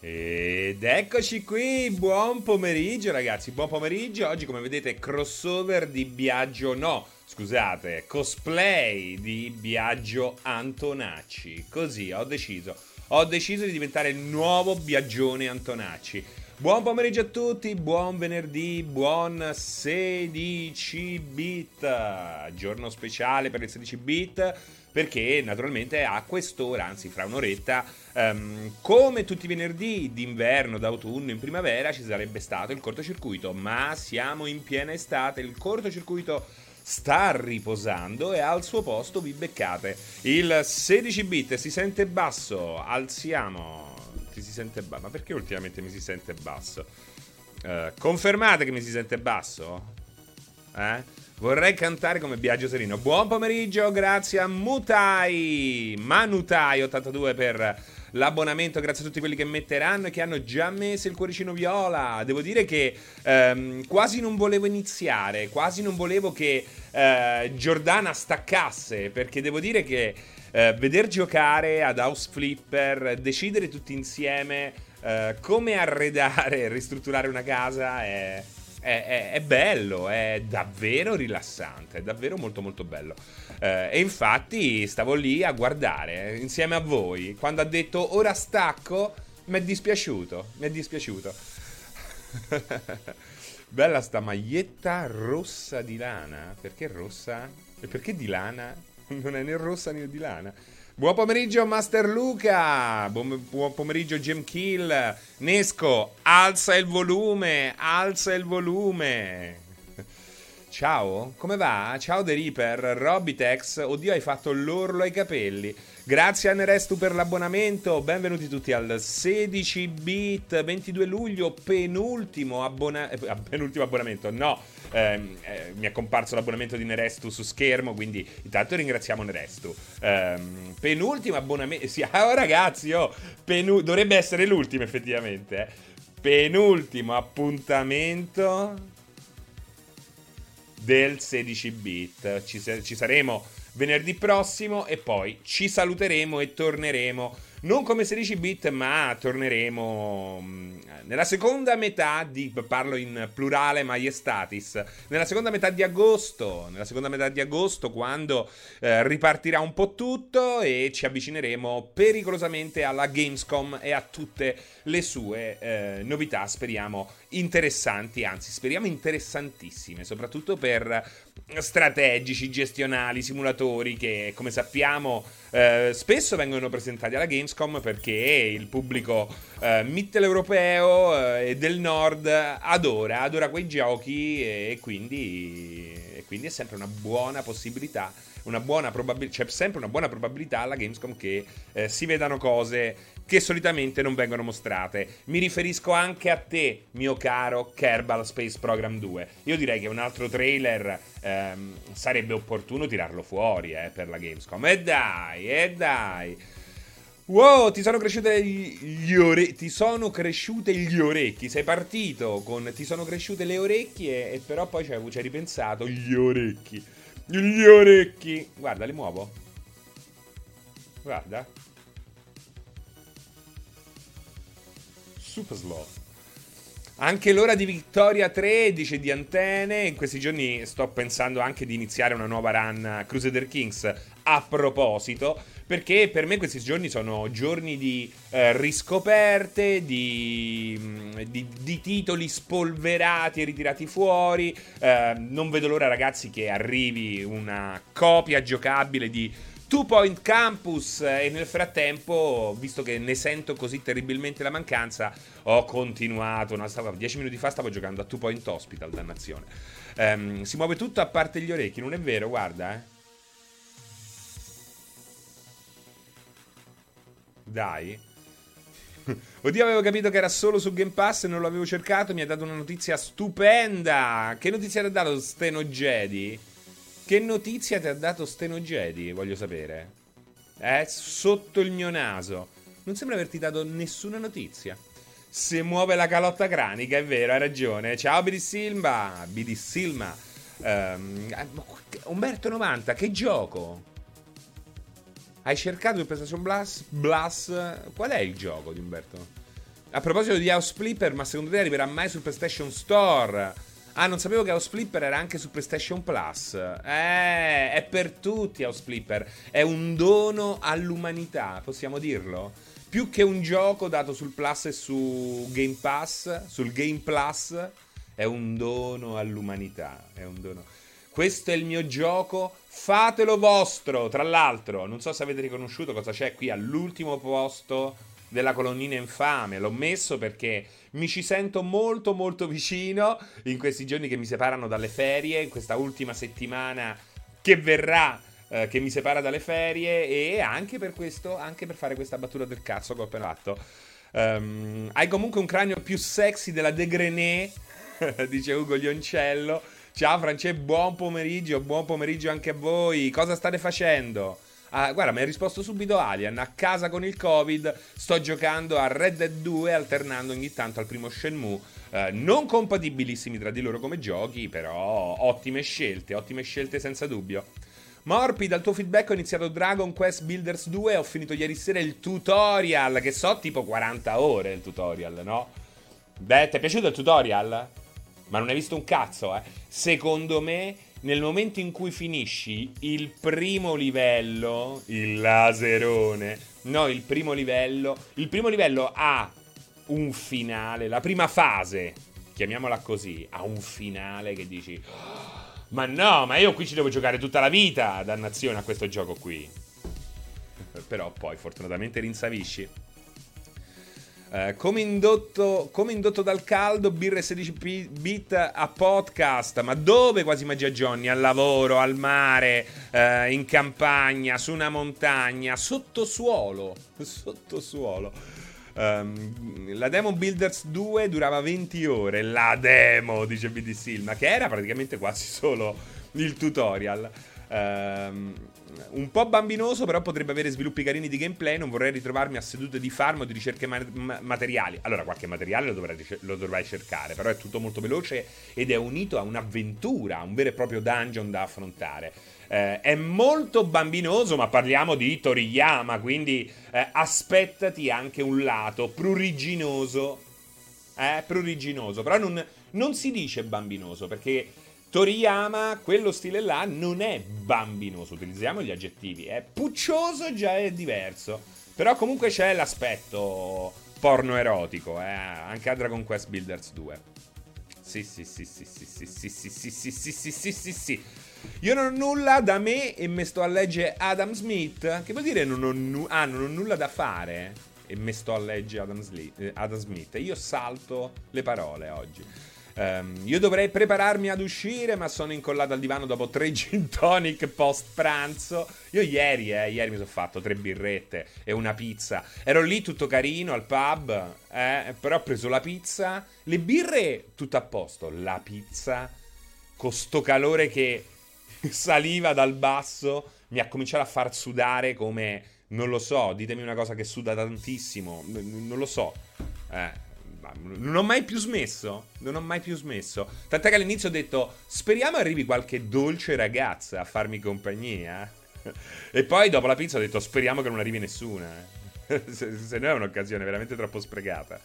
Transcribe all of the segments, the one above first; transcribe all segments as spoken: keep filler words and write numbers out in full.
Ed eccoci qui, buon pomeriggio ragazzi, buon pomeriggio. Oggi come vedete crossover di Biagio, no, scusate, cosplay di Biagio Antonacci. Così ho deciso, ho deciso di diventare il nuovo Biagione Antonacci. Buon pomeriggio a tutti, buon venerdì, buon sedici bit, giorno speciale per il sedici bit. Perché naturalmente a quest'ora, anzi fra un'oretta, um, come tutti i venerdì d'inverno, d'autunno, in primavera, ci sarebbe stato il cortocircuito. Ma siamo in piena estate, il cortocircuito sta riposando e al suo posto vi beccate il sedici bit. Si sente basso, alziamo. Ti si sente basso? Ma perché ultimamente mi si sente basso? Uh, confermate che mi si sente basso? Eh? Vorrei cantare come Biagio Serino. Buon pomeriggio, grazie a Mutai Manutai ottantadue per l'abbonamento. Grazie a tutti quelli che metteranno e che hanno già messo il cuoricino viola. Devo dire che ehm, quasi non volevo iniziare, quasi non volevo che eh, Giordana staccasse, perché devo dire che eh, veder giocare ad House Flipper, decidere tutti insieme eh, come arredare, ristrutturare una casa è... È, è, è bello, è davvero rilassante, è davvero molto molto bello. eh, E infatti stavo lì a guardare insieme a voi. Quando ha detto ora stacco, mi è dispiaciuto, mi è dispiaciuto. Bella sta maglietta rossa di lana. Perché rossa? E perché di lana? Non è né rossa né di lana. Buon pomeriggio Master Luca, buon, buon pomeriggio Gemkill, Nesco, alza il volume, alza il volume. Ciao, come va? Ciao The Reaper, Robitex, oddio hai fatto l'orlo ai capelli. Grazie a Nerestu per l'abbonamento, benvenuti tutti al sedici bit, ventidue luglio, penultimo, abbona- eh, penultimo abbonamento, no. Eh, eh, mi è comparso l'abbonamento di Nerestu su schermo, quindi intanto ringraziamo Nerestu. eh, penultimo abbonamento, sì, oh, ragazzi, oh, penu- dovrebbe essere l'ultimo effettivamente, eh. penultimo appuntamento del sedici bit. Ci, se- ci saremo venerdì prossimo e poi ci saluteremo e torneremo non come sedici bit, ma torneremo nella seconda metà di, parlo in plurale maiestatis, nella seconda metà di agosto, nella seconda metà di agosto quando eh, ripartirà un po' tutto e ci avvicineremo pericolosamente alla Gamescom e a tutte le sue eh, novità, speriamo interessanti, anzi speriamo interessantissime, soprattutto per strategici, gestionali, simulatori che come sappiamo eh, spesso vengono presentati alla Gamescom perché il pubblico eh, mitteleuropeo eh, e del nord adora, adora quei giochi e quindi, e quindi è sempre una buona possibilità, una buona probabil- c'è sempre una buona probabilità alla Gamescom che eh, si vedano cose che solitamente non vengono mostrate. Mi riferisco anche a te, mio caro Kerbal Space Program due. Io direi che un altro trailer ehm, sarebbe opportuno tirarlo fuori eh, per la Gamescom. E dai, e dai. Wow, ti sono cresciute gli ore... ti sono cresciute gli orecchi. Sei partito con ti sono cresciute le orecchie e però poi ci hai ripensato gli orecchi. Gli orecchi. Guarda, li muovo. Guarda. Super slow. Anche l'ora di Vittoria tredici di Antenne. In questi giorni sto pensando anche di iniziare una nuova run Crusader Kings a proposito, perché per me questi giorni sono giorni di eh, riscoperte, di, di, di titoli spolverati e ritirati fuori. Eh, non vedo l'ora ragazzi che arrivi una copia giocabile di Two Point Campus e nel frattempo, visto che ne sento così terribilmente la mancanza, ho continuato, no, stavo, dieci minuti fa stavo giocando a Two Point Hospital, dannazione. Um, si muove tutto a parte gli orecchi, non è vero, guarda, eh. Dai. Oddio, avevo capito che era solo su Game Pass e non l'avevo cercato, mi ha dato una notizia stupenda. Che notizia ti ha dato Steno Jedi? Che notizia ti ha dato Steno Jedi? Voglio sapere. Eh, sotto il mio naso. Non sembra averti dato nessuna notizia. Se muove la calotta cranica, è vero, hai ragione. Ciao Bidi Silma. Bidi Silma. Um, Umberto novanta, che gioco? Hai cercato il PlayStation Blast? Blast? Qual è il gioco di Umberto? A proposito di House Flipper, ma secondo te arriverà mai sul PlayStation Store? Ah, non sapevo che House Flipper era anche su PlayStation Plus. Eh, è per tutti House Flipper. È un dono all'umanità, possiamo dirlo? Più che un gioco dato sul Plus e su Game Pass, sul Game Plus, è un dono all'umanità. È un dono. Questo è il mio gioco, fatelo vostro. Tra l'altro, non so se avete riconosciuto cosa c'è qui all'ultimo posto della colonnina infame. L'ho messo perché mi ci sento molto molto vicino in questi giorni che mi separano dalle ferie, in questa ultima settimana che verrà, eh, che mi separa dalle ferie, e anche per questo, anche per fare questa battuta del cazzo che ho appena fatto. Um, hai comunque un cranio più sexy della De Grenet, dice Ugo Lioncello. Ciao France, buon pomeriggio, buon pomeriggio anche a voi. Cosa state facendo? Ah, guarda, mi ha risposto subito Alien. A casa con il Covid sto giocando a Red Dead due, alternando ogni tanto al primo Shenmue. eh, Non compatibilissimi tra di loro come giochi, però ottime scelte, ottime scelte senza dubbio. Morpi, dal tuo feedback ho iniziato Dragon Quest Builders due. Ho finito ieri sera il tutorial, che so tipo quaranta ore il tutorial, no? Beh, ti è piaciuto il tutorial? Ma non hai visto un cazzo, eh? Secondo me, nel momento in cui finisci il primo livello, il laserone, no, il primo livello, il primo livello ha un finale, la prima fase, chiamiamola così, ha un finale che dici, oh, ma no, ma io qui ci devo giocare tutta la vita, dannazione a questo gioco qui. Però poi fortunatamente rinsavisci. Uh, come, indotto, come indotto dal caldo, birre sedici bit a podcast. Ma dove, quasi magia Johnny? Al lavoro, al mare, uh, in campagna, su una montagna, sottosuolo. Sottosuolo. Um, la demo Builders due durava venti ore. La demo, dice B D Silma, che era praticamente quasi solo il tutorial. Um, un po' bambinoso, però potrebbe avere sviluppi carini di gameplay. Non vorrei ritrovarmi a sedute di farm o di ricerche ma- ma- materiali. Allora, qualche materiale lo dovrai, ricer- lo dovrai cercare, però è tutto molto veloce ed è unito a un'avventura, un vero e proprio dungeon da affrontare. eh, È molto bambinoso, ma parliamo di Toriyama, quindi eh, aspettati anche un lato pruriginoso. Eh, pruriginoso, però non, non si dice bambinoso, perché Toriyama, quello stile là, non è bambinoso, utilizziamo gli aggettivi, è eh? puccioso, già è diverso, però comunque c'è l'aspetto porno erotico, eh? Anche a Dragon Quest Builders due. Sì, sì, sì, sì, sì, sì, sì, sì, sì, sì, sì, sì, sì, sì, sì. Io non ho nulla da me e me sto a leggere Adam Smith, che vuol dire non ho, nu- ah, non ho nulla da fare e me sto a leggere Adam, Sli- Adam Smith, io salto le parole oggi. Um, io dovrei prepararmi ad uscire, ma sono incollato al divano dopo tre gin tonic post pranzo. Io ieri, eh, ieri mi sono fatto tre birrette e una pizza. Ero lì tutto carino al pub, eh, però ho preso la pizza, le birre tutto a posto, la pizza con sto calore che saliva dal basso mi ha cominciato a far sudare come, non lo so, ditemi una cosa che suda tantissimo, n- non lo so, eh. Non ho mai più smesso, non ho mai più smesso. Tant'è che all'inizio ho detto, speriamo arrivi qualche dolce ragazza a farmi compagnia. E poi dopo la pizza ho detto, speriamo che non arrivi nessuna. Se, se no è un'occasione veramente troppo sprecata.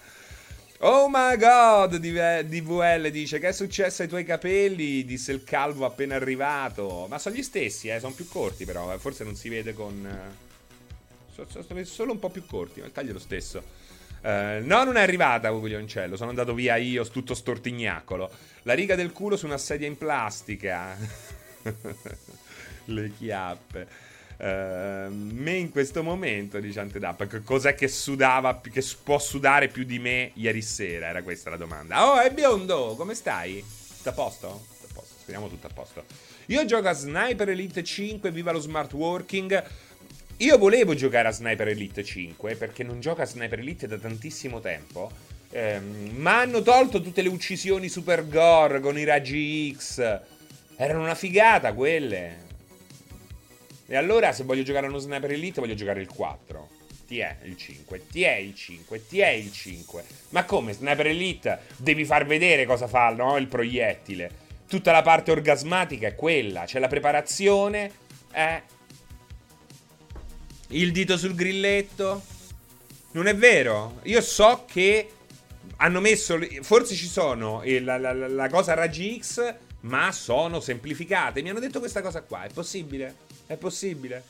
Oh my god, D V L dice, che è successo ai tuoi capelli? Disse il calvo appena arrivato. Ma sono gli stessi, eh, sono più corti però, forse non si vede con... Sono solo un po' più corti, ma il taglio è lo stesso. Uh, no, non è arrivata Guglioncello, sono andato via io tutto stortignacolo. La riga del culo su una sedia in plastica. Le chiappe. uh, Me in questo momento, dice Antedap, cos'è che sudava, che può sudare più di me ieri sera? Era questa la domanda. Oh, è biondo, come stai? Tutto a posto? Tutto a posto, speriamo tutto a posto. Io gioco a Sniper Elite cinque, viva lo smart working. Io volevo giocare a Sniper Elite cinque, perché non gioco a Sniper Elite da tantissimo tempo, ehm, ma hanno tolto tutte le uccisioni super gore con i raggi X. Erano una figata quelle. E allora se voglio giocare a uno Sniper Elite voglio giocare il quattro. Ti è il cinque, ti è il cinque, ti è il cinque. Ma come Sniper Elite devi far vedere cosa fa, no? Il proiettile. Tutta la parte orgasmatica è quella. C'è la preparazione, eh... il dito sul grilletto, Non è vero. Io so che hanno messo, forse ci sono la, la, la cosa raggi X, ma sono semplificate. Mi hanno detto questa cosa qua. È possibile? È possibile?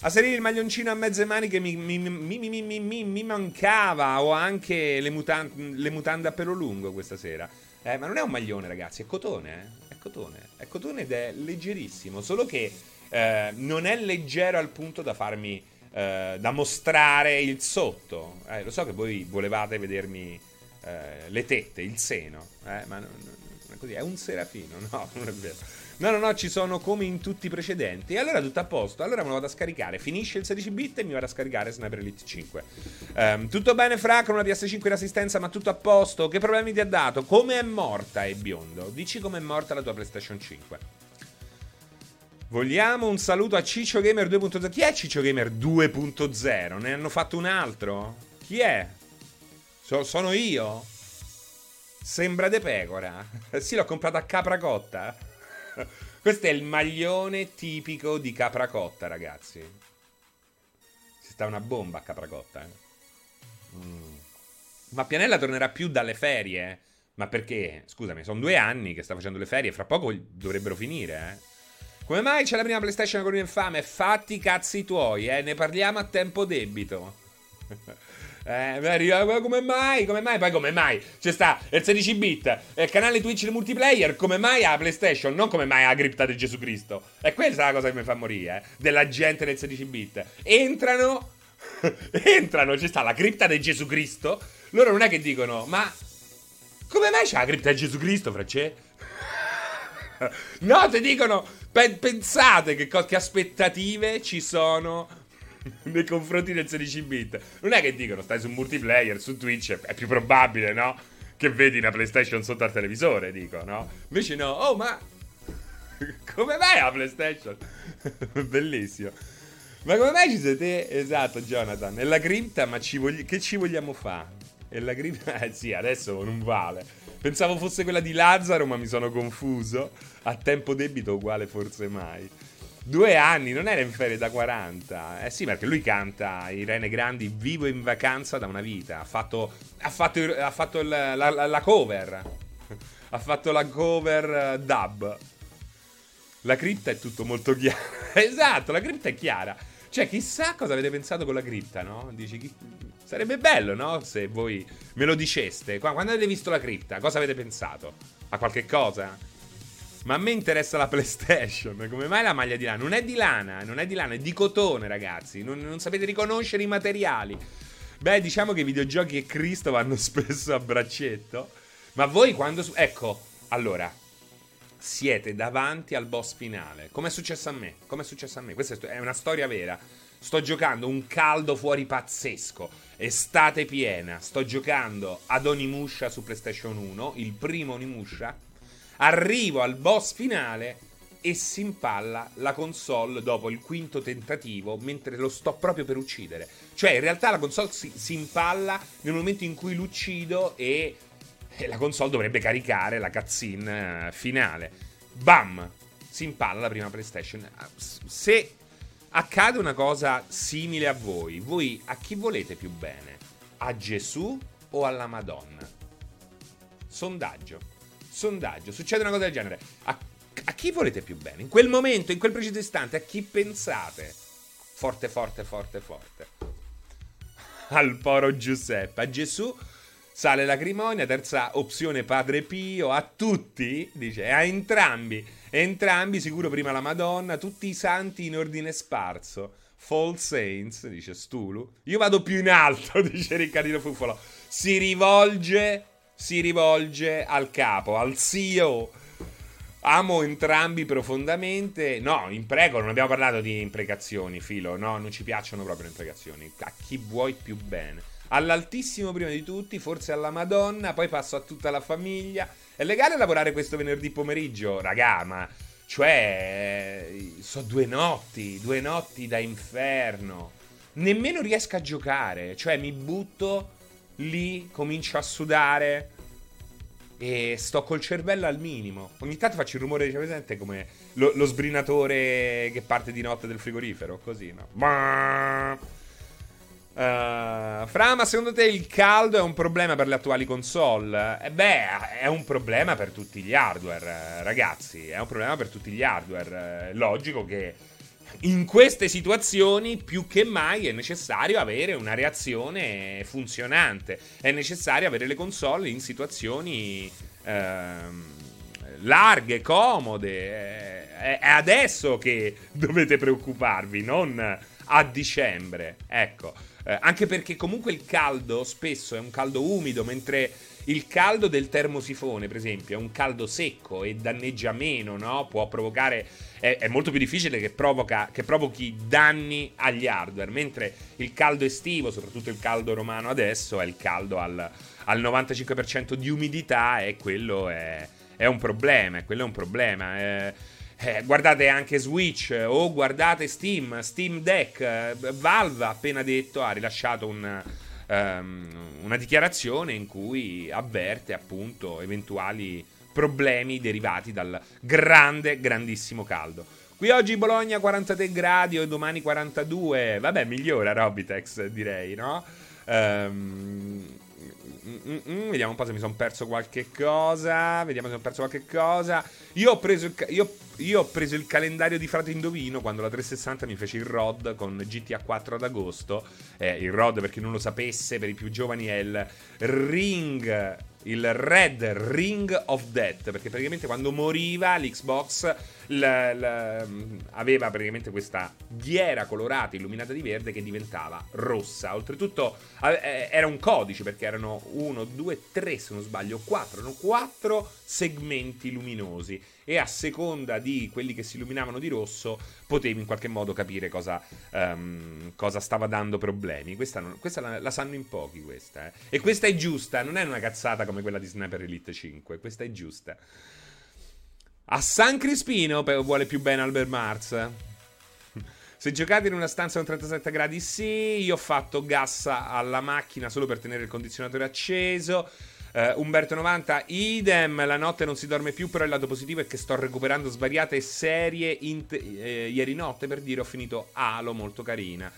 A salire il maglioncino a mezze maniche mi, mi, mi, mi, mi, mi, mi mancava. O anche le, mutan- le mutande a pelo lungo questa sera. Eh, ma non è un maglione, ragazzi, è cotone, eh? È cotone. È cotone ed è leggerissimo. Solo che eh, non è leggero al punto da farmi eh, da mostrare il sotto. Eh, lo so che voi volevate vedermi eh, le tette, il seno, eh, ma non, non è così, è un serafino, no, non è vero. No, no, no, ci sono come in tutti i precedenti. E allora tutto a posto, allora me lo vado a scaricare. Finisce il sedici bit e mi vado a scaricare Sniper Elite cinque. um, Tutto bene, Fra, con una P S cinque in assistenza, ma tutto a posto. Che problemi ti ha dato? Come è morta, è biondo. Dici come è morta la tua PlayStation cinque. Vogliamo un saluto a Ciccio Gamer due punto zero. Chi è Ciccio Gamer due punto zero? Ne hanno fatto un altro? Chi è? So- sono io? Sembra de pecora. Sì, l'ho comprato a capra cotta. Questo è il maglione tipico di Capracotta, ragazzi. Si sta una bomba a Capracotta, eh? mm. Ma Pianella tornerà più dalle ferie? Ma perché? Scusami, sono due anni che sta facendo le ferie. Fra poco dovrebbero finire, eh? Come mai c'è la prima PlayStation con un infame? Fatti i cazzi tuoi, eh? Ne parliamo a tempo debito. Eh, come mai? Come mai? Poi come mai? C'è sta il sedici bit, il canale Twitch, il multiplayer. Come mai a PlayStation? Non come mai a cripta di Gesù Cristo. E questa è la cosa che mi fa morire, eh, della gente del sedici bit. Entrano Entrano, c'è sta la cripta di Gesù Cristo. Loro non è che dicono: ma come mai c'è la cripta di Gesù Cristo, Francesco? No, ti dicono pe- Pensate che, co- che aspettative ci sono nei confronti del sedici bit. Non è che dicono: stai su multiplayer, su Twitch, è più probabile, no? Che vedi una PlayStation sotto al televisore, dico, no? Invece no, oh ma come mai la PlayStation? Bellissimo. Ma come mai ci sei te? Esatto, Jonathan. E la cripta, ma ci vogli... che ci vogliamo fare? E la cripta, eh sì, adesso non vale. Pensavo fosse quella di Lazzaro, ma mi sono confuso. A tempo debito uguale forse mai. Due anni, non era in ferie da quaranta. Eh sì, perché lui canta Irene Grandi, vivo in vacanza da una vita. Ha fatto, ha fatto, ha fatto il, la, la, la cover. Ha fatto la cover dub. La cripta è tutto molto chiaro. Esatto, la cripta è chiara. Cioè, chissà cosa avete pensato con la cripta, no? Dici, chi... sarebbe bello, no? Se voi me lo diceste. Quando avete visto la cripta, cosa avete pensato? A qualche cosa? Ma a me interessa la PlayStation. Come mai la maglia di lana? Non è di lana, non è di lana, è di cotone, ragazzi. Non, non sapete riconoscere i materiali. Beh, diciamo che i videogiochi e Cristo vanno spesso a braccetto. Ma voi quando... Ecco, allora, siete davanti al boss finale. Come è successo a me? Come è successo a me? Questa è una storia vera. Sto giocando un caldo fuori pazzesco. Estate piena. Sto giocando ad Onimusha su PlayStation uno. Il primo Onimusha. Arrivo al boss finale e si impalla la console dopo il quinto tentativo, mentre lo sto proprio per uccidere. Cioè, in realtà la console si, si impalla nel momento in cui l'uccido e, e la console dovrebbe caricare la cutscene finale. Bam! Si impalla la prima PlayStation. Se accade una cosa simile a voi, voi a chi volete più bene? A Gesù o alla Madonna? Sondaggio. Sondaggio, succede una cosa del genere. A, a chi volete più bene? In quel momento, in quel preciso istante, a chi pensate? Forte, forte, forte, forte. Al poro Giuseppe. A Gesù sale lacrimonia. Terza opzione, Padre Pio. A tutti, dice, a entrambi. Entrambi, sicuro prima la Madonna. Tutti i santi in ordine sparso. Fall Saints, dice Stulu. Io vado più in alto, dice Riccardino Fuffolo. Si rivolge... Si rivolge al capo, al C E O. Amo entrambi profondamente. No, impreco, non abbiamo parlato di imprecazioni, Filo. No, non ci piacciono proprio le imprecazioni. A chi vuoi più bene? All'altissimo prima di tutti, forse alla Madonna. Poi passo a tutta la famiglia. È legale lavorare questo venerdì pomeriggio? Ragà, ma... Cioè... So due notti, due notti da inferno. Nemmeno riesco a giocare. Cioè, mi butto... Lì comincio a sudare e sto col cervello al minimo. Ogni tanto faccio il rumore, c'è presente come lo, lo sbrinatore che parte di notte del frigorifero, così, no? Uh, Fra, ma secondo te il caldo è un problema per le attuali console? Eh beh, è un problema per tutti gli hardware, ragazzi. È un problema per tutti gli hardware. È logico che in queste situazioni più che mai è necessario avere una reazione funzionante. È necessario avere le console in situazioni ehm, larghe, comode. È adesso che dovete preoccuparvi, non a dicembre. Ecco. Eh, anche perché comunque il caldo spesso è un caldo umido, mentre il caldo del termosifone, per esempio, è un caldo secco e danneggia meno, no? Può provocare... È, è molto più difficile che, provoca, che provochi danni agli hardware, mentre il caldo estivo, soprattutto il caldo romano adesso, è il caldo al, al novantacinque per cento di umidità, e quello è, è un problema, e quello è un problema. Eh, Eh, guardate anche Switch o guardate Steam, Steam Deck. Valve, appena detto, ha rilasciato un, um, una dichiarazione in cui avverte appunto eventuali problemi derivati dal grande, grandissimo caldo. Qui oggi Bologna quarantatré gradi e domani quarantadue. Vabbè, migliora Robitex, direi, no? Um, Mm, mm, mm, vediamo un po' se mi sono perso qualche cosa. Vediamo se ho perso qualche cosa. Io ho preso il, ca- io, io ho preso il calendario di Frate Indovino quando la trecentosessanta mi fece il R O D con G T A quattro ad agosto. Eh, il R O D, per chi non lo sapesse, per i più giovani è il Ring, il Red Ring of Death, perché praticamente quando moriva l'Xbox la, la, aveva praticamente questa ghiera colorata illuminata di verde che diventava rossa. Oltretutto era un codice, perché erano uno, due, tre, se non sbaglio quattro, erano quattro segmenti luminosi, e a seconda di quelli che si illuminavano di rosso potevi in qualche modo capire cosa, um, cosa stava dando problemi. Questa, non, questa la, la sanno in pochi, questa eh. E questa è giusta, non è una cazzata come quella di Sniper Elite cinque, questa è giusta. A San Crispino vuole più bene Albert Marx. Se giocate in una stanza con trentasette gradi, sì. Io ho fatto gas alla macchina solo per tenere il condizionatore acceso. Uh, Umberto novanta, idem, la notte non si dorme più, però il lato positivo è che sto recuperando svariate serie in te- eh, ieri notte, per dire, ho finito Halo, molto carina.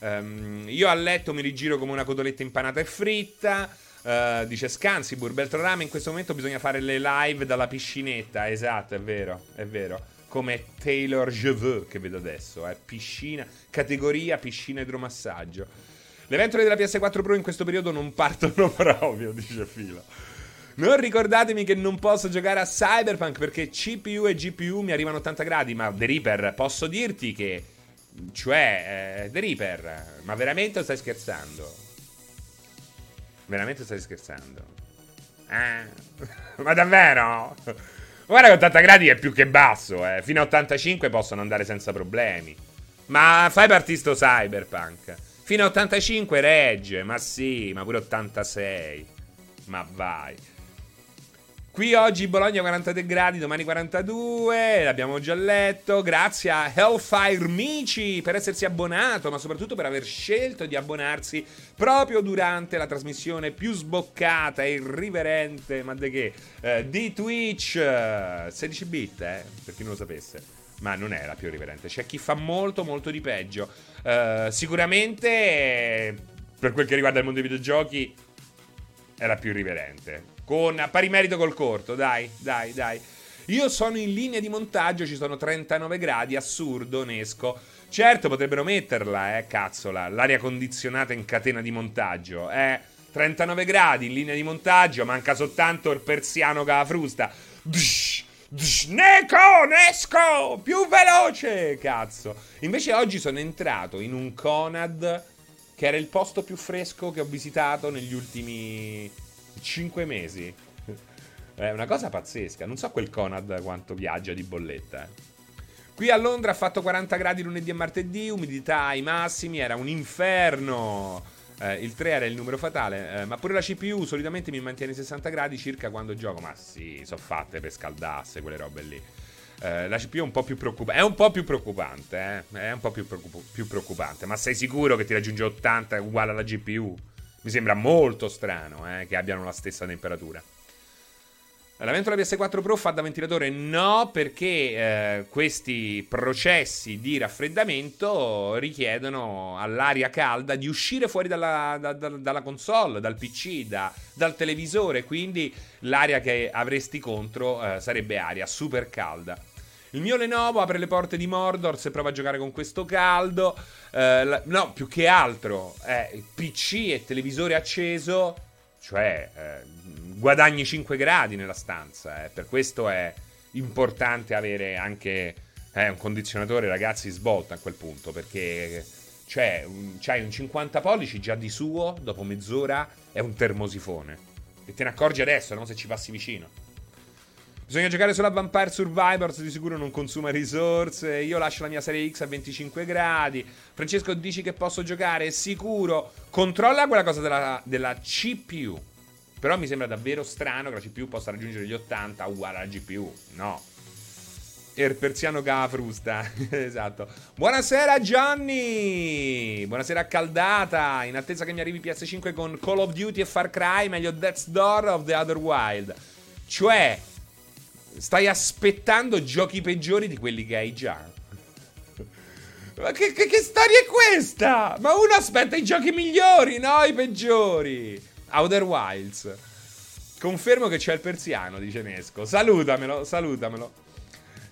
Um, io a letto mi rigiro come una cotoletta impanata e fritta. Uh, dice Scansi, Burbeltrorame, in questo momento bisogna fare le live dalla piscinetta. Esatto, è vero, è vero. Come Taylor Jeveux che vedo adesso, eh. Piscina, categoria piscina idromassaggio. Le ventole della P S quattro Pro in questo periodo non partono proprio, dice Filo. Non ricordatemi che non posso giocare a Cyberpunk perché C P U e G P U mi arrivano ottanta gradi. Ma The Reaper, posso dirti che... Cioè, eh, The Reaper, ma veramente o stai scherzando? Veramente stai scherzando? Eh? Ma davvero? Guarda che ottanta gradi è più che basso, eh. Fino a ottantacinque possono andare senza problemi. Ma fai partito Cyberpunk. Fino a ottantacinque regge, ma sì, ma pure ottantasei. Ma vai. Qui oggi Bologna quarantatré gradi, domani quarantadue, l'abbiamo già letto. Grazie a Hellfire Mici per essersi abbonato, ma soprattutto per aver scelto di abbonarsi proprio durante la trasmissione più sboccata e irriverente, ma de che, eh, di Twitch, sedici bit, eh, per chi non lo sapesse. Ma non è la più irriverente, c'è chi fa molto molto di peggio. Uh, sicuramente eh, per quel che riguarda il mondo dei videogiochi è la più irriverente, con pari merito col corto, dai, dai, dai. Io sono in linea di montaggio, ci sono trentanove gradi, assurdo, nesco. Certo, potrebbero metterla, eh, cazzola, l'aria condizionata in catena di montaggio, eh, trentanove gradi in linea di montaggio, manca soltanto il persiano che la frusta. Bsh! Sneco, nesco, più veloce, cazzo. Invece oggi sono entrato in un Conad che era il posto più fresco che ho visitato negli ultimi cinque mesi. È una cosa pazzesca, non so quel Conad quanto viaggia di bolletta, eh. Qui a Londra ha fatto quaranta gradi lunedì e martedì, umidità ai massimi, era un inferno. Eh, il tre era il numero fatale, eh, ma pure la C P U solitamente mi mantiene sessanta gradi circa quando gioco. Ma sì, sono fatte per scaldarsi quelle robe lì. Eh, la C P U è un po' più preoccupante. È un po' più preoccupante, eh? È un po' più, preoccup- più preoccupante. Ma sei sicuro che ti raggiunge ottanta uguale alla G P U? Mi sembra molto strano, eh, che abbiano la stessa temperatura. La ventola P S quattro Pro fa da ventilatore? No, perché eh, questi processi di raffreddamento richiedono all'aria calda di uscire fuori dalla, da, da, dalla console, dal P C, da, dal televisore, quindi l'aria che avresti contro eh, sarebbe aria super calda. Il mio Lenovo apre le porte di Mordor se prova a giocare con questo caldo. Eh, la, no, più che altro, eh, P C e televisore acceso, cioè eh, guadagni cinque gradi nella stanza. Eh. Per questo è importante avere anche eh, un condizionatore, ragazzi, svolta a quel punto, perché cioè, un, c'hai un cinquanta pollici già di suo, dopo mezz'ora è un termosifone. E te ne accorgi adesso, no? Se ci passi vicino. Bisogna giocare solo a Vampire Survivors, di sicuro non consuma risorse. Io lascio la mia serie X a venticinque gradi. Francesco, dici che posso giocare? Sicuro. Controlla quella cosa della, della C P U. Però mi sembra davvero strano che la C P U possa raggiungere gli ottanta uguale alla G P U. No. Er persiano Gafrusta. Esatto. Buonasera Johnny. Buonasera caldata. In attesa che mi arrivi P S cinque con Call of Duty e Far Cry, meglio Death's Door of the Other Wild. Cioè... stai aspettando giochi peggiori di quelli che hai già. Ma che, che, che storia è questa? Ma uno aspetta i giochi migliori, no i peggiori. Outer Wilds. Confermo che c'è il persiano, dice Nesco. Salutamelo, salutamelo.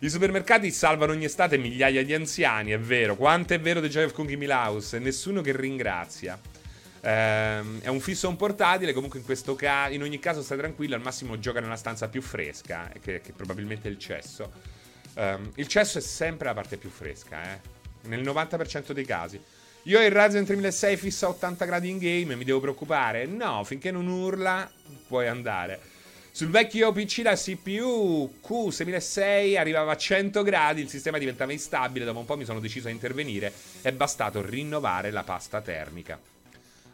I supermercati salvano ogni estate migliaia di anziani, è vero. Quanto è vero The Joy of Cookie Milhouse? Nessuno che ringrazia. Ehm, è un fisso un portatile. Comunque in questo caso, in ogni caso stai tranquillo. Al massimo gioca nella stanza più fresca, Che, che probabilmente è il cesso. ehm, Il cesso è sempre la parte più fresca, eh? Nel novanta per cento dei casi. Io ho il Ryzen tremilasei fisso a ottanta gradi in game. Mi devo preoccupare? No, finché non urla puoi andare. Sul vecchio P C la C P U Q seimilasei arrivava a cento gradi. Il sistema diventava instabile. Dopo un po' mi sono deciso a intervenire. È bastato rinnovare la pasta termica.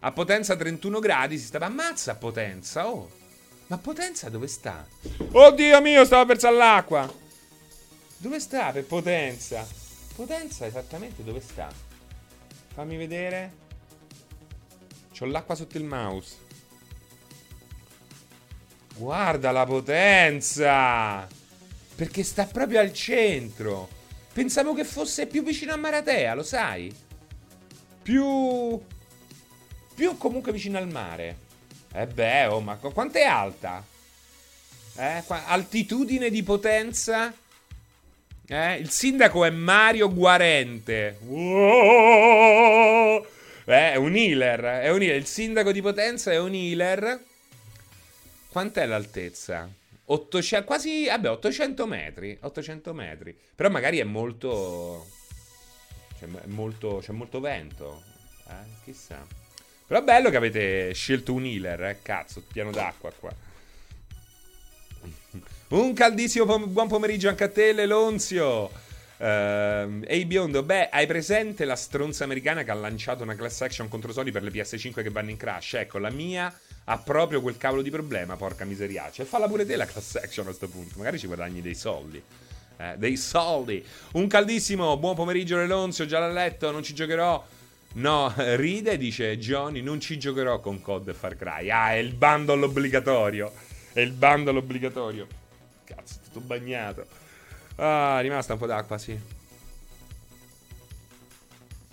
A potenza trentuno gradi si stava... ammazza potenza, oh! Ma potenza dove sta? Oddio mio, stavo perso all'acqua! Dove sta per potenza? Potenza esattamente dove sta? Fammi vedere. C'ho l'acqua sotto il mouse. Guarda la potenza! Perché sta proprio al centro! Pensavo che fosse più vicino a Maratea, lo sai? Più... più comunque vicino al mare. Eh beh, oh, ma quanto è alta? Eh, qua, altitudine di potenza? Eh, il sindaco è Mario Guarente. Wow! Eh, è un healer, è un healer. Il sindaco di potenza è un healer. Quant'è l'altezza? ottocento, quasi, vabbè, ottocento metri. ottocento metri. Però magari è molto... c'è molto, c'è molto vento. Eh, chissà. Però è bello che avete scelto un healer, eh? Cazzo, piano d'acqua qua. Un caldissimo pom- buon pomeriggio anche a te, Lelonzio. Ehi, hey, biondo, beh, hai presente la stronza americana che ha lanciato una class action contro Sony per le P S cinque che vanno in crash? Ecco, la mia ha proprio quel cavolo di problema, porca miseria. Cioè, falla pure te la class action a sto punto, magari ci guadagni dei soldi. Eh, dei soldi. Un caldissimo buon pomeriggio, Lelonzio, già l'ha letto, non ci giocherò. No, ride, dice Johnny, non ci giocherò con C O D e Far Cry. Ah, è il bundle obbligatorio. È il bundle obbligatorio. Cazzo, tutto bagnato. Ah, è rimasta un po' d'acqua, sì.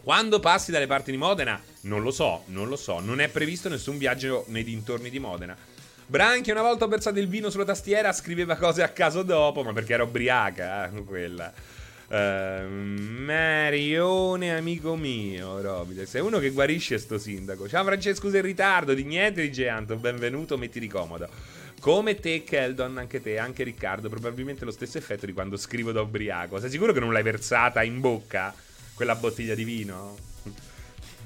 Quando passi dalle parti di Modena? Non lo so, non lo so. Non è previsto nessun viaggio nei dintorni di Modena. Branchi, una volta ho versato il vino sulla tastiera, scriveva cose a caso dopo, ma perché era ubriaca, eh, quella... Uh, Marione amico mio Robide, sei uno che guarisce sto sindaco. Ciao Francesco, sei in ritardo. Di niente di Geanto, benvenuto, mettiti comodo. Come te Keldon, anche te, anche Riccardo. Probabilmente lo stesso effetto di quando scrivo da ubriaco. Sei sicuro che non l'hai versata in bocca quella bottiglia di vino?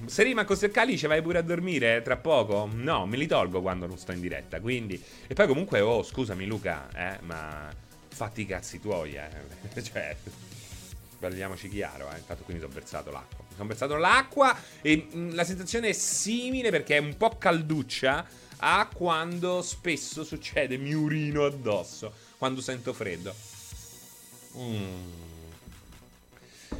Se rimango col calice vai pure a dormire tra poco? No, me li tolgo quando non sto in diretta, quindi. E poi comunque, oh scusami Luca, eh, ma fatti i cazzi tuoi, eh. Cioè parliamoci chiaro, eh. Intanto qui mi sono versato l'acqua. Mi sono versato l'acqua e mh, la sensazione è simile perché è un po' calduccia a quando spesso succede mi urino addosso quando sento freddo. Mm.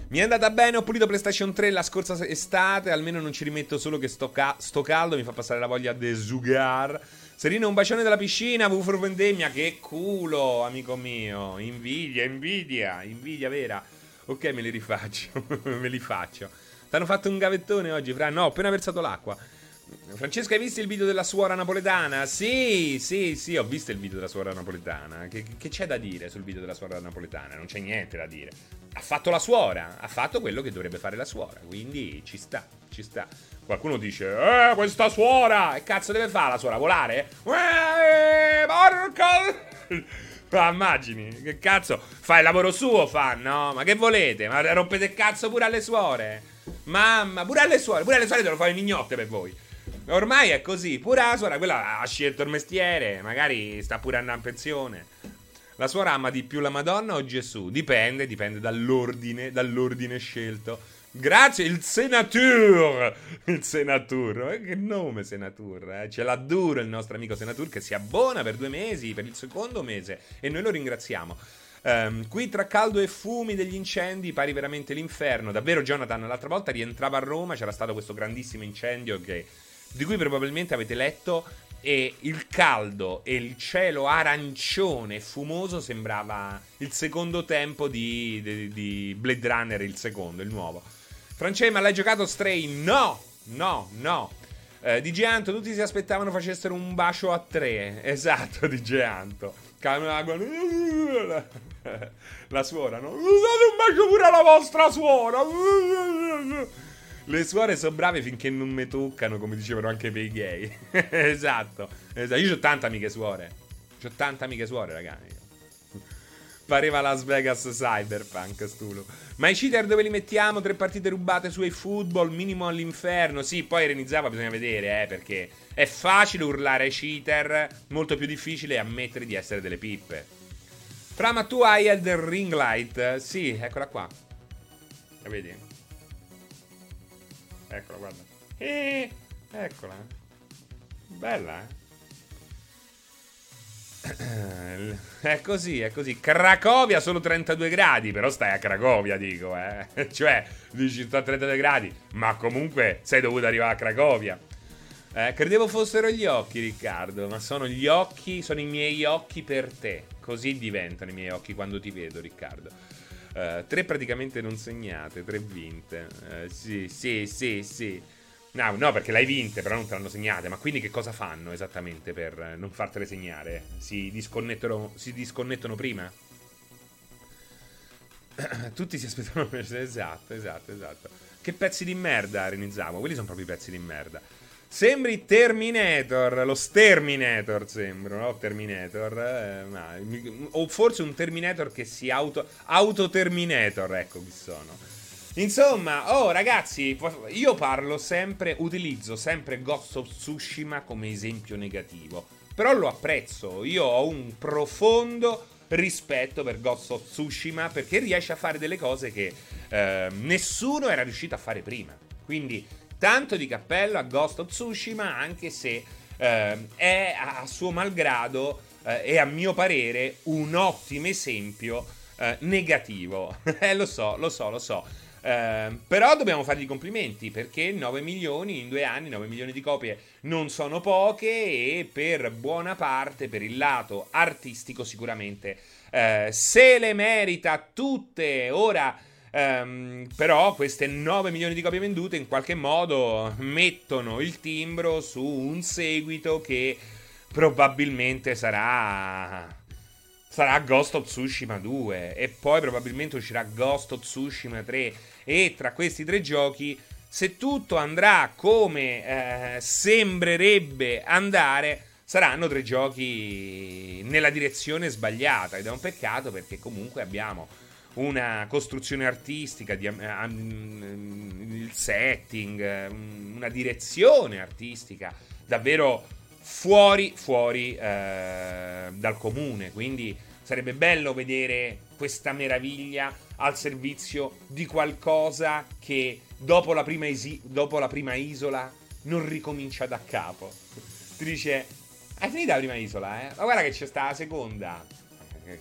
Mi è andata bene, ho pulito PlayStation tre la scorsa estate, almeno non ci rimetto, solo che sto, ca- sto caldo mi fa passare la voglia de zugar. Serino, un bacione dalla piscina, Buffer vendemmia, che culo, amico mio. Invidia, invidia, invidia vera. Ok, me li rifaccio, me li faccio. T'hanno fatto un gavettone oggi, Fra? No, ho appena versato l'acqua. Francesca, hai visto il video della suora napoletana? Sì, sì, sì, ho visto il video della suora napoletana. Che, che c'è da dire sul video della suora napoletana? Non c'è niente da dire. Ha fatto la suora, ha fatto quello che dovrebbe fare la suora, quindi ci sta, ci sta. Qualcuno dice, eh, questa suora, che cazzo deve fare la suora, volare? Eh, porca... Ma immagini, che cazzo, fa il lavoro suo, fa, no? Ma che volete? Ma rompete il cazzo pure alle suore. Mamma, pure alle suore, pure alle suore te lo fanno i mignotte per voi. Ormai è così, pure la suora, quella ha scelto il mestiere, magari sta pure andando in pensione. La suora ama di più la Madonna o Gesù? Dipende, dipende dall'ordine, dall'ordine scelto. Grazie, il Senatur, il Senatur, eh, che nome Senatur, eh? Ce l'ha duro il nostro amico Senatur che si abbona per due mesi, per il secondo mese, e noi lo ringraziamo. Um, qui tra caldo e fumi degli incendi pari veramente l'inferno, davvero Jonathan, l'altra volta rientrava a Roma, c'era stato questo grandissimo incendio che, di cui probabilmente avete letto, e il caldo e il cielo arancione e fumoso sembrava il secondo tempo di, di, di Blade Runner, il secondo, il nuovo. Francesca, ma l'hai giocato Stray? No, no, no. Eh, D J Anto, tutti si aspettavano facessero un bacio a tre. Esatto, D J Anto. La suora, no? Usate un bacio pure alla vostra suora. Le suore sono brave finché non me toccano, come dicevano anche per i gay. Esatto, esatto. Io ho tante amiche suore. C'ho tante amiche suore, ragazzi. Pareva Las Vegas Cyberpunk, stulo. Ma i cheater dove li mettiamo? Tre partite rubate su eFootball, minimo all'inferno. Sì, poi riniziava, bisogna vedere, eh, perché è facile urlare ai cheater, molto più difficile ammettere di essere delle pippe. Fra, ma tu hai Elden Ring Light? Sì, eccola qua. La vedi? Eccola, guarda. Eh, eccola. Bella, eh? È così, è così. Cracovia solo trentadue gradi. Però stai a Cracovia, dico, eh. Cioè, dici sta a trentadue gradi, ma comunque sei dovuto arrivare a Cracovia, eh. Credevo fossero gli occhi, Riccardo. Ma sono gli occhi, sono i miei occhi per te. Così diventano i miei occhi quando ti vedo, Riccardo. eh, Tre praticamente non segnate, tre vinte. eh, Sì, sì, sì, sì. No, no, perché l'hai vinte, però non te l'hanno segnate. Ma quindi che cosa fanno esattamente per non fartele segnare? Si disconnettono, si disconnettono prima? Tutti si aspettano. Esatto, esatto, esatto. Che pezzi di merda, Renizzavo. Quelli sono proprio i pezzi di merda. Sembri Terminator. Lo Sterminator sembro, no? Terminator, eh, ma, o forse un Terminator che si auto... Autoterminator, ecco chi sono. Insomma, oh ragazzi, io parlo sempre, utilizzo sempre Ghost of Tsushima come esempio negativo, però lo apprezzo, io ho un profondo rispetto per Ghost of Tsushima perché riesce a fare delle cose che eh, nessuno era riuscito a fare prima, quindi tanto di cappello a Ghost of Tsushima, anche se eh, è a suo malgrado eh, e a mio parere un ottimo esempio eh, negativo, eh lo so, lo so, lo so. Uh, però dobbiamo fargli complimenti perché nove milioni in due anni, nove milioni di copie non sono poche e per buona parte, per il lato artistico sicuramente uh, se le merita tutte. Ora um, però queste nove milioni di copie vendute in qualche modo mettono il timbro su un seguito che probabilmente sarà... Sarà Ghost of Tsushima due e poi probabilmente uscirà Ghost of Tsushima tre e tra questi tre giochi, se tutto andrà come eh, sembrerebbe andare, saranno tre giochi nella direzione sbagliata ed è un peccato perché comunque abbiamo una costruzione artistica, di, um, il setting, una direzione artistica davvero fuori, fuori eh, dal comune, quindi sarebbe bello vedere questa meraviglia al servizio di qualcosa che dopo la prima, isi- dopo la prima isola non ricomincia da capo. Ti dice, hai finito la prima isola, eh? Ma guarda che c'è sta la seconda.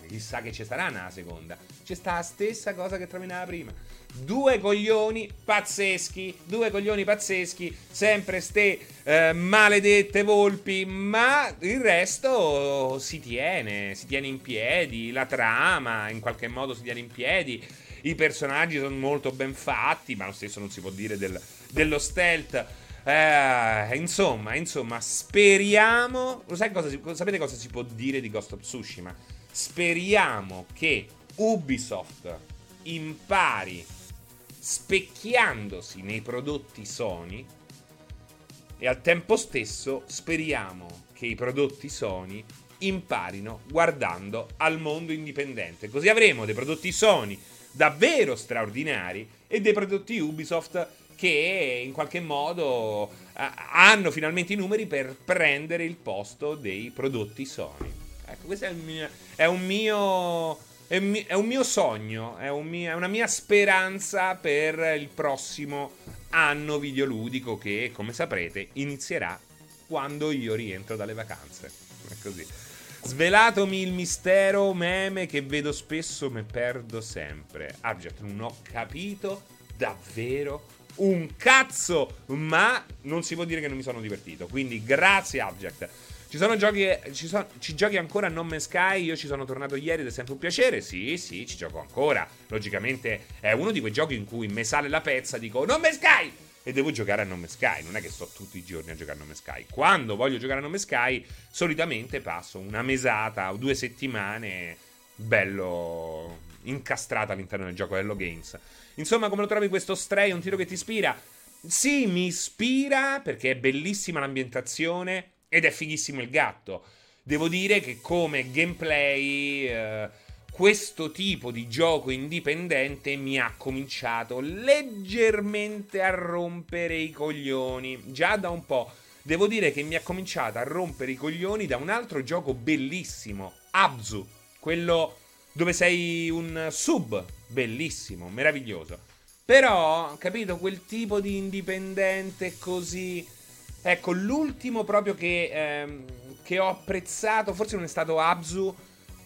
chissà che ci sarà una seconda. C'è sta la stessa cosa che traminava prima. Due coglioni pazzeschi, due coglioni pazzeschi, sempre ste eh, maledette volpi, ma il resto si tiene, si tiene in piedi, la trama in qualche modo si tiene in piedi, i personaggi sono molto ben fatti, ma lo stesso non si può dire del, dello stealth. Eh, insomma, insomma, speriamo. Lo sai cosa si, sapete cosa si può dire di Ghost of Tsushima? Speriamo che Ubisoft impari, specchiandosi nei prodotti Sony, e al tempo stesso speriamo che i prodotti Sony imparino guardando al mondo indipendente. Così avremo dei prodotti Sony davvero straordinari e dei prodotti Ubisoft che in qualche modo hanno finalmente i numeri per prendere il posto dei prodotti Sony. Ecco, questo è, il mio, è un mio è un mio, è un mio sogno, è, un mio, è una mia speranza per il prossimo anno videoludico che, come saprete, inizierà quando io rientro dalle vacanze. È così. Svelatomi il mistero meme che vedo spesso, me perdo sempre. Abject, non ho capito davvero un cazzo, ma non si può dire che non mi sono divertito, quindi grazie Abject. Ci sono giochi, ci, sono, ci giochi ancora a No Man's Sky? Io ci sono tornato ieri ed è sempre un piacere. Sì, sì, ci gioco ancora. Logicamente è uno di quei giochi in cui me sale la pezza, dico No Man's Sky e devo giocare a No Man's Sky. Non è che sto tutti i giorni a giocare a No Man's Sky. Quando voglio giocare a No Man's Sky solitamente passo una mesata o due settimane bello incastrato all'interno del gioco Hello Games. Insomma, come lo trovi questo Stray? È un titolo che ti ispira? Sì, mi ispira perché è bellissima l'ambientazione ed è fighissimo il gatto. Devo dire che come gameplay eh, questo tipo di gioco indipendente mi ha cominciato leggermente a rompere i coglioni. Già da un po'. Devo dire che mi ha cominciato a rompere i coglioni da un altro gioco bellissimo, Abzu, quello dove sei un sub, bellissimo, meraviglioso. Però, capito, quel tipo di indipendente così. Ecco, l'ultimo proprio che, ehm, che ho apprezzato, forse non è stato Abzu,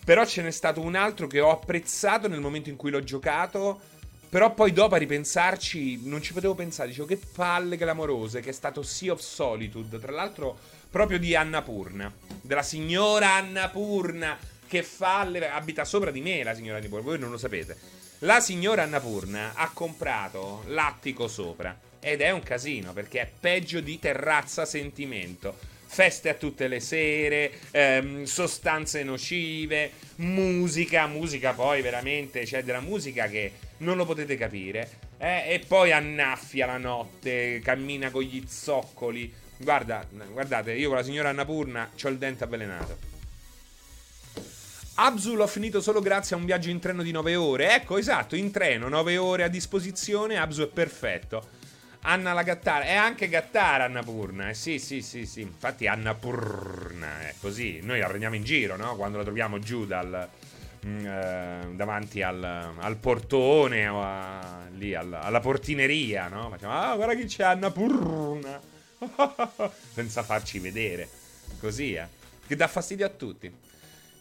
però ce n'è stato un altro che ho apprezzato nel momento in cui l'ho giocato, però poi dopo a ripensarci non ci potevo pensare, dicevo che palle clamorose, che è stato Sea of Solitude, tra l'altro proprio di Annapurna, della signora Annapurna, che fa le... abita sopra di me la signora Annapurna, voi non lo sapete. La signora Annapurna ha comprato l'attico sopra ed è un casino perché è peggio di Terrazza Sentimento. Feste a tutte le sere, ehm, sostanze nocive, musica, musica poi veramente, c'è della musica che non lo potete capire, eh? E poi annaffia la notte, cammina con gli zoccoli. Guarda, guardate, io con la signora Annapurna c'ho il dente avvelenato. Abzu l'ho finito solo grazie a un viaggio in treno di nove ore. Ecco, esatto, in treno, nove ore a disposizione, Abzu è perfetto. Anna la gattara, è anche gattara Annapurna, eh sì, sì, sì, sì, infatti Annapurna è così, noi la prendiamo in giro, no? Quando la troviamo giù dal, eh, davanti al, al portone o a, lì al, alla portineria, no? Facciamo, ah, guarda che c'è Annapurna, senza farci vedere, così, eh, che dà fastidio a tutti.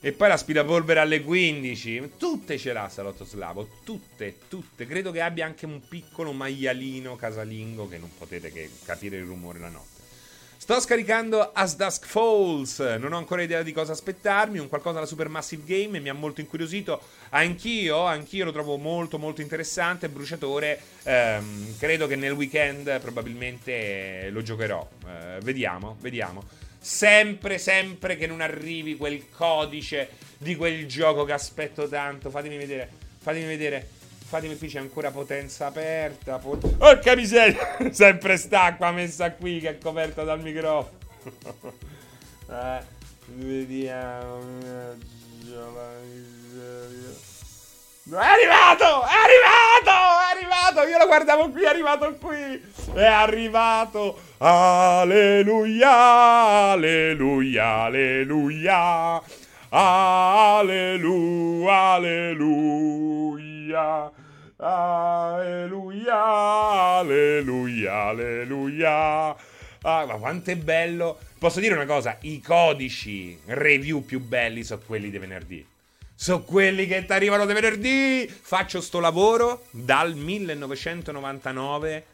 E poi l'aspirapolvere alle quindici. Tutte ce l'ha Salotto Slavo. Tutte, tutte. Credo che abbia anche un piccolo maialino casalingo che non potete che capire il rumore la notte. Sto scaricando As Dusk Falls. Non ho ancora idea di cosa aspettarmi. Un qualcosa alla Supermassive Game. Mi ha molto incuriosito. Anch'io, anch'io lo trovo molto, molto interessante. Bruciatore. Ehm, credo che nel weekend probabilmente lo giocherò. Eh, vediamo, vediamo. Sempre, sempre che non arrivi quel codice di quel gioco che aspetto tanto. Fatemi vedere, fatemi vedere, fatemi qui, c'è ancora potenza aperta. Pot- oh, che miseria! Sempre sta qua messa qui che è coperta dal microfono. eh, vediamo. È arrivato, è arrivato, è arrivato. Io lo guardavo qui, è arrivato qui. È arrivato. Alleluia, alleluia, alleluia. Alleluia, alleluia. Alleluia, alleluia, alleluia. Ah, ma quanto è bello. Posso dire una cosa? I codici review più belli sono quelli di venerdì. sono quelli che ti arrivano di venerdì. Faccio sto lavoro dal millenovecentonovantanove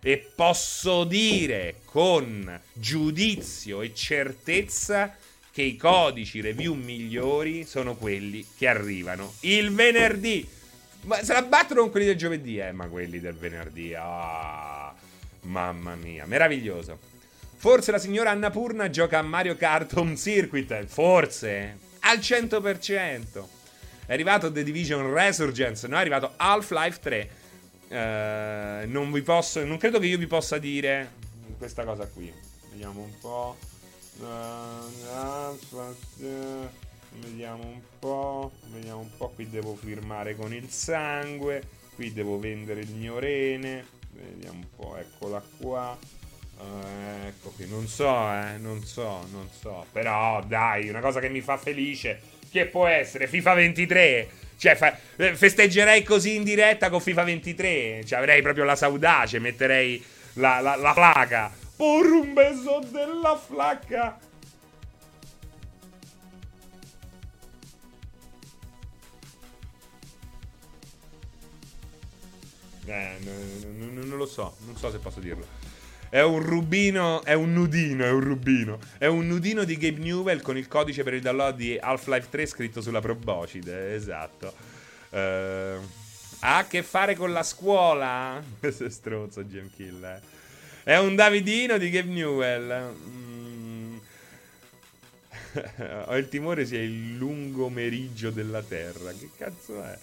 e posso dire con giudizio e certezza che i codici review migliori sono quelli che arrivano il venerdì. Ma se la battono con quelli del giovedì, eh, ma quelli del venerdì, ah, mamma mia, meraviglioso. Forse la signora Annapurna gioca a Mario Kart Home Circuit, forse, al cento per cento. È arrivato The Division Resurgence, no, è arrivato Half-Life tre. Uh, non vi posso, non credo che io vi possa dire questa cosa qui. Vediamo un po'. Vediamo un po'. Vediamo un po'. Qui devo firmare con il sangue. Qui devo vendere il mio rene. Vediamo un po'. Eccola qua. Uh, ecco qui. Non so, eh. Non so, non so. Però dai, una cosa che mi fa felice. Che può essere? FIFA ventitré. Cioè, fa- festeggerei così in diretta con FIFA ventitré. Cioè, avrei proprio la saudace, metterei la, la, la flaca. Por un beso della flaca. Eh, n- n- non lo so, non so se posso dirlo. È un rubino, è un nudino, è un rubino. È un nudino di Gabe Newell con il codice per il download di Half-Life tre scritto sulla proboscide, esatto. Uh, ha a che fare con la scuola? Questo è stronzo, Jim Killer. È un Davidino di Gabe Newell. Mm. Ho il timore sia il lungo meriggio della terra. Che cazzo è?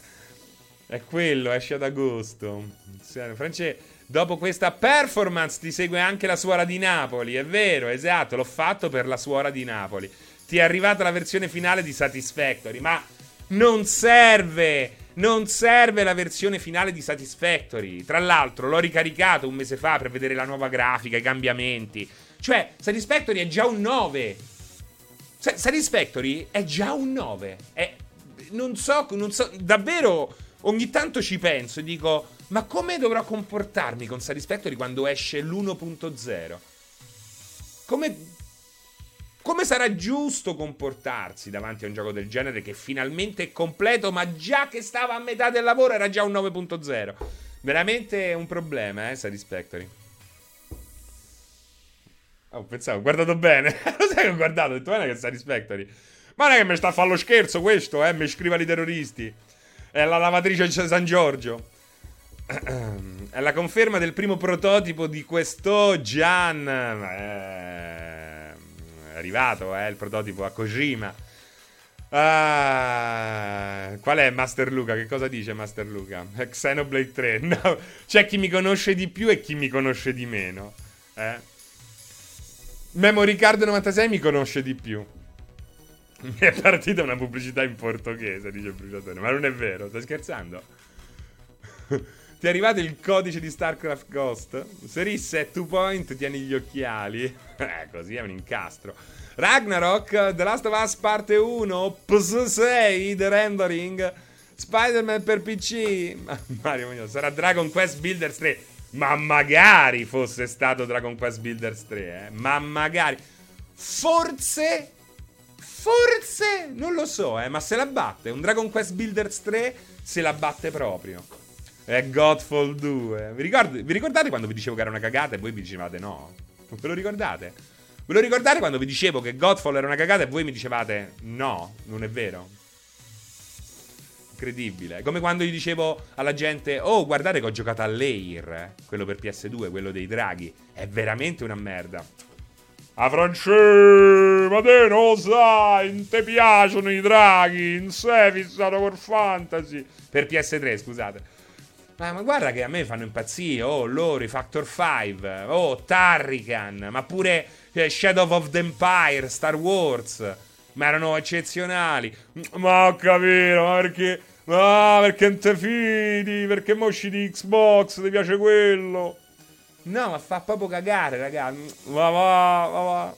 È quello, esce ad agosto. Francesco. Dopo questa performance ti segue anche la suora di Napoli, è vero, esatto, l'ho fatto per la suora di Napoli. Ti è arrivata la versione finale di Satisfactory, ma non serve, non serve la versione finale di Satisfactory. Tra l'altro l'ho ricaricato un mese fa per vedere la nuova grafica, i cambiamenti. Cioè, Satisfactory è già un nove. Sa- Satisfactory è già un nove. È... Non so, non so, davvero ogni tanto ci penso e dico... Ma come dovrò comportarmi con Satisfactory quando esce l'uno punto zero? Come, come sarà giusto comportarsi davanti a un gioco del genere che finalmente è completo, ma già che stava a metà del lavoro era già un nove punto zero? Veramente un problema, eh, Satisfactory. Oh, pensavo, ho guardato bene. Lo sai che ho guardato? Ho detto, guarda che Satisfactory. Ma non è che mi sta a fare lo scherzo questo, eh? Mi scrivono i terroristi. È la lavatrice di San Giorgio. È la conferma del primo prototipo di questo Gian. È arrivato, eh, il prototipo a Kojima. Ah, qual è Master Luca? Che cosa dice Master Luca? Xenoblade tre. No, c'è chi mi conosce di più e chi mi conosce di meno. Eh? Memory Card novantasei mi conosce di più. Mi è partita una pubblicità in portoghese, dice il bruciatore. Ma non è vero, sto scherzando. Ti è arrivato il codice di StarCraft Ghost? Serisse è two point, tieni gli occhiali. Eh, così è un incastro. Ragnarok, The Last of Us Parte uno, P S sei, The Rendering, Spider-Man per P C. Mario mio, sarà Dragon Quest Builders tre. Ma magari fosse stato Dragon Quest Builders tre, eh. Ma magari. Forse... Forse... Non lo so, eh. Ma se la batte. Un Dragon Quest Builders tre se la batte proprio. È Godfall due. Vi, ricordo, vi ricordate quando vi dicevo che era una cagata e voi mi dicevate no? Ve lo ricordate? Ve lo ricordate quando vi dicevo che Godfall era una cagata e voi mi dicevate no? Non è vero? Incredibile. Come quando gli dicevo alla gente: oh, guardate che ho giocato a Lair, eh? Quello per P S due, quello dei draghi. È veramente una merda. A Francesco, ma te non lo sai, non ti piacciono i draghi, non sei fissato col fantasy. Per P S tre, scusate. Ma, ma guarda che a me fanno impazzire. Oh, loro, i Factor cinque. Oh, Tarrican. Ma pure eh, Shadow of the Empire, Star Wars. Ma erano eccezionali. Ma ho capito, ma perché... Ma perché non te fidi? Perché mo usci di Xbox, ti piace quello? No, ma fa proprio cagare, raga. Va, va, va, va.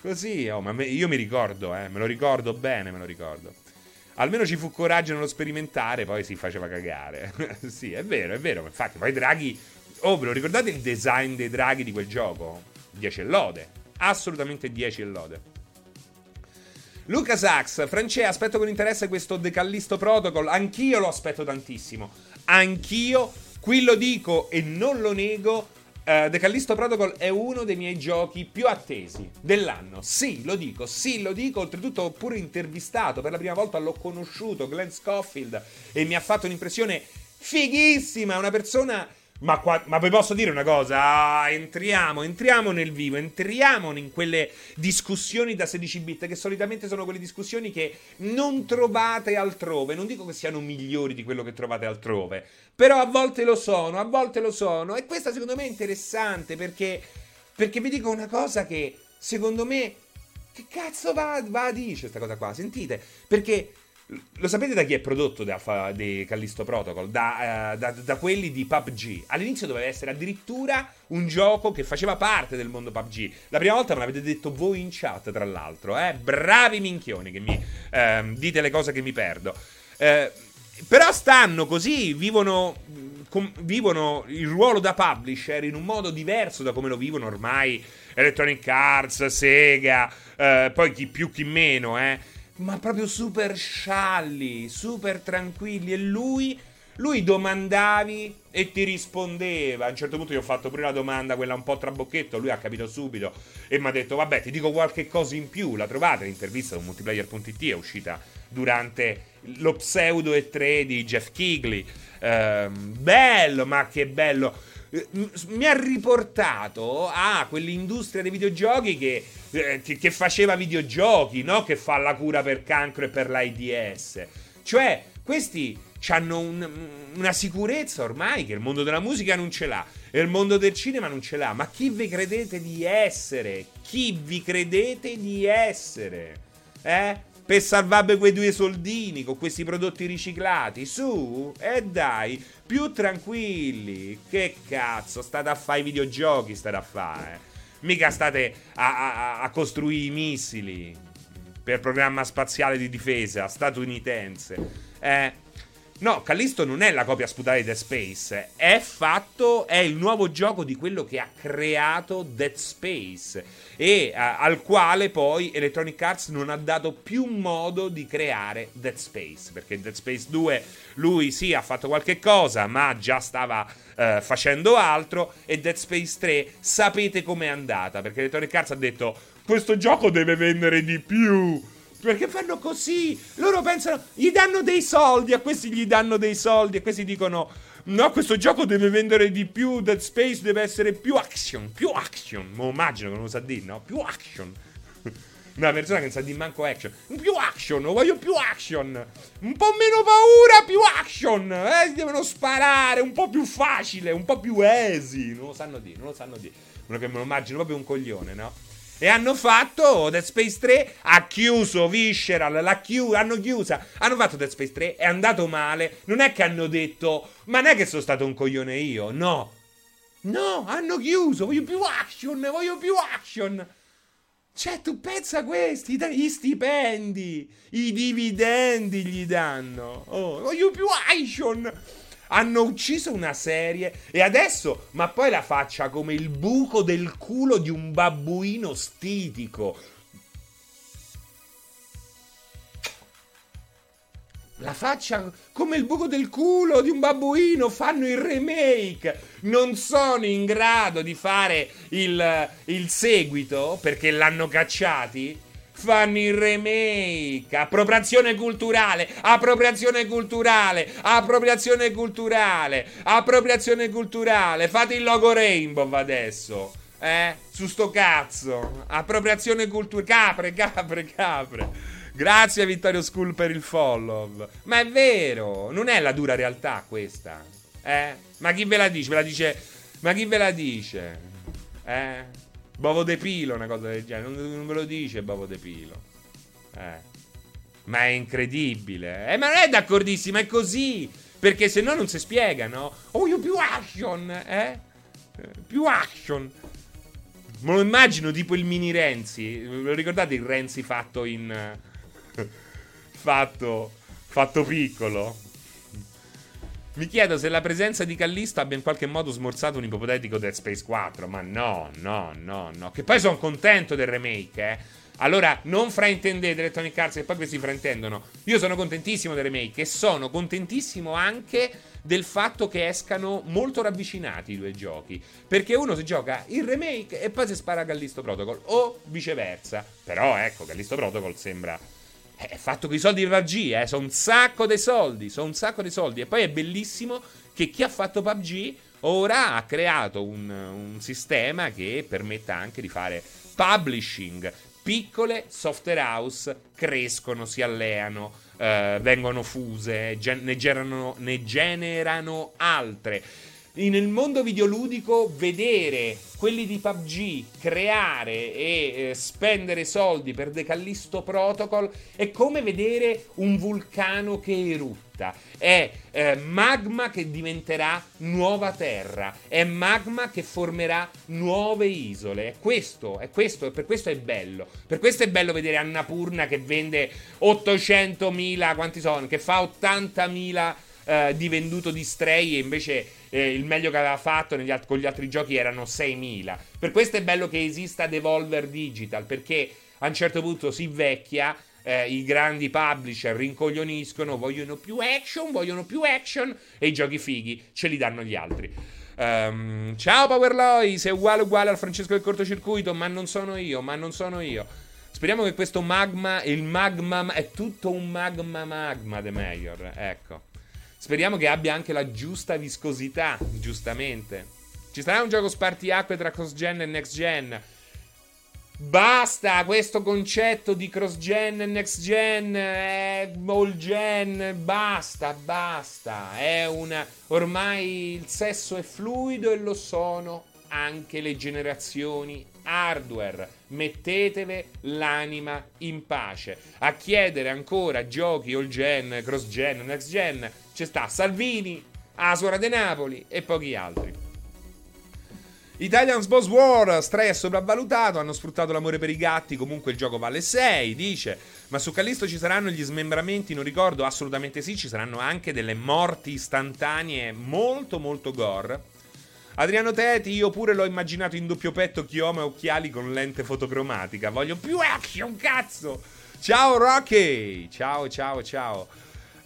Così, oh, ma me, io mi ricordo, eh. Me lo ricordo bene, me lo ricordo. Almeno ci fu coraggio nello sperimentare, poi si faceva cagare. Sì, è vero, è vero. Infatti, poi i draghi... Oh, ve lo ricordate il design dei draghi di quel gioco? dieci e lode. Assolutamente dieci e lode. Luca Sax, Francesca, aspetto con interesse questo The Callisto Protocol. Anch'io lo aspetto tantissimo. Anch'io, qui lo dico e non lo nego. Uh, The Callisto Protocol è uno dei miei giochi più attesi dell'anno. Sì, lo dico, sì, lo dico. Oltretutto ho pure intervistato, per la prima volta l'ho conosciuto, Glenn Schofield, e mi ha fatto un'impressione fighissima. Una persona... Ma, qua, ma vi posso dire una cosa? Ah, entriamo, entriamo nel vivo, entriamo in quelle discussioni da sedici bit che solitamente sono quelle discussioni che non trovate altrove. Non dico che siano migliori di quello che trovate altrove, però a volte lo sono, a volte lo sono. E questa secondo me è interessante perché, perché vi dico una cosa che secondo me... Che cazzo va, va a dire questa cosa qua? Sentite, perché... Lo sapete da chi è prodotto The Callisto Protocol? Da, uh, da, da quelli di P U B G. All'inizio doveva essere addirittura un gioco che faceva parte del mondo P U B G. La prima volta me l'avete detto voi in chat, tra l'altro, eh? Bravi minchioni che mi uh, dite le cose che mi perdo. Uh, però stanno così, vivono, com- vivono il ruolo da publisher in un modo diverso da come lo vivono ormai Electronic Arts, Sega, uh, poi chi più chi meno, eh. Ma proprio super scialli, super tranquilli. E lui, lui domandavi e ti rispondeva. A un certo punto gli ho fatto pure la domanda, quella un po' trabocchetto. Lui ha capito subito e mi ha detto: vabbè, ti dico qualche cosa in più. La trovate l'intervista su Multiplayer punto it, è uscita durante lo pseudo E tre di Jeff Keighley. ehm, Bello, ma che bello. Mi ha riportato a quell'industria dei videogiochi che, eh, che, che faceva videogiochi, no? Che fa la cura per cancro e per l'AIDS. Cioè, questi hanno un, una sicurezza ormai che il mondo della musica non ce l'ha e il mondo del cinema non ce l'ha. Ma chi vi credete di essere? Chi vi credete di essere? Eh? Per salvare quei due soldini con questi prodotti riciclati. Su, e eh dai... Più tranquilli. Che cazzo, state a fare i videogiochi, state a fare. Mica state a, a, a costruire i missili per programma spaziale di difesa statunitense. Eh, no, Callisto non è la copia sputata di Dead Space. È fatto, è il nuovo gioco di quello che ha creato Dead Space e a, al quale poi Electronic Arts non ha dato più modo di creare Dead Space, perché Dead Space due lui sì ha fatto qualche cosa ma già stava eh, facendo altro, e Dead Space tre sapete com'è andata, perché Electronic Arts ha detto questo gioco deve vendere di più, perché fanno così, loro pensano, gli danno dei soldi, a questi gli danno dei soldi e questi dicono no, questo gioco deve vendere di più, Dead Space deve essere più action, più action, ma immagino che non lo sa dire, no? Più action. Una persona che non sa dire manco action, più action, voglio più action, un po' meno paura, più action, eh, devono sparare, un po' più facile, un po' più easy, non lo sanno dire, non lo sanno dire, uno che me lo immagino proprio un coglione, no? E hanno fatto Dead Space tre, ha chiuso Visceral, l'ha chiusa, hanno chiusa, hanno fatto Dead Space tre, è andato male, non è che hanno detto, ma non è che sono stato un coglione io, no, no, hanno chiuso, voglio più action, voglio più action, cioè tu pensa a questi, gli stipendi, i dividendi gli danno, oh, voglio più action, hanno ucciso una serie e adesso, ma poi la faccia come il buco del culo di un babbuino stitico. La faccia come il buco del culo di un babbuino, fanno il remake, non sono in grado di fare il, il seguito perché l'hanno cacciati. Fanno il remake, appropriazione culturale, appropriazione culturale, appropriazione culturale, appropriazione culturale, fate il logo Rainbow adesso, eh, su sto cazzo, appropriazione culturale, capre, capre, capre, grazie Vittorio School per il follow, ma è vero, non è la dura realtà questa, eh, ma chi ve la dice, ve la dice, ma chi ve la dice, eh, Bovo De Pilo, una cosa del genere. Non, non ve lo dice Bovo De Pilo. Eh. Ma è incredibile. Eh, ma non è d'accordissimo, è così. Perché se no non si spiega, no? Oh, io più action, eh? Più action. Me lo immagino tipo il mini Renzi. Ve lo ricordate il Renzi fatto in... fatto... fatto piccolo? Mi chiedo se la presenza di Callisto abbia in qualche modo smorzato un ipotetico Dead Space quattro. Ma no, no, no, no. Che poi sono contento del remake, eh. Allora, non fraintendete Electronic Arts, che poi questi fraintendono. Io sono contentissimo del remake e sono contentissimo anche del fatto che escano molto ravvicinati i due giochi, perché uno si gioca il remake e poi si spara Callisto Protocol, o viceversa. Però ecco, Callisto Protocol sembra è fatto con i soldi di P U B G, eh. Sono un sacco dei soldi, sono un sacco dei soldi. E poi è bellissimo che chi ha fatto P U B G ora ha creato un, un sistema che permetta anche di fare publishing. Piccole software house crescono, si alleano, eh, vengono fuse, gen- ne, generano, ne generano altre. Nel mondo videoludico vedere quelli di P U B G creare e eh, spendere soldi per The Callisto Protocol è come vedere un vulcano che erutta. È eh, magma che diventerà nuova terra, è magma che formerà nuove isole. È questo, è questo, per questo è bello. Per questo è bello vedere Annapurna che vende ottocentomila, quanti sono? Che fa ottantamila eh, di venduto di Stray, e invece Eh, il meglio che aveva fatto negli alt- con gli altri giochi erano seimila. Per questo è bello che esista Devolver Digital, perché a un certo punto si invecchia, eh, i grandi publisher rincoglioniscono, vogliono più action, vogliono più action, e i giochi fighi ce li danno gli altri. Um, ciao Powerloy, sei uguale uguale al Francesco del cortocircuito, ma non sono io, ma non sono io. Speriamo che questo magma, il magma, è tutto un magma magma The Mayor, ecco. Speriamo che abbia anche la giusta viscosità, giustamente. Ci sarà un gioco spartiacque tra cross-gen e next-gen? Basta questo concetto di cross-gen e next-gen, eh, all-gen, basta, basta. È una... ormai il sesso è fluido e lo sono anche le generazioni hardware. Mettetele l'anima in pace. A chiedere ancora giochi all-gen, cross-gen, next-gen c'è sta Salvini, Asora De Napoli e pochi altri. Italian's Boss War, Stray è sopravvalutato, hanno sfruttato l'amore per i gatti, comunque il gioco vale sei, dice. Ma su Callisto ci saranno gli smembramenti, non ricordo, assolutamente sì, ci saranno anche delle morti istantanee molto molto gore. Adriano Teti, io pure l'ho immaginato in doppio petto, chioma e occhiali con lente fotocromatica, voglio più action, cazzo! Ciao Rocky, ciao ciao ciao.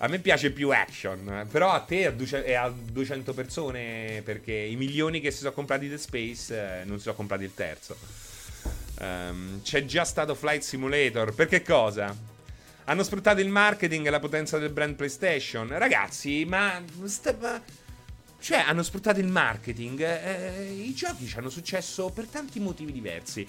A me piace più action, però a te e a duecento persone, perché i milioni che si sono comprati The Space non si sono comprati il terzo. Um, c'è già stato Flight Simulator, per che cosa? Hanno sfruttato il marketing e la potenza del brand PlayStation. Ragazzi, ma... Sta... Cioè, hanno sfruttato il marketing. Eh, i giochi ci hanno successo per tanti motivi diversi.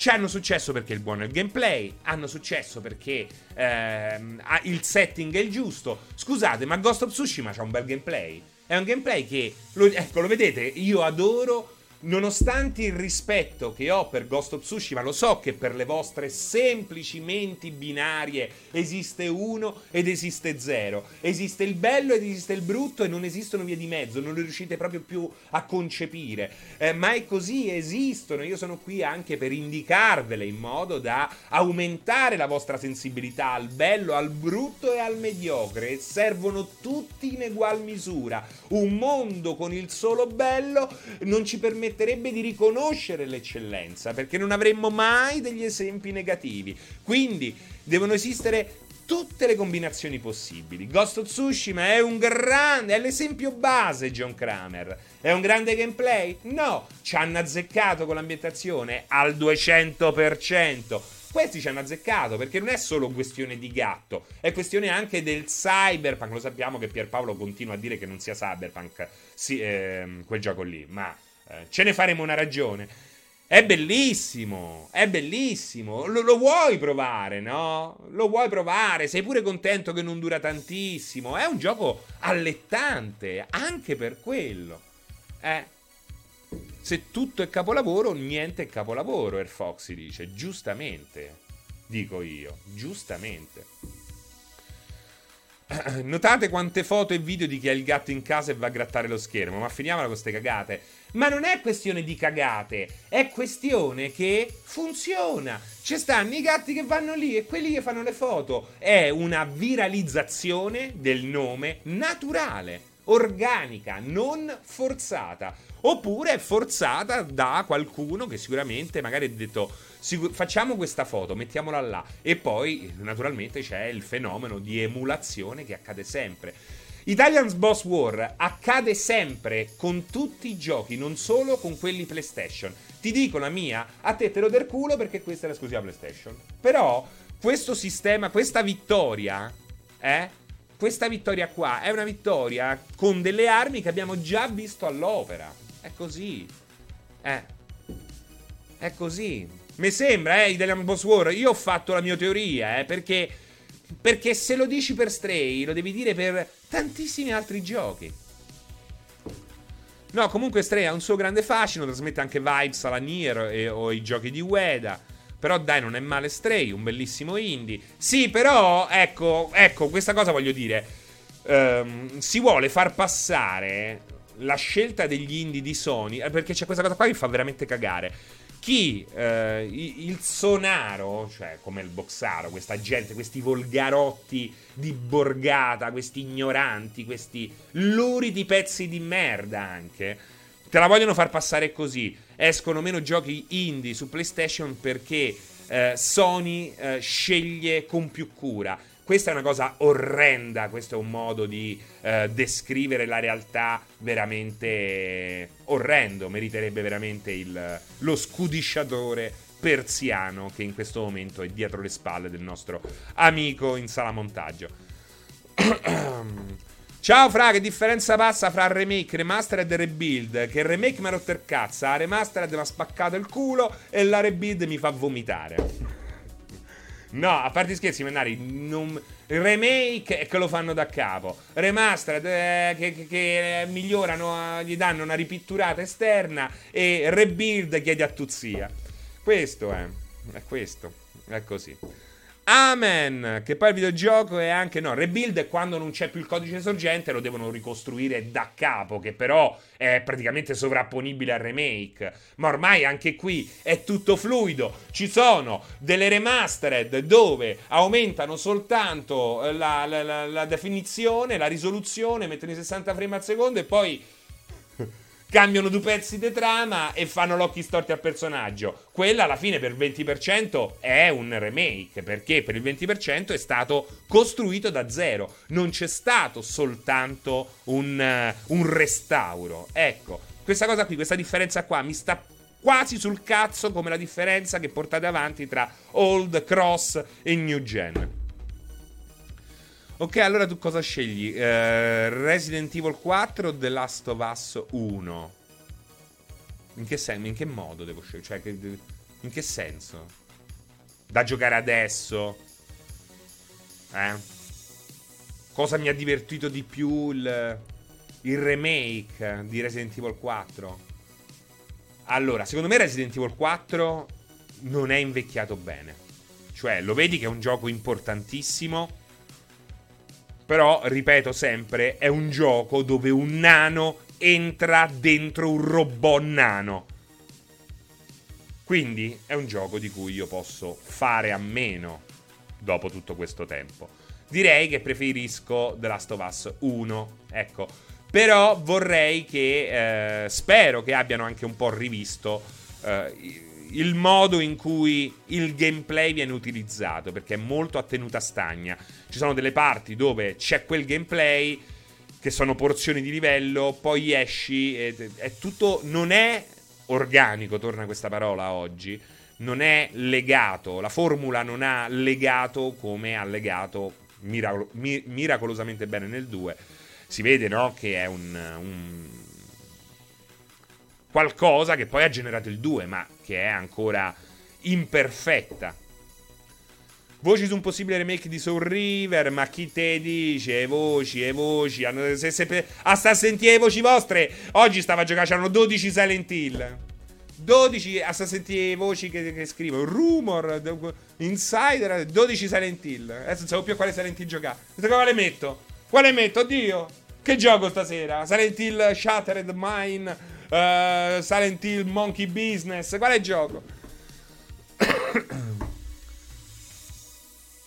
Ci hanno successo perché il buono è il gameplay, hanno successo perché ehm, il setting è il giusto. Scusate, ma Ghost of Tsushima c'ha un bel gameplay. È un gameplay che, lo, ecco, lo vedete, io adoro, nonostante il rispetto che ho per Ghost of Tsushima. Lo so che per le vostre semplici menti binarie esiste uno ed esiste zero, esiste il bello ed esiste il brutto e non esistono vie di mezzo, non le riuscite proprio più a concepire, eh, ma è così, esistono. Io sono qui anche per indicarvele in modo da aumentare la vostra sensibilità al bello, al brutto e al mediocre, e servono tutti in egual misura. Un mondo con il solo bello non ci permette di riconoscere l'eccellenza, perché non avremmo mai degli esempi negativi. Quindi devono esistere tutte le combinazioni possibili. Ghost of Tsushima è un grande, è l'esempio base. John Kramer è un grande gameplay? No, ci hanno azzeccato con l'ambientazione al duecento per cento. Questi ci hanno azzeccato, perché non è solo questione di gatto, è questione anche del cyberpunk. Lo sappiamo che Pierpaolo continua a dire che non sia cyberpunk, sì, eh, quel gioco lì, ma ce ne faremo una ragione. È bellissimo, è bellissimo. Lo, lo vuoi provare, no? Lo vuoi provare, sei pure contento che non dura tantissimo. È un gioco allettante, anche per quello. Eh, se tutto è capolavoro, niente è capolavoro, Air Foxy dice. Giustamente, dico io, giustamente. Notate quante foto e video di chi ha il gatto in casa e va a grattare lo schermo. Ma finiamola con queste cagate. Ma non è questione di cagate, è questione che funziona. Ci stanno i gatti che vanno lì e quelli che fanno le foto. È una viralizzazione del nome naturale. organica, non forzata, oppure forzata da qualcuno che sicuramente magari ha detto sicur- facciamo questa foto, mettiamola là, e poi naturalmente c'è il fenomeno di emulazione che accade sempre. Italian's Boss War accade sempre con tutti i giochi, non solo con quelli PlayStation. Ti dico la mia, a te te lo del culo perché questa è l'esclusiva PlayStation, però questo sistema, questa vittoria, eh questa vittoria qua è una vittoria con delle armi che abbiamo già visto all'opera. È così. Eh. È così. Mi sembra, eh, Italian Boss War. Io ho fatto la mia teoria, eh, perché... Perché se lo dici per Stray, lo devi dire per tantissimi altri giochi. No, comunque Stray ha un suo grande fascino, trasmette anche vibes alla Nier e, o i giochi di Ueda. Però dai, non è male Stray, un bellissimo indie. Sì, però, ecco, ecco, questa cosa voglio dire. Ehm, si vuole far passare la scelta degli indie di Sony, perché c'è questa cosa qua che fa veramente cagare. Chi, eh, il sonaro, cioè come il boxaro, questa gente, questi volgarotti di borgata, questi ignoranti, questi luridi pezzi di merda anche, te la vogliono far passare così. Escono meno giochi indie su PlayStation perché eh, Sony eh, sceglie con più cura. Questa è una cosa orrenda, questo è un modo di eh, descrivere la realtà veramente orrendo. Meriterebbe veramente il, lo scudisciatore persiano che in questo momento è dietro le spalle del nostro amico in sala montaggio. Ciao Fra, che differenza passa fra remake, remastered e rebuild? Che il remake mi ha rotto il cazzo, la remastered mi ha spaccato il culo e la rebuild mi fa vomitare. No, a parte scherzi, mandare non... remake che lo fanno da capo, remastered eh, che, che, che migliorano, gli danno una ripitturata esterna, e rebuild chiedi a tuzzia. Questo è, è questo, è così. Amen. Che poi il videogioco è anche, no, rebuild è quando non c'è più il codice sorgente, lo devono ricostruire da capo, che però è praticamente sovrapponibile al remake. Ma ormai anche qui è tutto fluido. Ci sono delle remastered dove aumentano soltanto la, la, la, la definizione, la risoluzione, mettono i sessanta frame al secondo e poi cambiano due pezzi di trama e fanno l'occhi storti al personaggio. Quella alla fine per il venti per cento è un remake, perché per il venti per cento è stato costruito da zero. Non c'è stato soltanto un, uh, un restauro. Ecco, questa cosa qui, questa differenza qua mi sta quasi sul cazzo come la differenza che portate avanti tra old, cross e new gen. Ok, allora tu cosa scegli? Eh, Resident Evil quattro o The Last of Us uno? In che senso? In che modo devo scegliere? Cioè, che, in che senso? Da giocare adesso? Eh? Cosa mi ha divertito di più il, il remake di Resident Evil quattro? Allora, secondo me Resident Evil quattro non è invecchiato bene. Cioè, lo vedi che è un gioco importantissimo... Però, ripeto sempre, è un gioco dove un nano entra dentro un robot nano. Quindi è un gioco di cui io posso fare a meno dopo tutto questo tempo. Direi che preferisco The Last of Us uno, ecco. Però vorrei che, eh, spero che abbiano anche un po' rivisto eh, il modo in cui il gameplay viene utilizzato, perché è molto a tenuta stagna. Ci sono delle parti dove c'è quel gameplay che sono porzioni di livello, poi esci e è tutto, non è organico, torna questa parola oggi, non è legato, la formula non ha legato come ha legato miracol- mi- miracolosamente bene nel due. Si vede, no, che è un, un qualcosa che poi ha generato il due, ma che è ancora imperfetta. Voci su un possibile remake di Soul River, ma chi te dice? Voci e voci. Hanno, se, se, pe, a sta a sentire le voci vostre. Oggi stava a giocare, c'erano dodici Silent Hill. dodici a sta a sentire le voci che, che scrivono. Rumor, Insider, dodici Silent Hill. Adesso non sapevo più a quale Silent Hill giocare. Quale metto? Quale metto? Oddio. Che gioco stasera? Silent Hill Shattered Mine, uh, Silent Hill Monkey Business. Quale gioco?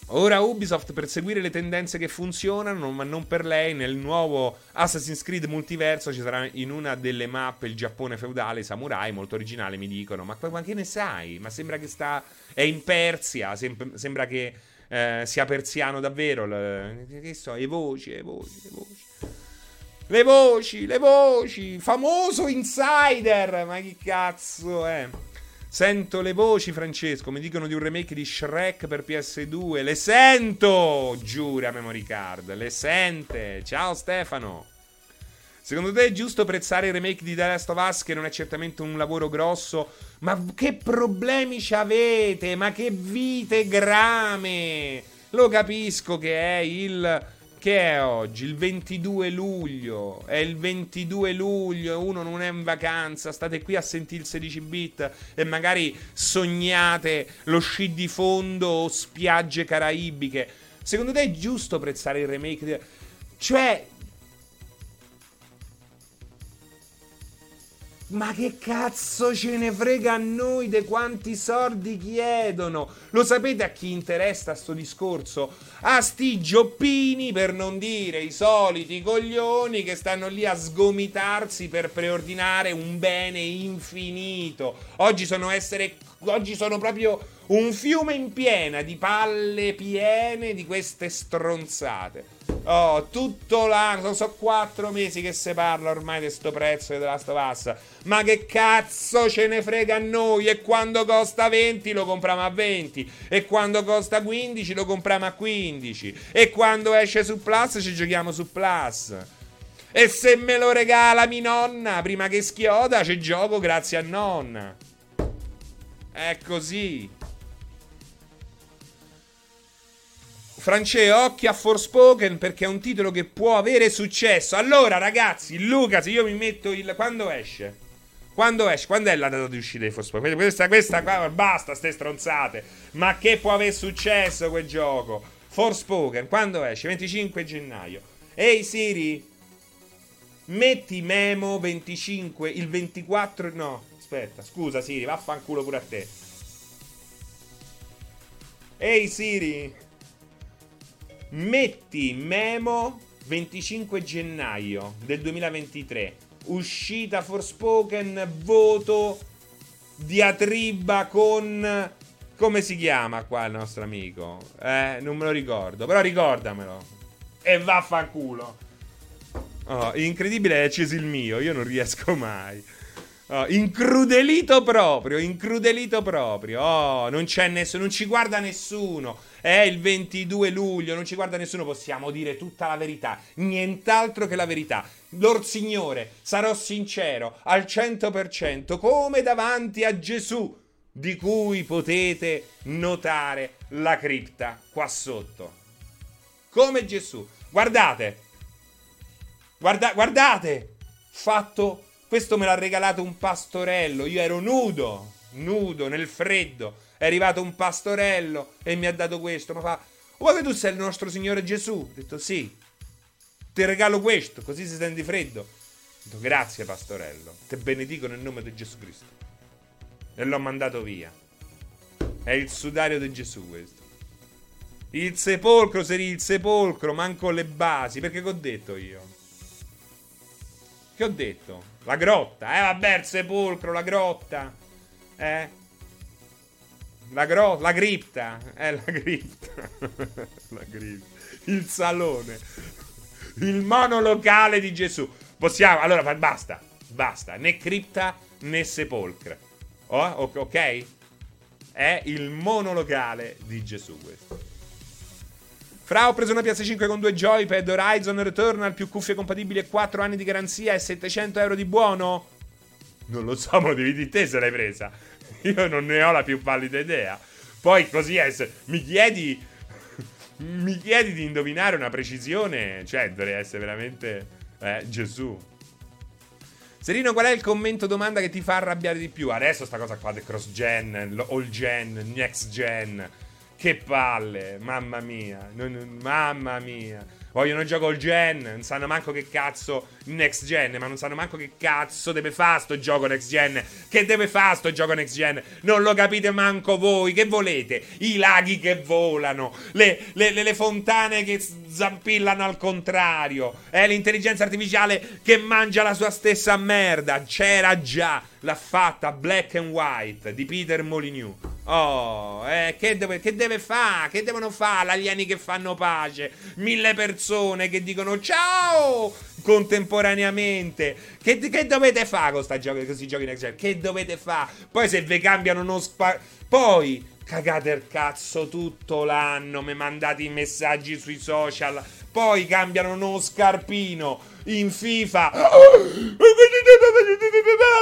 Ora Ubisoft, per seguire le tendenze che funzionano, ma non per lei, nel nuovo Assassin's Creed multiverso ci sarà in una delle mappe il Giappone feudale, i samurai, molto originale, mi dicono. Ma, ma che ne sai? Ma sembra che sta... è in Persia, sem- sembra che eh, sia persiano davvero. Le... Che so, le voci, le voci, le voci. Le voci, le voci. Famoso insider, ma chi cazzo è? Eh? Sento le voci, Francesco, mi dicono di un remake di Shrek per P S due. Le sento, giura memory card, le sente. Ciao Stefano. Secondo te è giusto prezzare il remake di The Last of Us, che non è certamente un lavoro grosso? Ma che problemi c'avete? Ma che vite grame! Lo capisco che è il... che è oggi? Il ventidue luglio. È il ventidue luglio. Uno non è in vacanza. State qui a sentire il sedici bit e magari sognate lo sci di fondo o spiagge caraibiche. Secondo te è giusto prezzare il remake di... Cioè, ma che cazzo ce ne frega a noi de quanti soldi chiedono? Lo sapete a chi interessa sto discorso? A sti gioppini, per non dire i soliti coglioni che stanno lì a sgomitarsi per preordinare un bene infinito. Oggi sono essere... oggi sono proprio un fiume in piena di palle piene di queste stronzate. Oh, tutto l'anno, sono quattro mesi che se parla ormai di sto prezzo della Stovassa. Ma che cazzo ce ne frega a noi? E quando costa venti lo compriamo a venti, e quando costa quindici lo compriamo a quindici, e quando esce su Plus ci giochiamo su Plus. E se me lo regala mi nonna, prima che schioda ci gioco grazie a nonna. È così. France, occhio a Forspoken, perché è un titolo che può avere successo. Allora ragazzi, Lucas, io mi metto il... Quando esce? Quando esce? Quando è la data di uscita di Forspoken? Questa, questa qua, basta ste stronzate. Ma che può aver successo quel gioco? Forspoken, quando esce? venticinque gennaio. Ehi Siri, metti memo venticinque, il ventiquattro... No, aspetta, scusa Siri, vaffanculo pure a te. Ehi Siri, metti memo venticinque gennaio del duemilaventitré, uscita Forspoken, voto, diatriba con... Come si chiama qua il nostro amico? Eh, non me lo ricordo, però ricordamelo. E vaffanculo. Oh, incredibile, è acceso il mio, io non riesco mai. Oh, incrudelito proprio, incrudelito proprio. Oh, non c'è nessuno, non ci guarda nessuno. È il ventidue luglio, non ci guarda nessuno, possiamo dire tutta la verità, nient'altro che la verità. Lor Signore, sarò sincero al cento per cento, come davanti a Gesù, di cui potete notare la cripta qua sotto. Come Gesù. Guardate. Guarda- guardate. Fatto. Questo me l'ha regalato un pastorello, io ero nudo, nudo, nel freddo, è arrivato un pastorello e mi ha dato questo, ma fa, vuoi che tu sei il nostro Signore Gesù? Ho detto sì, ti regalo questo, così si senti freddo. Ho detto grazie pastorello, te benedico nel nome di Gesù Cristo. E l'ho mandato via, è il sudario di Gesù questo. Il sepolcro, seri il sepolcro, manco le basi, perché che ho detto io? Che ho detto? La grotta, eh vabbè, il sepolcro, la grotta, eh, la grotta, la cripta, eh, la cripta, la cripta, il salone, il monolocale di Gesù, possiamo, allora basta, basta, né cripta né sepolcro, oh, ok, è il monolocale di Gesù questo. Fra, ho preso una P S cinque con due joypad, Horizon Returnal più cuffie compatibili e quattro anni di garanzia e settecento euro di buono? Non lo so, ma devi di te se l'hai presa. Io non ne ho la più pallida idea. Poi così è, mi chiedi mi chiedi di indovinare una precisione, cioè dovrei essere veramente eh, Gesù. Serino, qual è il commento domanda che ti fa arrabbiare di più? Adesso sta cosa qua del cross gen, all gen, next gen. Che palle, mamma mia, non, mamma mia. Vogliono gioco al gen, non sanno manco che cazzo next gen, ma non sanno manco che cazzo deve fare sto gioco next gen. Che deve fare sto gioco next gen? Non lo capite manco voi, che volete? I laghi che volano, le, le, le, le fontane che zampillano al contrario, eh, l'intelligenza artificiale che mangia la sua stessa merda. C'era già, l'ha fatta Black and White di Peter Molyneux. Oh, eh, che deve, che deve fare? Che devono fare? Alieni che fanno pace, mille persone che dicono ciao contemporaneamente. Che, che dovete fare con sta gioco, con questi giochi next gen? Che dovete fare? Poi se vi cambiano uno spa... Poi cagate il cazzo tutto l'anno, mi mandate i messaggi sui social. Poi cambiano uno scarpino in FIFA. La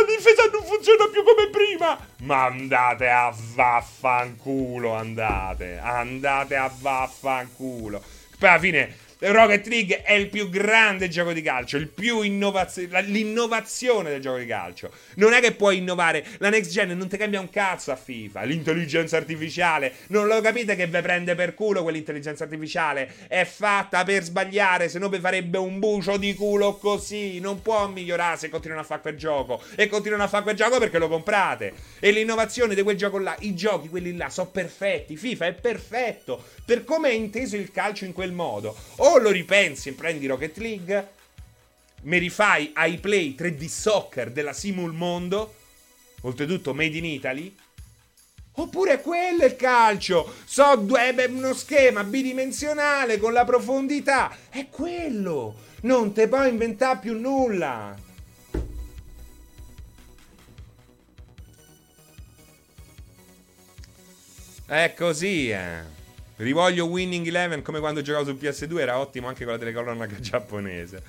difesa non funziona più come prima. Ma andate a vaffanculo, andate, andate a vaffanculo. Poi alla fine Rocket League è il più grande gioco di calcio, il più innovaz- la, l'innovazione del gioco di calcio. Non è che puoi innovare, la next gen non ti cambia un cazzo a FIFA. L'intelligenza artificiale, non lo capite che ve prende per culo quell'intelligenza artificiale? È fatta per sbagliare, se no vi farebbe un bucio di culo così. Non può migliorare se continuano a fare quel gioco, e continuano a fare quel gioco perché lo comprate. E l'innovazione di quel gioco là, i giochi quelli là sono perfetti. FIFA è perfetto per come è inteso il calcio in quel modo. O lo ripensi e prendi Rocket League, mi rifai ai play tre D soccer della Simul Mondo, oltretutto made in Italy. Oppure quello è il calcio, so due, beh, uno schema bidimensionale con la profondità, è quello, non te puoi inventare più nulla. È così, eh. Rivoglio Winning Eleven come quando giocavo su P S due, era ottimo anche con la telecolonna giapponese.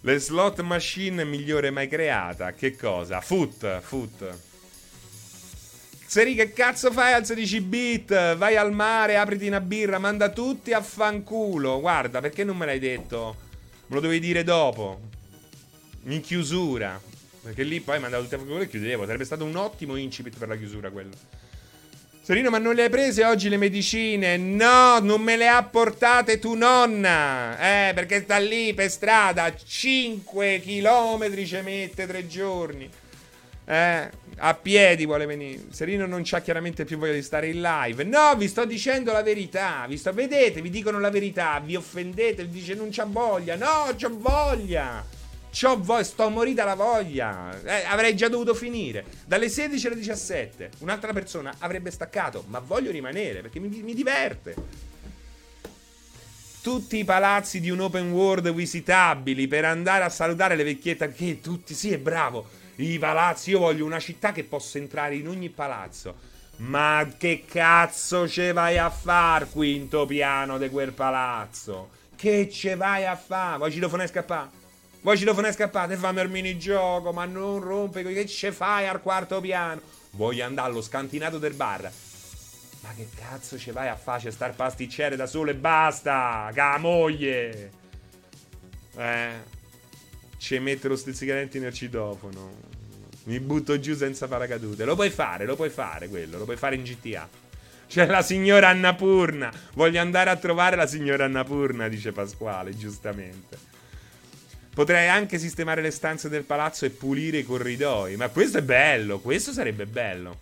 Le slot machine migliore mai creata, che cosa? Foot, foot. Seri, che cazzo fai al sedici bit? Vai al mare, apriti una birra, manda tutti a fanculo. Guarda, perché non me l'hai detto? Me lo dovevi dire dopo, in chiusura, perché lì poi mandavo tutti a fanculo e chiudevo. Sarebbe stato un ottimo incipit per la chiusura quello. Serino, ma non le hai prese oggi le medicine? No, non me le ha portate tu nonna. Eh, perché sta lì per strada, cinque chilometri ci mette tre giorni. Eh, a piedi vuole venire. Serino non c'ha chiaramente più voglia di stare in live. No, vi sto dicendo la verità. Vi sto, vedete, vi dicono la verità. Vi offendete, vi dice non c'ha voglia. No, c'ho voglia. C'ho voglia, sto morita la voglia. Eh, avrei già dovuto finire. Dalle sedici alle diciassette. Un'altra persona avrebbe staccato, ma voglio rimanere perché mi, mi diverte. Tutti i palazzi di un open world visitabili per andare a salutare le vecchiette. Che tutti, sì, è bravo. I palazzi, io voglio una città che posso entrare in ogni palazzo. Ma che cazzo ce vai a far quinto piano di quel palazzo? Che ce vai a fare? Vuoi cilofonare e scappare? Voi cilofonare scappate, fammi il minigioco, ma non rompe, che ce fai al quarto piano? Voglio andare allo scantinato del bar. Ma che cazzo ce vai a fare star pasticcere da solo e basta, ca moglie. Eh, ci metto lo stizzicadenti nel citofono, mi butto giù senza paracadute. Lo puoi fare, lo puoi fare quello, lo puoi fare in G T A. C'è la signora Annapurna, voglio andare a trovare la signora Annapurna, dice Pasquale, giustamente. Potrei anche sistemare le stanze del palazzo e pulire i corridoi. Ma questo è bello, questo sarebbe bello.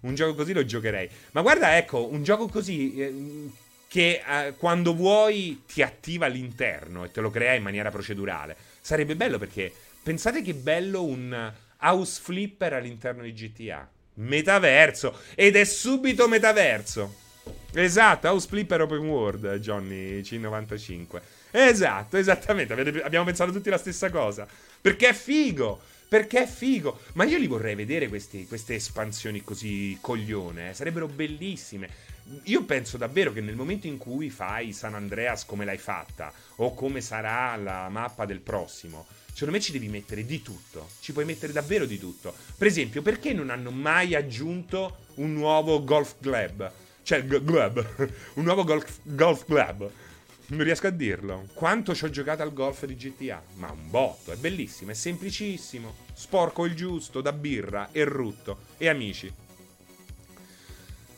Un gioco così lo giocherei. Ma guarda, ecco, un gioco così eh, che eh, quando vuoi ti attiva all'interno e te lo crea in maniera procedurale. Sarebbe bello perché, pensate che bello un House Flipper all'interno di G T A. Metaverso, ed è subito metaverso. Esatto, House Flipper open world, Johnny C novantacinque. Esatto, esattamente, abbiamo pensato tutti la stessa cosa. Perché è figo, perché è figo. Ma io li vorrei vedere questi, queste espansioni così coglione, eh. Sarebbero bellissime. Io penso davvero che nel momento in cui fai San Andreas come l'hai fatta, o come sarà la mappa del prossimo, secondo me ci devi mettere di tutto. Ci puoi mettere davvero di tutto. Per esempio, perché non hanno mai aggiunto un nuovo golf club? Cioè, g- club un nuovo golf, golf club. Non riesco a dirlo. Quanto ci ho giocato al golf di G T A? Ma un botto, è bellissimo, è semplicissimo. Sporco il giusto, da birra, e rutto, e amici.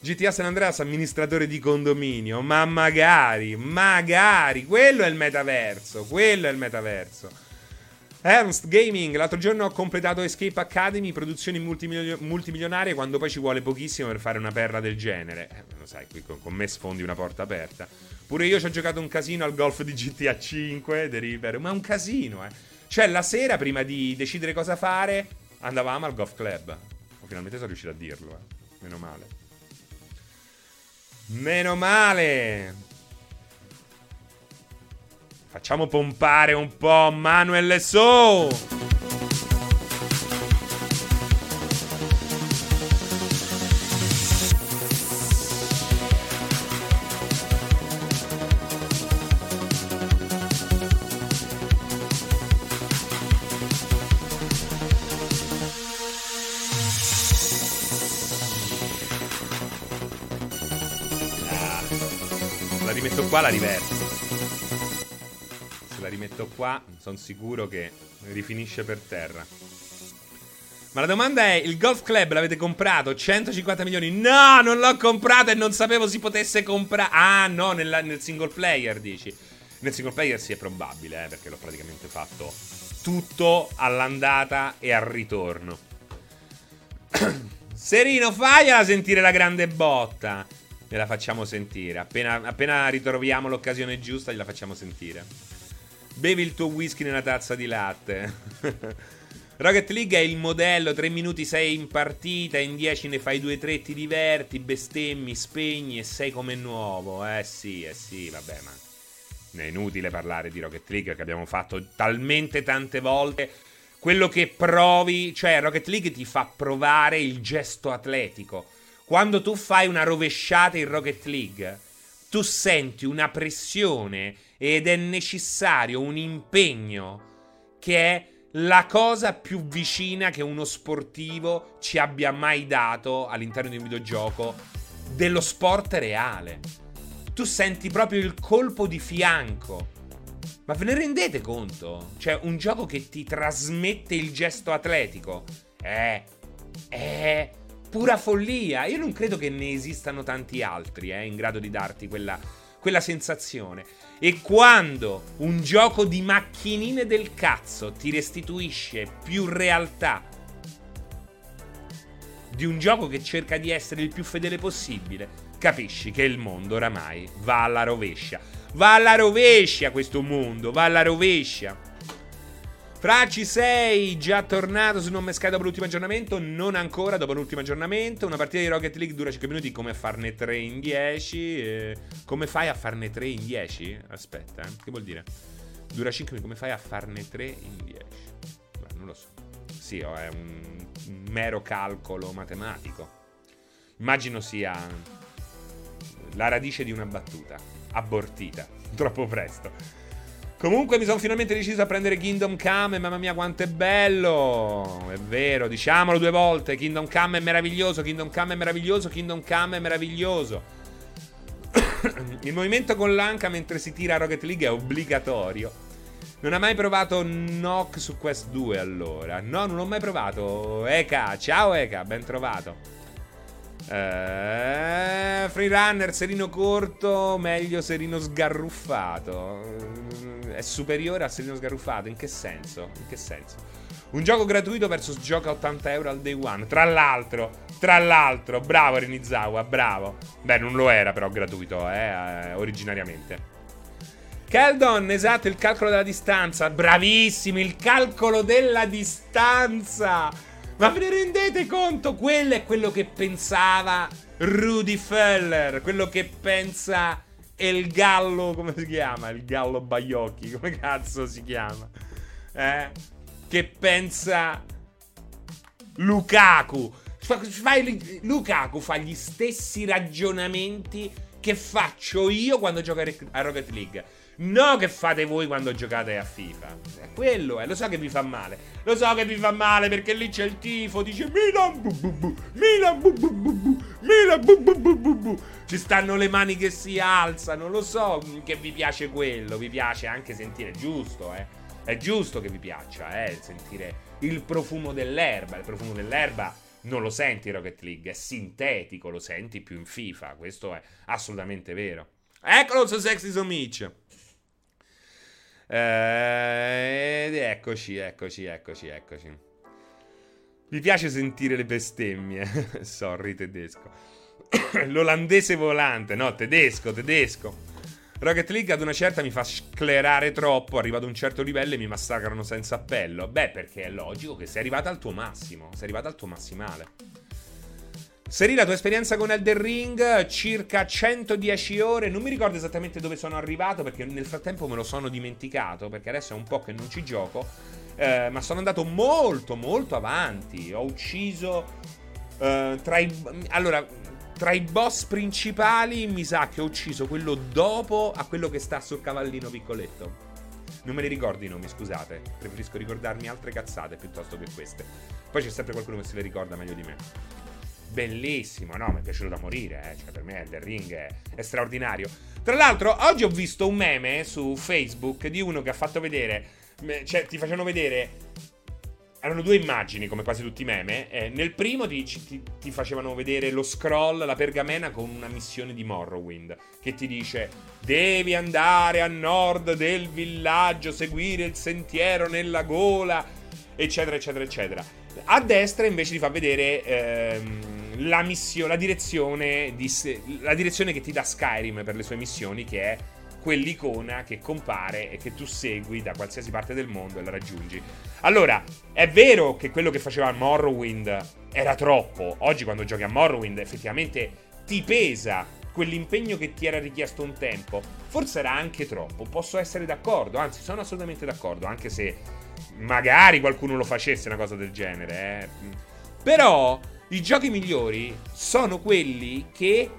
G T A San Andreas amministratore di condominio. Ma magari, magari, quello è il metaverso, quello è il metaverso. Ernst Gaming, l'altro giorno ho completato Escape Academy, produzioni multimilio- multimilionarie, quando poi ci vuole pochissimo per fare una perla del genere. Eh, lo sai, qui con, con me sfondi una porta aperta. Pure io ci ho giocato un casino al golf di G T A cinque, The River, ma un casino, eh. Cioè, la sera, prima di decidere cosa fare, andavamo al golf club. Oh, finalmente sono riuscito a dirlo, eh. Meno male. Meno male! Facciamo pompare un po' Manuel Lesseau. Ah, la rimetto qua, la riverso. La rimetto qua, sono sicuro che rifinisce per terra. Ma la domanda è: il golf club l'avete comprato? centocinquanta milioni? No, non l'ho comprato e non sapevo si potesse comprare. Ah no, nella, nel single player dici. Nel single player sì, è probabile, eh, perché l'ho praticamente fatto tutto all'andata e al ritorno. Serino, fagliela sentire la grande botta. Gliela facciamo sentire appena, appena ritroviamo l'occasione giusta, gliela facciamo sentire. Bevi il tuo whisky nella tazza di latte. Rocket League è il modello, tre minuti sei in partita, in dieci ne fai due tre, ti diverti, bestemmi, spegni e sei come nuovo. Eh sì, eh sì, vabbè, ma è inutile parlare di Rocket League, che abbiamo fatto talmente tante volte. Quello che provi, cioè Rocket League ti fa provare il gesto atletico. Quando tu fai una rovesciata in Rocket League, tu senti una pressione ed è necessario un impegno, che è la cosa più vicina che uno sportivo ci abbia mai dato all'interno di un videogioco, dello sport reale. Tu senti proprio il colpo di fianco. Ma ve ne rendete conto? Cioè, un gioco che ti trasmette il gesto atletico è, è pura follia. Io non credo che ne esistano tanti altri eh, in grado di darti quella, quella sensazione. E quando un gioco di macchinine del cazzo ti restituisce più realtà di un gioco che cerca di essere il più fedele possibile, capisci che il mondo oramai va alla rovescia. Va alla rovescia questo mondo, va alla rovescia. Fra, ci sei già tornato su Non Man's Sky dopo l'ultimo aggiornamento? Non ancora, dopo l'ultimo aggiornamento. Una partita di Rocket League dura cinque minuti, come farne tre in dieci? Eh, come fai a farne tre in dieci? Aspetta, eh. Che vuol dire? Dura cinque minuti, come fai a farne tre in dieci? Beh, non lo so. Sì, oh, è un mero calcolo matematico. Immagino sia la radice di una battuta abortita troppo presto. Comunque mi sono finalmente deciso a prendere Kingdom Come e mamma mia quanto è bello! È vero, diciamolo due volte, Kingdom Come è meraviglioso, Kingdom Come è meraviglioso, Kingdom Come è meraviglioso. Il movimento con l'anca mentre si tira a Rocket League è obbligatorio. Non ha mai provato Knock su Quest due allora? No, non l'ho mai provato. Eka, ciao Eka, ben trovato. Uh, free runner, serino corto, meglio serino sgarruffato. È superiore al serino sgarruffato, in che senso? In che senso? Un gioco gratuito versus gioco a ottanta euro al day one. Tra l'altro, tra l'altro, bravo Renizawa, bravo. Beh, non lo era però gratuito, eh, originariamente. Keldon, esatto, il calcolo della distanza. Bravissimi, il calcolo della distanza. Ma ve ne rendete conto? Quello è quello che pensava Rudy Feller, quello che pensa il gallo, come si chiama? Il gallo Baiocchi, come cazzo si chiama? Eh? Che pensa Lukaku. Fai, Lukaku fa gli stessi ragionamenti che faccio io quando gioco a Rocket League. No, che fate voi quando giocate a FIFA. Quello è, eh, lo so che vi fa male. Lo so che vi fa male perché lì c'è il tifo. Dice Milan bu bu bu, Milan bu bu bu bu, Milan bu bu bu bu bu. Ci stanno le mani che si alzano. Lo so che vi piace quello. Vi piace anche sentire, giusto, eh. È giusto che vi piaccia, eh, sentire il profumo dell'erba. Il profumo dell'erba non lo senti Rocket League, è sintetico, lo senti più in FIFA, questo è assolutamente vero. Eccolo su Sexy Somic. Eh, eccoci, eccoci, eccoci, eccoci. Mi piace sentire le bestemmie. Sorry tedesco. L'olandese volante, no, tedesco, tedesco. Rocket League ad una certa mi fa sclerare troppo, arriva ad un certo livello e mi massacrano senza appello. Beh, perché è logico che sei arrivata al tuo massimo, sei arrivata al tuo massimale. Seri, la tua esperienza con Elden Ring, circa centodieci ore, non mi ricordo esattamente dove sono arrivato perché nel frattempo me lo sono dimenticato, perché adesso è un po' che non ci gioco, eh, ma sono andato molto molto avanti, ho ucciso eh, tra i... allora... Tra i boss principali mi sa che ho ucciso quello dopo a quello che sta sul cavallino piccoletto. Non me ne ricordo i nomi, scusate. Preferisco ricordarmi altre cazzate piuttosto che queste. Poi c'è sempre qualcuno che se le ricorda meglio di me. Bellissimo, no, mi è piaciuto da morire, eh. Cioè per me Elden Ring è, è straordinario. Tra l'altro oggi ho visto un meme su Facebook di uno che ha fatto vedere, cioè ti facevano vedere... Erano due immagini, come quasi tutti i meme. Eh, nel primo ti, ti, ti facevano vedere lo scroll, la pergamena con una missione di Morrowind, che ti dice devi andare a nord del villaggio, seguire il sentiero nella gola, eccetera, eccetera, eccetera. A destra invece ti fa vedere ehm, la missione, la direzione di, la direzione che ti dà Skyrim per le sue missioni, che è quell'icona che compare e che tu segui da qualsiasi parte del mondo e la raggiungi. Allora, è vero che quello che faceva Morrowind era troppo. Oggi quando giochi a Morrowind effettivamente ti pesa quell'impegno che ti era richiesto un tempo. Forse era anche troppo, posso essere d'accordo, anzi sono assolutamente d'accordo, anche se magari qualcuno lo facesse una cosa del genere, eh. Però i giochi migliori sono quelli che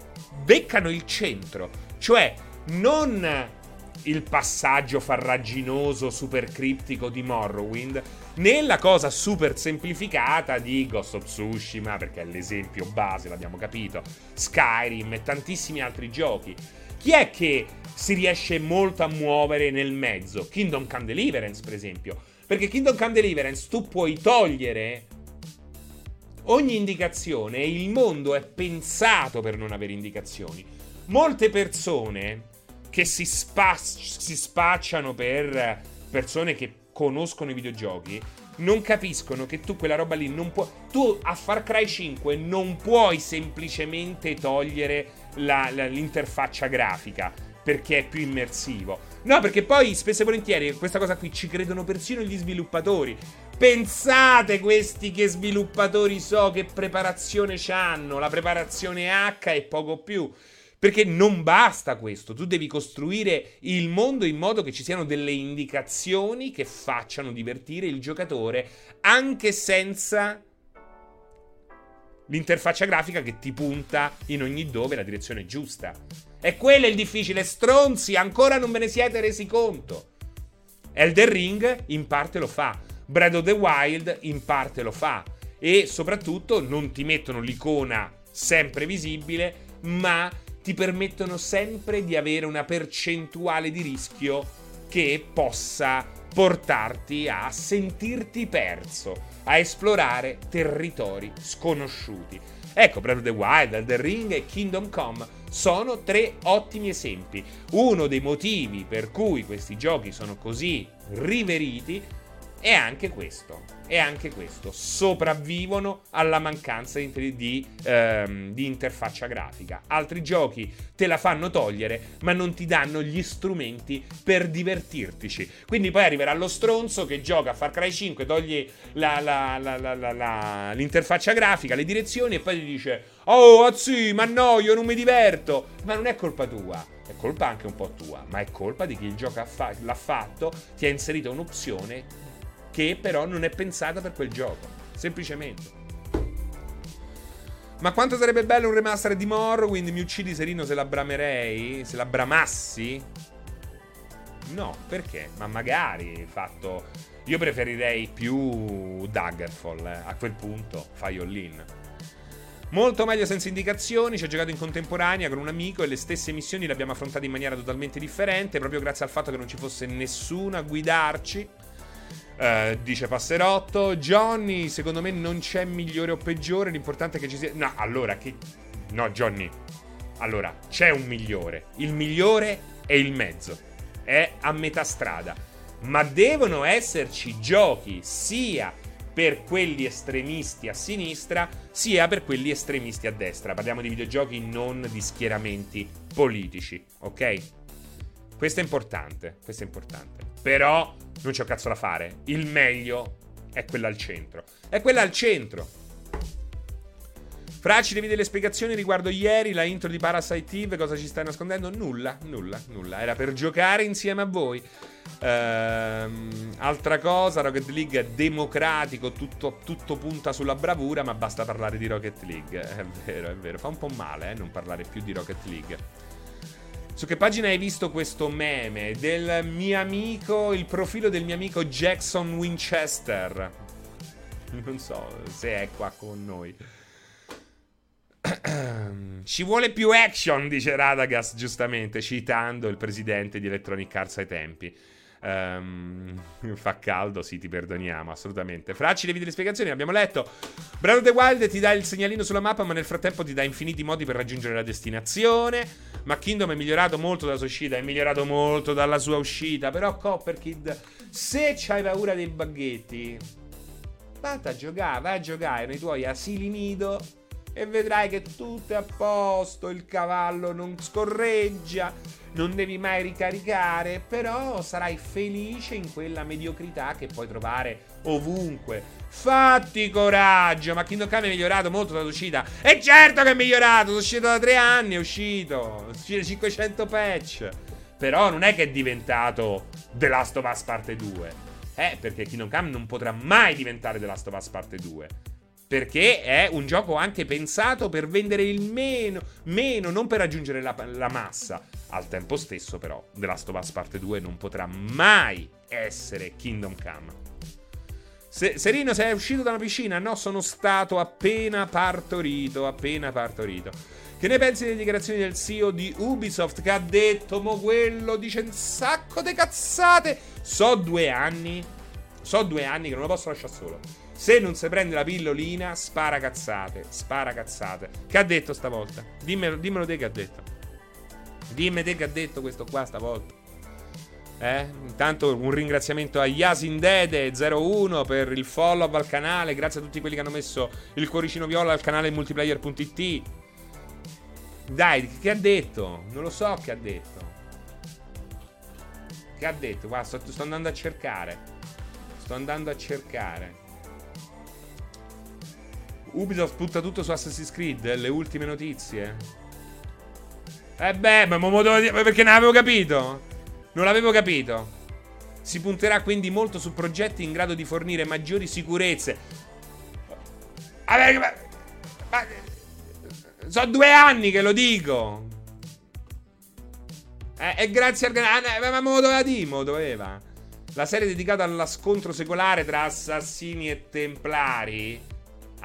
beccano il centro, cioè non il passaggio farraginoso super criptico di Morrowind, né la cosa super semplificata di Ghost of Tsushima, perché è l'esempio base, l'abbiamo capito, Skyrim e tantissimi altri giochi. Chi è che si riesce molto a muovere nel mezzo? Kingdom Come Deliverance, per esempio, perché Kingdom Come Deliverance tu puoi togliere ogni indicazione e il mondo è pensato per non avere indicazioni. Molte persone che si, spa- si spacciano per persone che conoscono i videogiochi non capiscono che tu quella roba lì non puoi... Tu a Far Cry cinque non puoi semplicemente togliere la, la, l'interfaccia grafica perché è più immersivo. No, perché poi spesso e volentieri questa cosa qui ci credono persino gli sviluppatori. Pensate questi che sviluppatori so che preparazione c'hanno, la preparazione H e poco più. Perché non basta questo, tu devi costruire il mondo in modo che ci siano delle indicazioni che facciano divertire il giocatore anche senza l'interfaccia grafica che ti punta in ogni dove la direzione giusta. E quello è il difficile, stronzi, ancora non ve ne siete resi conto. Elden Ring in parte lo fa, Breath of the Wild in parte lo fa e soprattutto non ti mettono l'icona sempre visibile, ma ti permettono sempre di avere una percentuale di rischio che possa portarti a sentirti perso, a esplorare territori sconosciuti. Ecco, Breath of the Wild, Elden Ring e Kingdom Come sono tre ottimi esempi. Uno dei motivi per cui questi giochi sono così riveriti è anche questo, è anche questo. Sopravvivono alla mancanza di, di, ehm, di interfaccia grafica. Altri giochi te la fanno togliere, ma non ti danno gli strumenti per divertirtici. Quindi poi arriverà lo stronzo che gioca a Far Cry cinque, toglie la, la, la, la, la, la, l'interfaccia grafica, le direzioni e poi gli dice «Oh, azzi, ma no, io non mi diverto!» Ma non è colpa tua. È colpa anche un po' tua, ma è colpa di chi il gioco fa- l'ha fatto, ti ha inserito un'opzione che però non è pensata per quel gioco, semplicemente. Ma quanto sarebbe bello un remaster di Morrowind? Mi uccidi Serino se la bramerei? Se la bramassi? No, perché? Ma magari fatto... Io preferirei più Daggerfall, eh. A quel punto fai all-in. Molto meglio senza indicazioni, ci ho giocato in contemporanea con un amico e le stesse missioni le abbiamo affrontate in maniera totalmente differente, proprio grazie al fatto che non ci fosse nessuno a guidarci. Uh, dice Passerotto. Johnny, secondo me non c'è migliore o peggiore, l'importante è che ci sia... No, allora, che... No, Johnny, allora, c'è un migliore. Il migliore è il mezzo, è a metà strada. Ma devono esserci giochi sia per quelli estremisti a sinistra, sia per quelli estremisti a destra. Parliamo di videogiochi, non di schieramenti politici, ok? Questo è importante, questo è importante. Però non c'è un cazzo da fare. Il meglio è quella al centro. È quella al centro. Fra, ci devi delle spiegazioni riguardo ieri, la intro di Parasite Eve, cosa ci stai nascondendo? Nulla, nulla, nulla. Era per giocare insieme a voi. Ehm, altra cosa, Rocket League è democratico, tutto, tutto punta sulla bravura, ma basta parlare di Rocket League. È vero, è vero. Fa un po' male, eh, non parlare più di Rocket League. Su che pagina hai visto questo meme? Del mio amico, il profilo del mio amico Jackson Winchester. Non so se è qua con noi. Ci vuole più action, dice Radagast, giustamente, citando il presidente di Electronic Arts ai tempi. Um, fa caldo, sì, ti perdoniamo, assolutamente. Fracci, devi delle spiegazioni, abbiamo letto. Breath of the Wild ti dà il segnalino sulla mappa, ma nel frattempo ti dà infiniti modi per raggiungere la destinazione. Ma Kingdom è migliorato molto dalla sua uscita, è migliorato molto dalla sua uscita. Però Copperkid, se c'hai paura dei baghetti, vada a giocare, vai a giocare nei tuoi asili nido e vedrai che tutto è a posto, il cavallo non scorreggia, non devi mai ricaricare, però sarai felice in quella mediocrità che puoi trovare ovunque. Fatti coraggio, ma Kingdom Come è migliorato molto dall'uscita. E certo che è migliorato, sono uscito da tre anni, è uscito, sono cinquecento patch. Però non è che è diventato The Last of Us Parte due. Eh, perché Kingdom Come non potrà mai diventare The Last of Us Parte due. Perché è un gioco anche pensato per vendere il meno, meno, non per raggiungere la, la massa. Al tempo stesso, però, The Last of Us Parte due non potrà mai essere Kingdom Come. Se, Serino, sei uscito da una piscina? No, sono stato appena partorito, appena partorito. Che ne pensi delle dichiarazioni del C E O di Ubisoft che ha detto, mo quello dice un sacco di cazzate? So due anni, so due anni che non lo posso lasciare solo. Se non si prende la pillolina, spara cazzate, spara cazzate. Che ha detto stavolta? Dimmelo, dimmelo te che ha detto. Dimmi te che ha detto questo qua stavolta. Eh? Intanto un ringraziamento a Yasindede zero uno per il follow al canale. Grazie a tutti quelli che hanno messo il cuoricino viola al canale Multiplayer punto it. Dai, che ha detto? Non lo so che ha detto. Che ha detto? Guarda, sto, sto andando a cercare. Sto andando a cercare. Ubisoft butta tutto su Assassin's Creed, le ultime notizie. Eh beh, ma perché non avevo capito? Non l'avevo capito. Si punterà quindi molto su progetti in grado di fornire maggiori sicurezze. Vabbè, ma, ma, sono due anni che lo dico. Eh, e grazie al canale. Ma me lo doveva dire, me lo doveva. La serie dedicata allo scontro secolare tra assassini e templari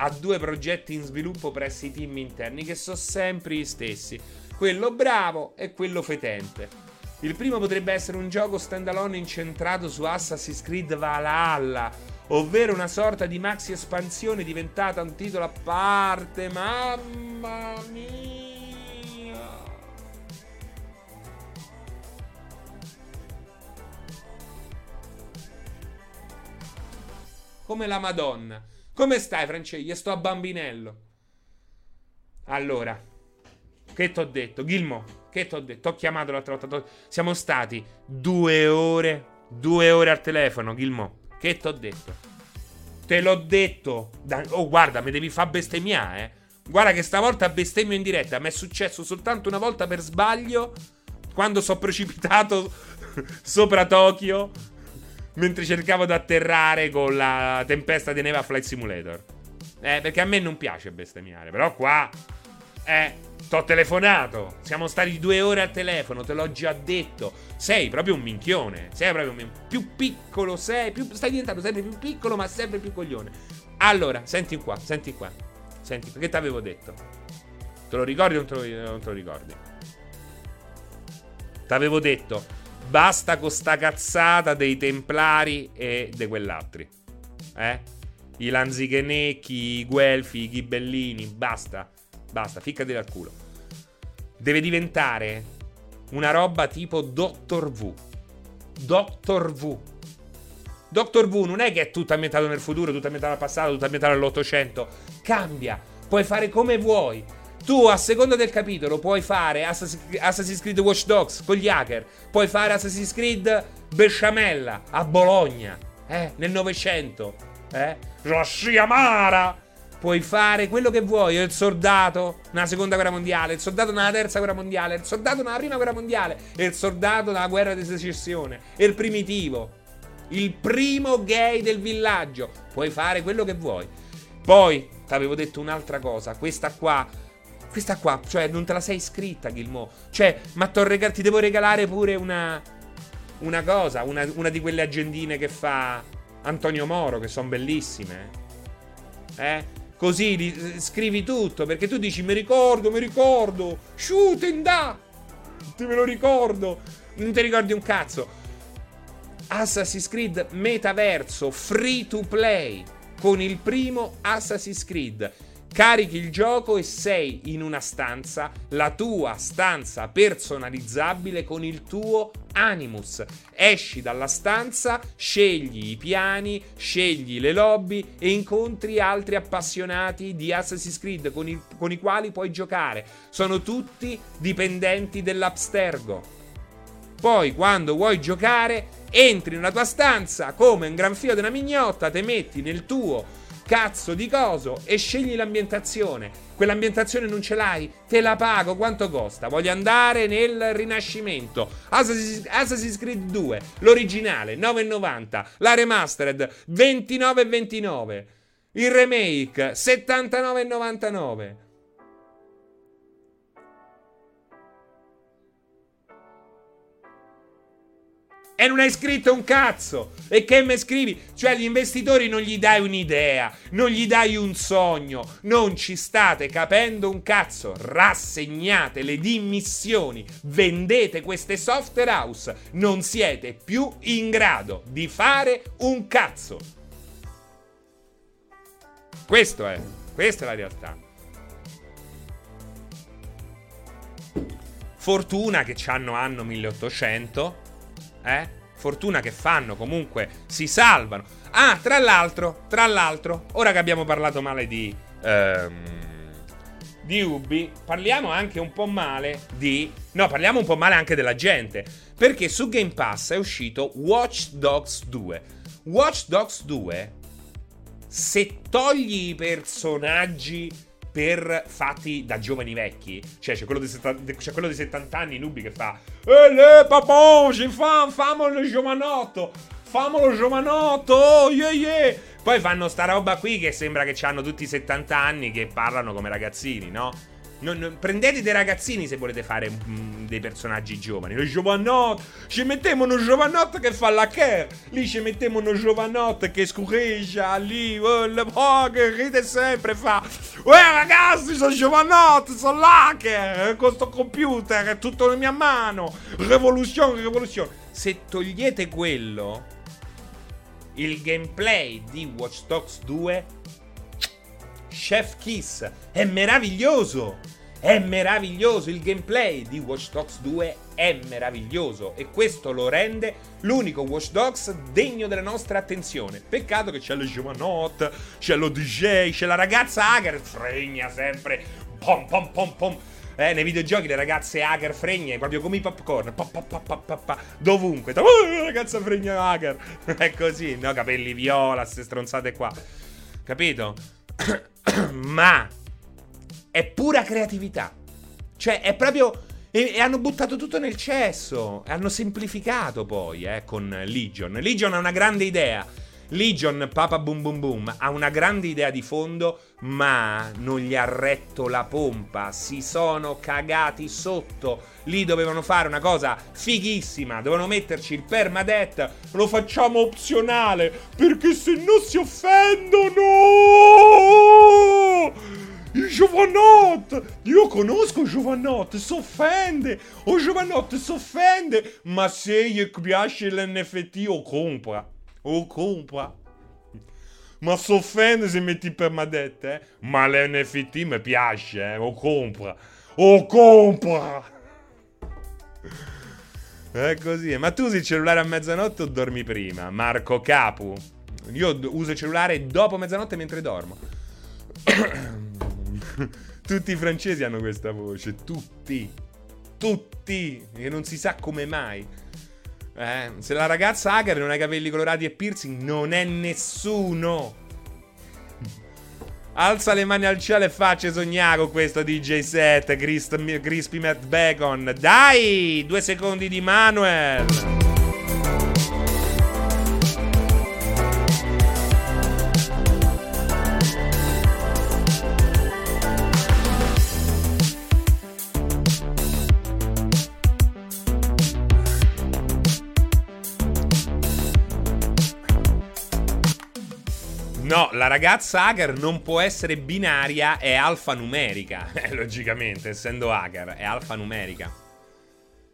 ha due progetti in sviluppo presso i team interni che sono sempre gli stessi, quello bravo e quello fetente. Il primo potrebbe essere un gioco standalone incentrato su Assassin's Creed Valhalla, ovvero una sorta di maxi espansione diventata un titolo a parte. Mamma mia! Come la Madonna. Come stai, Francesco? Sto a bambinello. Allora, che t'ho detto? Gilmo, che t'ho detto? T'ho chiamato l'altra volta. T'ho... Siamo stati due ore, due ore al telefono, Gilmo. Che t'ho detto? Te l'ho detto. Da... Oh, guarda, mi devi far bestemmiare, eh. Guarda che stavolta bestemmio in diretta. Mi è successo soltanto una volta per sbaglio, quando sono precipitato sopra Tokyo, mentre cercavo di atterrare con la tempesta di neve a Flight Simulator. Eh, perché a me non piace bestemmiare. Però qua, eh, t'ho telefonato. Siamo stati due ore al telefono, te l'ho già detto. Sei proprio un minchione. Sei proprio un minchione. Più piccolo sei. Più... Stai diventando sempre più piccolo, ma sempre più coglione. Allora, senti qua, senti qua. Senti, perché t'avevo detto? Te lo ricordi o non te lo, non te lo ricordi? T'avevo detto. Basta con sta cazzata dei templari e de quell'altri. Eh? I lanzichenecchi, i guelfi, i ghibellini, basta. Basta, ficcateli al culo. Deve diventare una roba tipo Doctor Who. Doctor Who. Doctor Who non è che è tutto ambientato nel futuro, tutto ambientato nel passato, tutto ambientato nell'Ottocento. Cambia. Puoi fare come vuoi. Tu, a seconda del capitolo, puoi fare Assassin's Creed Watch Dogs con gli hacker. Puoi fare Assassin's Creed Besciamella a Bologna, eh, nel Novecento, eh. La sciamara! Puoi fare quello che vuoi. Il soldato nella seconda guerra mondiale, il soldato nella terza guerra mondiale, il soldato nella prima guerra mondiale, il soldato nella guerra di secessione, il primitivo, il primo gay del villaggio. Puoi fare quello che vuoi. Poi, ti avevo detto un'altra cosa, questa qua... Questa qua, cioè, non te la sei iscritta, Gilmo. Cioè, ma t'ho rega- ti devo regalare pure una. Una cosa, una, una di quelle agendine che fa Antonio Moro, che sono bellissime. Eh? Così li, scrivi tutto, perché tu dici: mi ricordo, mi ricordo. Shooting da! Ti me lo ricordo. Non ti ricordi un cazzo. Assassin's Creed Metaverso free to play. Con il primo Assassin's Creed. Carichi il gioco e sei in una stanza, la tua stanza personalizzabile con il tuo Animus. Esci dalla stanza, scegli i piani, scegli le lobby e incontri altri appassionati di Assassin's Creed con i, con i quali puoi giocare. Sono tutti dipendenti dell'Abstergo. Poi, quando vuoi giocare, entri nella tua stanza come un granfio della mignotta, te metti nel tuo cazzo di coso e scegli l'ambientazione. Quell'ambientazione non ce l'hai? Te la pago, quanto costa? Voglio andare nel Rinascimento. Assassin's, Assassin's Creed due, l'originale nove e novanta, la remastered ventinove e ventinove, il remake settantanove e novantanove. E non hai scritto un cazzo. E che me scrivi? Cioè, agli investitori non gli dai un'idea, non gli dai un sogno. Non ci state capendo un cazzo. Rassegnate le dimissioni. Vendete queste software house. Non siete più in grado di fare un cazzo. Questo è. Questa è la realtà. Fortuna che c'hanno anno milleottocento. Eh? Fortuna che fanno, comunque si salvano. Ah, tra l'altro, tra l'altro, ora che abbiamo parlato male di ehm, di Ubi, parliamo anche un po' male di no, parliamo un po' male anche della gente, perché su Game Pass è uscito Watch Dogs due. Watch Dogs due, se togli i personaggi per fatti da giovani vecchi, cioè c'è quello di, sett- c'è quello di settanta anni in Ubi che fa e le papà ci fa famolo giovanotto, famolo giovanotto, oh yeah yeah. Poi fanno sta roba qui che sembra che hanno tutti i settanta anni che parlano come ragazzini, no? Non, non, prendete dei ragazzini se volete fare mh, dei personaggi giovani. Lo giovanotto, ci mettiamo uno giovanotto che fa la care, lì ci mettiamo uno giovanotto che scureggia lì, oh, le, oh, che ride sempre, fa uè ragazzi, sono giovanotto, sono l'hacker, con sto computer è tutto nella mia mano, rivoluzione, rivoluzione. Se togliete quello, il gameplay di Watch Dogs due, Chef Kiss, è meraviglioso, è meraviglioso, il gameplay di Watch Dogs due è meraviglioso e questo lo rende l'unico Watch Dogs degno della nostra attenzione. Peccato che c'è lo giovanotto, c'è lo D J, c'è la ragazza hacker, fregna sempre, pom pom pom pom. Eh, nei videogiochi le ragazze hacker fregne proprio come i popcorn, pa, pa, pa, pa, pa, pa, dovunque, oh, ragazza fregna hacker, è così, no, capelli viola, ste stronzate qua, capito? Ma è pura creatività, cioè è proprio e, e hanno buttato tutto nel cesso, hanno semplificato poi eh, con Legion. Legion ha una grande idea, Legion Papa Boom Boom Boom ha una grande idea di fondo, ma non gli ha retto la pompa, si sono cagati sotto. Lì dovevano fare una cosa fighissima, dovevano metterci il permadeath, lo facciamo opzionale perché se no si offendono. Il Giovanotto! Io conosco Giovanotto, si offende! O Giovanotto si offende! Ma se gli piace l'N F T o compra! O compra! Ma si offende se metti permadette, eh? Ma l'N F T mi piace, eh? O compra! O compra! È così. Ma tu usi il cellulare a mezzanotte o dormi prima? Marco Capu. Io uso il cellulare dopo mezzanotte mentre dormo. Tutti i francesi hanno questa voce. Tutti. Tutti. E non si sa come mai. Eh, se la ragazza Agar non ha capelli colorati e piercing, non è nessuno. Alza le mani al cielo e faccia sognare questo D J set. Crisp- Crispy Matt Bacon. Dai! Due secondi di Manuel. No, la ragazza Agar non può essere binaria, è alfanumerica. Eh, logicamente, essendo Agar, è alfanumerica.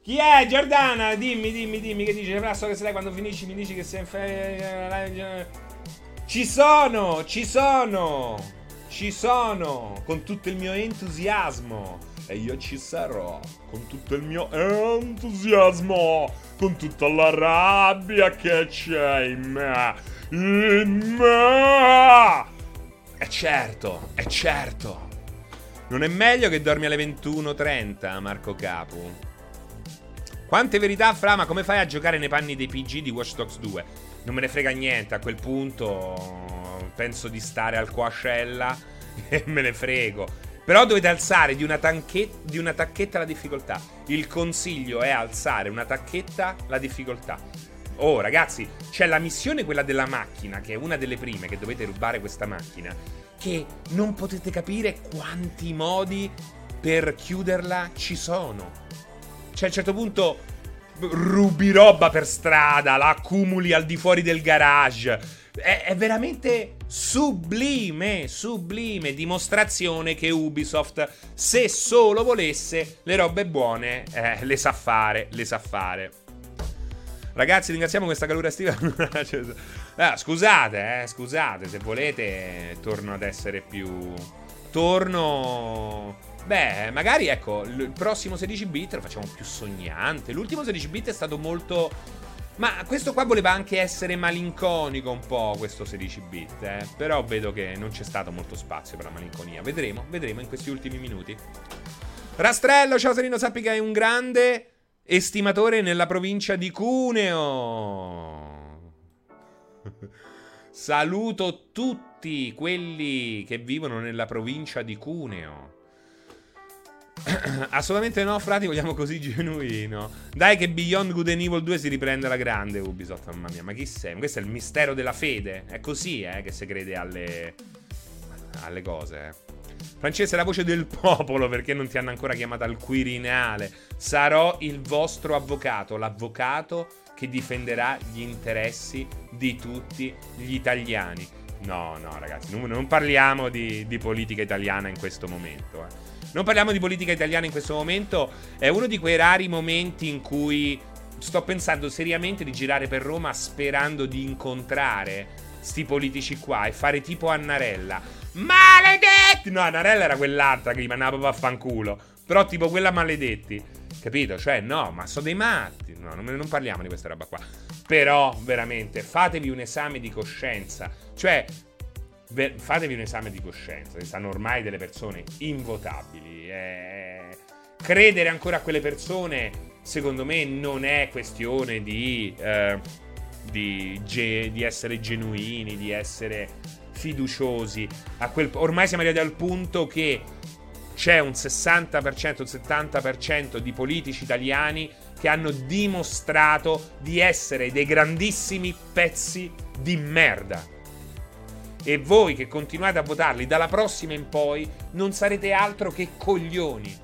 Chi è Giordana? Dimmi, dimmi, dimmi che dici. Prasso che sei quando finisci mi dici che sei... Ci sono, ci sono, ci sono, con tutto il mio entusiasmo. E io ci sarò, con tutto il mio entusiasmo, con tutta la rabbia che c'è in me. E certo, è certo. Non è meglio che dormi alle ventuno e trenta, Marco Capu. Quante verità, Fra, ma come fai a giocare nei panni dei P G di Watch Dogs due? Non me ne frega niente, a quel punto penso di stare al coascella e me ne frego. Però dovete alzare di una, tanche- di una tacchetta la difficoltà. Il consiglio è alzare una tacchetta la difficoltà. Oh ragazzi, c'è la missione quella della macchina, che è una delle prime, che dovete rubare questa macchina, che non potete capire quanti modi per chiuderla ci sono. Cioè a un certo punto rubi roba per strada, la accumuli al di fuori del garage. È, è veramente sublime, sublime dimostrazione che Ubisoft, se solo volesse, le robe buone eh, le sa fare, le sa fare. Ragazzi, ringraziamo questa calura estiva. Ah, scusate, eh, scusate, se volete torno ad essere più... Torno... Beh, magari, ecco, il prossimo sedici bit lo facciamo più sognante. L'ultimo sedici bit è stato molto... Ma questo qua voleva anche essere malinconico un po', questo sedici bit, eh. Però vedo che non c'è stato molto spazio per la malinconia. Vedremo, vedremo in questi ultimi minuti. Rastrello, ciao Serino, sappi che hai un grande... estimatore nella provincia di Cuneo. Saluto tutti quelli che vivono nella provincia di Cuneo. Assolutamente no, frati, vogliamo così genuino. Dai che Beyond Good and Evil due si riprende alla grande, Ubisoft, mamma mia, ma chi sei? Questo è il mistero della fede. È così, eh, che si crede alle alle cose, eh. Francesca è la voce del popolo, perché non ti hanno ancora chiamata al Quirinale. Sarò il vostro avvocato, l'avvocato che difenderà gli interessi di tutti gli italiani. No, no ragazzi, non, non parliamo di, di politica italiana in questo momento, eh. Non parliamo di politica italiana in questo momento. È uno di quei rari momenti in cui sto pensando seriamente di girare per Roma sperando di incontrare sti politici qua e fare tipo Annarella. Maledetti! No, Annarella era quell'altra che gli mandava proprio a fanculo. Però tipo quella maledetti. Capito? Cioè, no, ma sono dei matti. No, non, non parliamo di questa roba qua. Però, veramente, fatevi un esame di coscienza. Cioè, ve- fatevi un esame di coscienza. Che stanno ormai delle persone invotabili. Eh, credere ancora a quelle persone, secondo me, non è questione di... Eh, Di, ge- di essere genuini, di essere fiduciosi. A quel, ormai siamo arrivati al punto che c'è un sessanta per cento, un settanta per cento di politici italiani che hanno dimostrato di essere dei grandissimi pezzi di merda. E voi che continuate a votarli dalla prossima in poi non sarete altro che coglioni.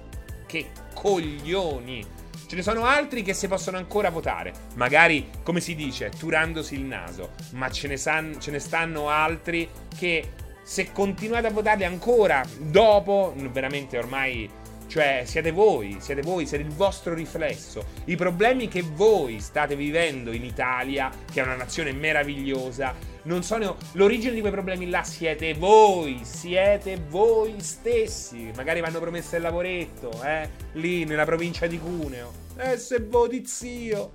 Che coglioni! Ce ne sono altri che si possono ancora votare, magari, come si dice, turandosi il naso, ma ce ne, san- ce ne stanno altri che Se continuate a votarli ancora dopo, veramente ormai, cioè siete voi, siete voi, siete il vostro riflesso. I problemi che voi state vivendo in Italia, che è una nazione meravigliosa, non sono l'origine di quei problemi là, siete voi, siete voi stessi. Magari vanno promesse il lavoretto, eh, lì nella provincia di Cuneo. E eh, se voti zio,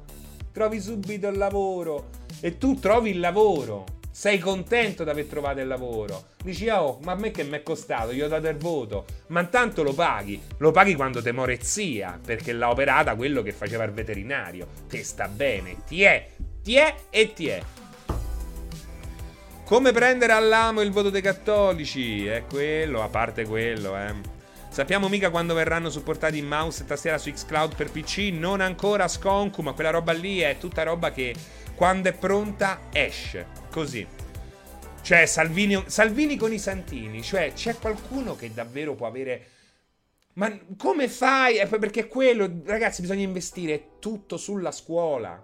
trovi subito il lavoro. E tu trovi il lavoro, sei contento di aver trovato il lavoro, dici oh ma a me che mi è costato, gli ho dato il voto, ma intanto lo paghi, lo paghi quando te more zia, perché l'ha operata quello che faceva il veterinario, te sta bene, ti è, ti è e ti è. Come prendere all'amo il voto dei cattolici, è quello, a parte quello eh. Sappiamo mica quando verranno supportati mouse e tastiera su xCloud per P C, non ancora sconcu, ma quella roba lì è tutta roba che quando è pronta esce, così. Cioè Salvini, Salvini con i Santini, cioè c'è qualcuno che davvero può avere... Ma come fai? Perché quello, ragazzi, bisogna investire tutto sulla scuola,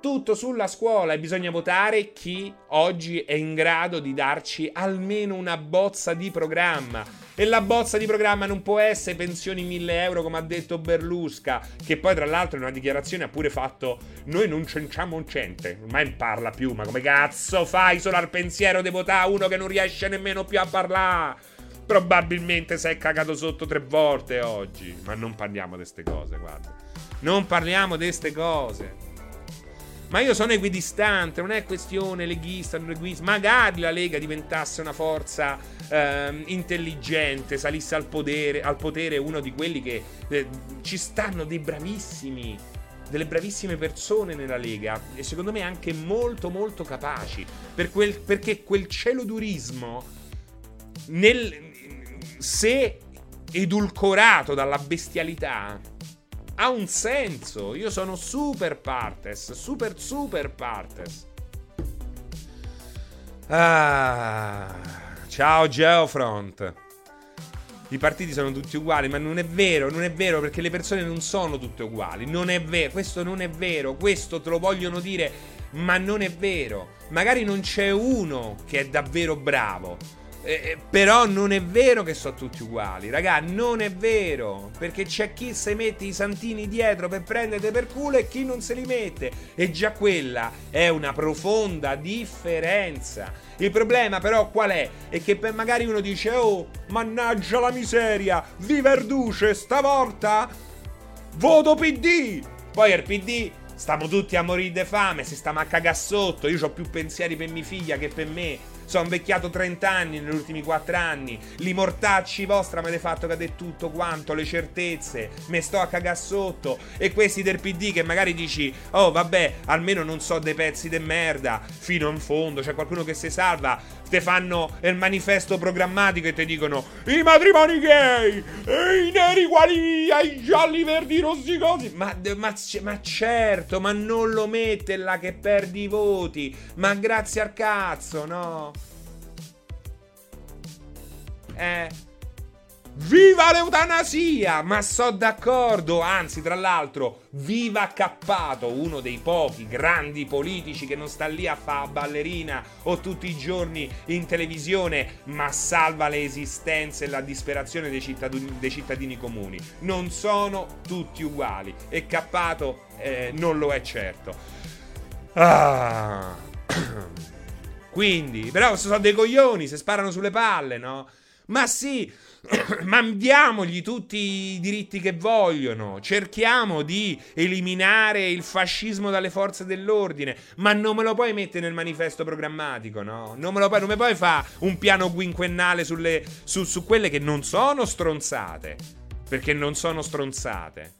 tutto sulla scuola, e bisogna votare chi oggi è in grado di darci almeno una bozza di programma. E la bozza di programma non può essere pensioni mille euro come ha detto Berlusca, che poi tra l'altro in una dichiarazione ha pure fatto noi non c'enciamo un cente, ormai non parla più, ma come cazzo fai solo al pensiero di votare uno che non riesce nemmeno più a parlare? Probabilmente si è cagato sotto tre volte oggi, ma non parliamo di ste cose, guarda, non parliamo di ste cose. Ma io sono equidistante, non è questione leghista, non leghista. Magari la Lega diventasse una forza ehm, intelligente, salisse al potere, al potere uno di quelli che eh, ci stanno dei bravissimi, delle bravissime persone nella Lega, e secondo me anche molto molto capaci, per quel, perché quel celodurismo nel, se edulcorato dalla bestialità ha un senso. Io sono super partes, super super partes. Ah, ciao Geofront. I partiti sono tutti uguali, ma non è vero, non è vero, perché le persone non sono tutte uguali. Non è vero, questo non è vero, questo te lo vogliono dire, ma non è vero. Magari non c'è uno che è davvero bravo. Eh, però non è vero che sono tutti uguali, raga, non è vero, perché c'è chi se mette i santini dietro per prendere per culo e chi non se li mette, e già quella è una profonda differenza. Il problema però qual è? È che magari uno dice oh, mannaggia la miseria, vi verduce stavolta, voto P D, poi il P D stiamo tutti a morire di fame, si stiamo a cagare sotto, io ho più pensieri per mia figlia che per me. Sono invecchiato trenta anni negli ultimi quattro anni. Li mortacci vostra mi avete fatto cadere tutto quanto, le certezze, me sto a cagare sotto. E questi del P D che magari dici oh vabbè, almeno non so dei pezzi de merda, fino in fondo c'è qualcuno che si salva. Te fanno il manifesto programmatico e ti dicono i matrimoni gay, e i neri uguali ai gialli, verdi, rossi, così. Ma, ma, ma certo, ma non lo mette là che perdi i voti, ma grazie al cazzo, no? Eh, viva l'eutanasia, ma so d'accordo, anzi tra l'altro viva Cappato, uno dei pochi grandi politici che non sta lì a fa ballerina o tutti i giorni in televisione, ma salva le esistenze e la disperazione dei cittadini, dei cittadini comuni. Non sono tutti uguali e Cappato eh, non lo è certo. Ah. Quindi, però sono dei coglioni, se sparano sulle palle, no? Ma sì, mandiamogli tutti i diritti che vogliono, cerchiamo di eliminare il fascismo dalle forze dell'ordine, ma non me lo puoi mettere nel manifesto programmatico, no? Non me lo puoi, non me puoi fare un piano quinquennale sulle, su, su quelle che non sono stronzate, perché non sono stronzate.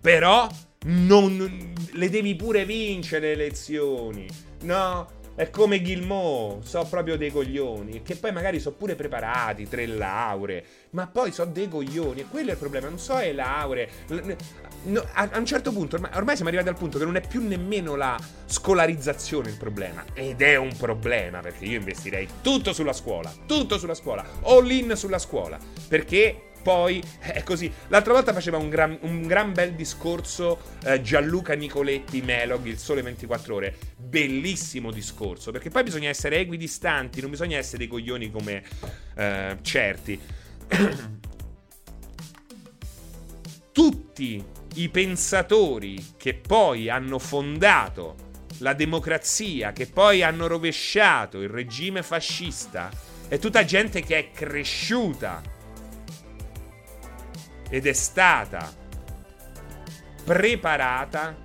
Però non, le devi pure vincere le elezioni, no? È come Gilmour, so proprio dei coglioni, che poi magari so pure preparati, tre lauree, ma poi so dei coglioni, e quello è il problema, non so le lauree. No, a, a un certo punto, ormai, ormai siamo arrivati al punto che non è più nemmeno la scolarizzazione il problema, ed è un problema, perché io investirei tutto sulla scuola, tutto sulla scuola, all in sulla scuola, perché poi è così. L'altra volta faceva un gran, un gran bel discorso eh, Gianluca Nicoletti Melog, Il Sole ventiquattro Ore. Bellissimo discorso, perché poi bisogna essere equidistanti, non bisogna essere dei coglioni come eh, certi. Tutti i pensatori che poi hanno fondato la democrazia, che poi hanno rovesciato il regime fascista, è tutta gente che è cresciuta ed è stata preparata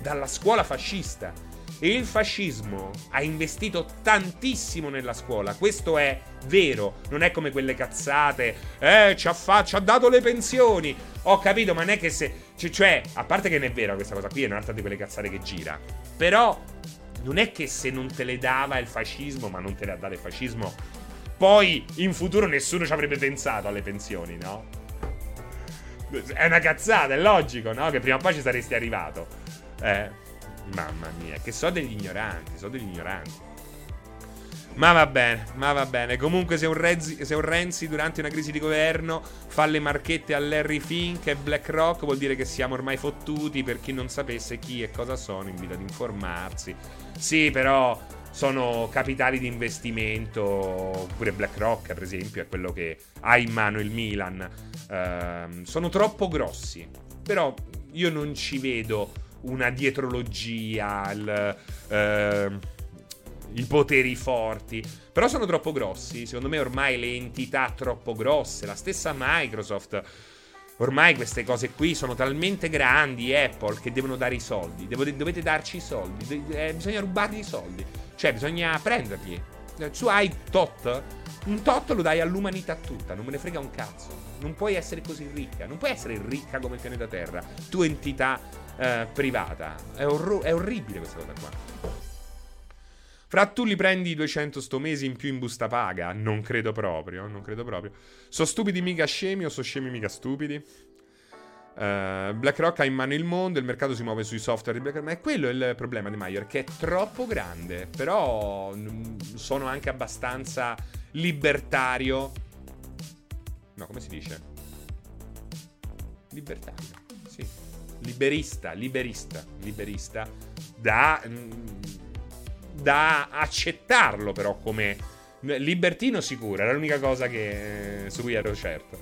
dalla scuola fascista. E il fascismo ha investito tantissimo nella scuola, questo è vero, non è come quelle cazzate, eh, ci ha, fa- ci ha dato le pensioni, ho capito, ma non è che se, c- cioè, a parte che non è vera questa cosa qui, è un'altra di quelle cazzate che gira, però non è che se non te le dava il fascismo, ma non te le ha date il fascismo, poi in futuro nessuno ci avrebbe pensato alle pensioni, no? È una cazzata, è logico, no? Che prima o poi ci saresti arrivato, eh... Mamma mia, che so degli ignoranti, so degli ignoranti. Ma va bene, ma va bene. Comunque se un Renzi, se un Renzi durante una crisi di governo fa le marchette all'Harry Fink e BlackRock, vuol dire che siamo ormai fottuti. Per chi non sapesse chi e cosa sono, invito ad informarsi. Sì, però sono capitali di investimento, pure BlackRock per esempio è quello che ha in mano il Milan. Ehm, sono troppo grossi, però io non ci vedo una dietrologia, il, eh, i poteri forti, però sono troppo grossi. Secondo me ormai le entità troppo grosse, la stessa Microsoft, ormai queste cose qui sono talmente grandi, Apple, che devono dare i soldi. Devo, dovete darci i soldi, de- eh, bisogna rubargli i soldi, cioè bisogna prenderli. Tu hai tot, un tot lo dai all'umanità tutta, non me ne frega un cazzo. Non puoi essere così ricca, non puoi essere ricca come il pianeta Terra, tu entità eh, privata. È, orro- è orribile questa cosa qua. Fra, tu li prendi i duecento sto mesi in più in busta paga? Non credo proprio, non credo proprio. So stupidi mica scemi o so scemi mica stupidi? Uh, BlackRock ha in mano il mondo, il mercato si muove sui software di BlackRock, ma è quello il problema di Maier, che è troppo grande. Però sono anche abbastanza libertario. No, come si dice? Libertario, sì. Liberista, liberista, liberista. Da, da accettarlo però come libertino sicuro, era l'unica cosa che, su cui ero certo.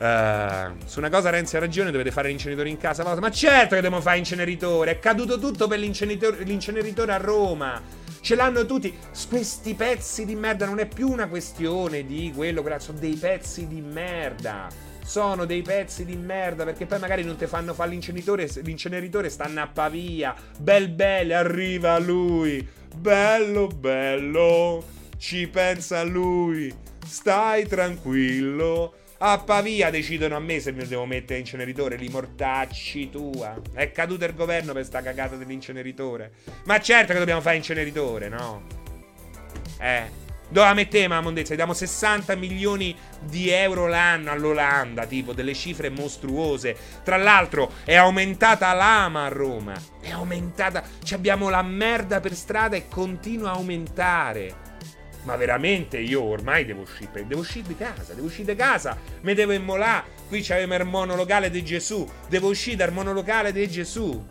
Uh, su una cosa Renzi ha ragione, dovete fare l'inceneritore in casa. Ma certo che dobbiamo fare inceneritore, è caduto tutto per l'inceneritore, l'inceneritore a Roma, ce l'hanno tutti questi pezzi di merda. Non è più una questione di quello, sono dei pezzi di merda, sono dei pezzi di merda, perché poi magari non te fanno fare l'inceneritore, l'inceneritore stanno a Pavia, bel bel, arriva lui, bello bello, ci pensa lui, stai tranquillo. A Pavia decidono a me se mi devo mettere l'inceneritore, li mortacci tua. È caduto il governo per sta cagata dell'inceneritore. Ma certo che dobbiamo fare inceneritore, no? Eh, dove mettiamo la mondezza? Gli diamo sessanta milioni di euro l'anno all'Olanda, tipo, delle cifre mostruose. Tra l'altro è aumentata l'ama a Roma, è aumentata, ci abbiamo la merda per strada e continua a aumentare. Ma veramente io ormai devo uscire, devo uscire di casa, devo uscire di casa, mi devo immolare, qui c'aveva il monolocale di Gesù, devo uscire dal monolocale di Gesù.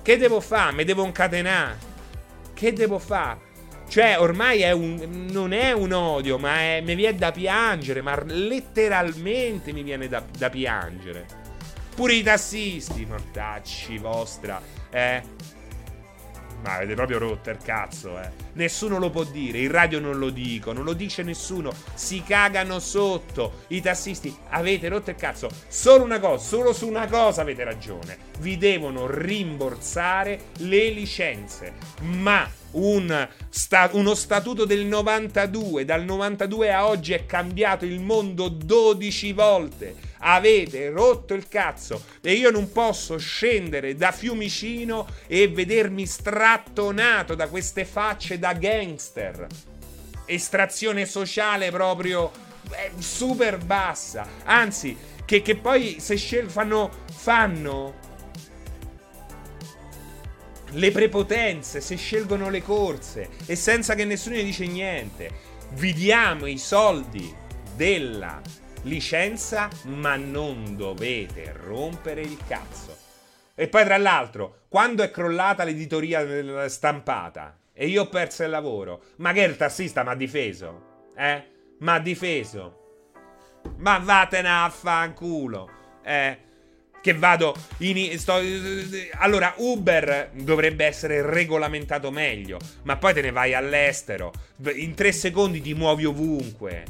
Che devo fare? Mi devo incatenare? Che devo fare? Cioè ormai è un, non è un odio, ma è, mi viene da piangere, ma letteralmente mi viene da, da piangere. Pure i tassisti, mortacci vostra, eh... Ma avete proprio rotto il cazzo, eh. Nessuno lo può dire, in radio non lo dico, non lo dice nessuno, si cagano sotto i tassisti. Avete rotto il cazzo. Solo una cosa, solo su una cosa avete ragione: vi devono rimborsare le licenze. Ma un sta- uno statuto del novantadue, dal novantadue a oggi è cambiato il mondo dodici volte. Avete rotto il cazzo e io non posso scendere da Fiumicino e vedermi strattonato da queste facce da gangster. Estrazione sociale proprio eh, super bassa. Anzi, che, che poi se scel- fanno fanno le prepotenze, se scelgono le corse e senza che nessuno gli dice niente. Vi diamo i soldi. della licenza, ma non dovete rompere il cazzo. E poi tra l'altro, quando è crollata l'editoria stampata e io ho perso il lavoro, ma che il tassista mi ha difeso? Eh? Mi ha difeso. Ma vattene a fanculo. Eh? Che vado in... Sto... Allora, Uber dovrebbe essere regolamentato meglio, ma poi te ne vai all'estero. In tre secondi ti muovi ovunque.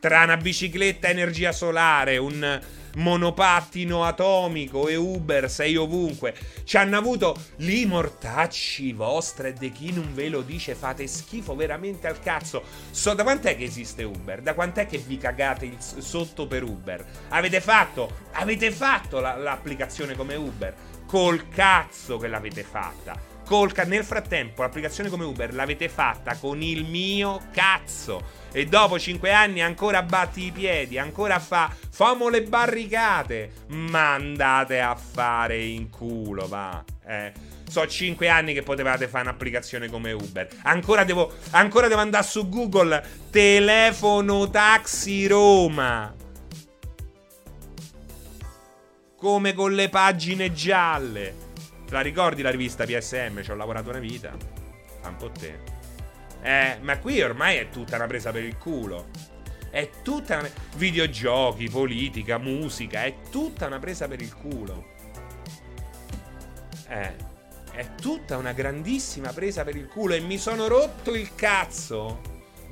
Tra una bicicletta a energia solare, un monopattino atomico e Uber, sei ovunque. Ci hanno avuto lì mortacci vostri, e di chi non ve lo dice fate schifo veramente al cazzo. So, da quant'è che esiste Uber? Da quant'è che vi cagate il sotto per Uber? Avete fatto? Avete fatto la, l'applicazione come Uber? Col cazzo che l'avete fatta. Col ca- nel frattempo l'applicazione come Uber l'avete fatta con il mio cazzo. E dopo cinque anni ancora batti i piedi, ancora fa famo le barricate. Ma andate a fare in culo, va. Eh, so cinque anni che potevate fare un'applicazione come Uber. Ancora devo, ancora devo andare su Google. Telefono taxi Roma. Come con le pagine gialle. Te la ricordi la rivista P S M? Ci ho lavorato una vita. Fa un po' te. Eh, ma qui ormai è tutta una presa per il culo. È tutta una... videogiochi, politica, musica. È tutta una presa per il culo. Eh, è tutta una grandissima presa per il culo. E mi sono rotto il cazzo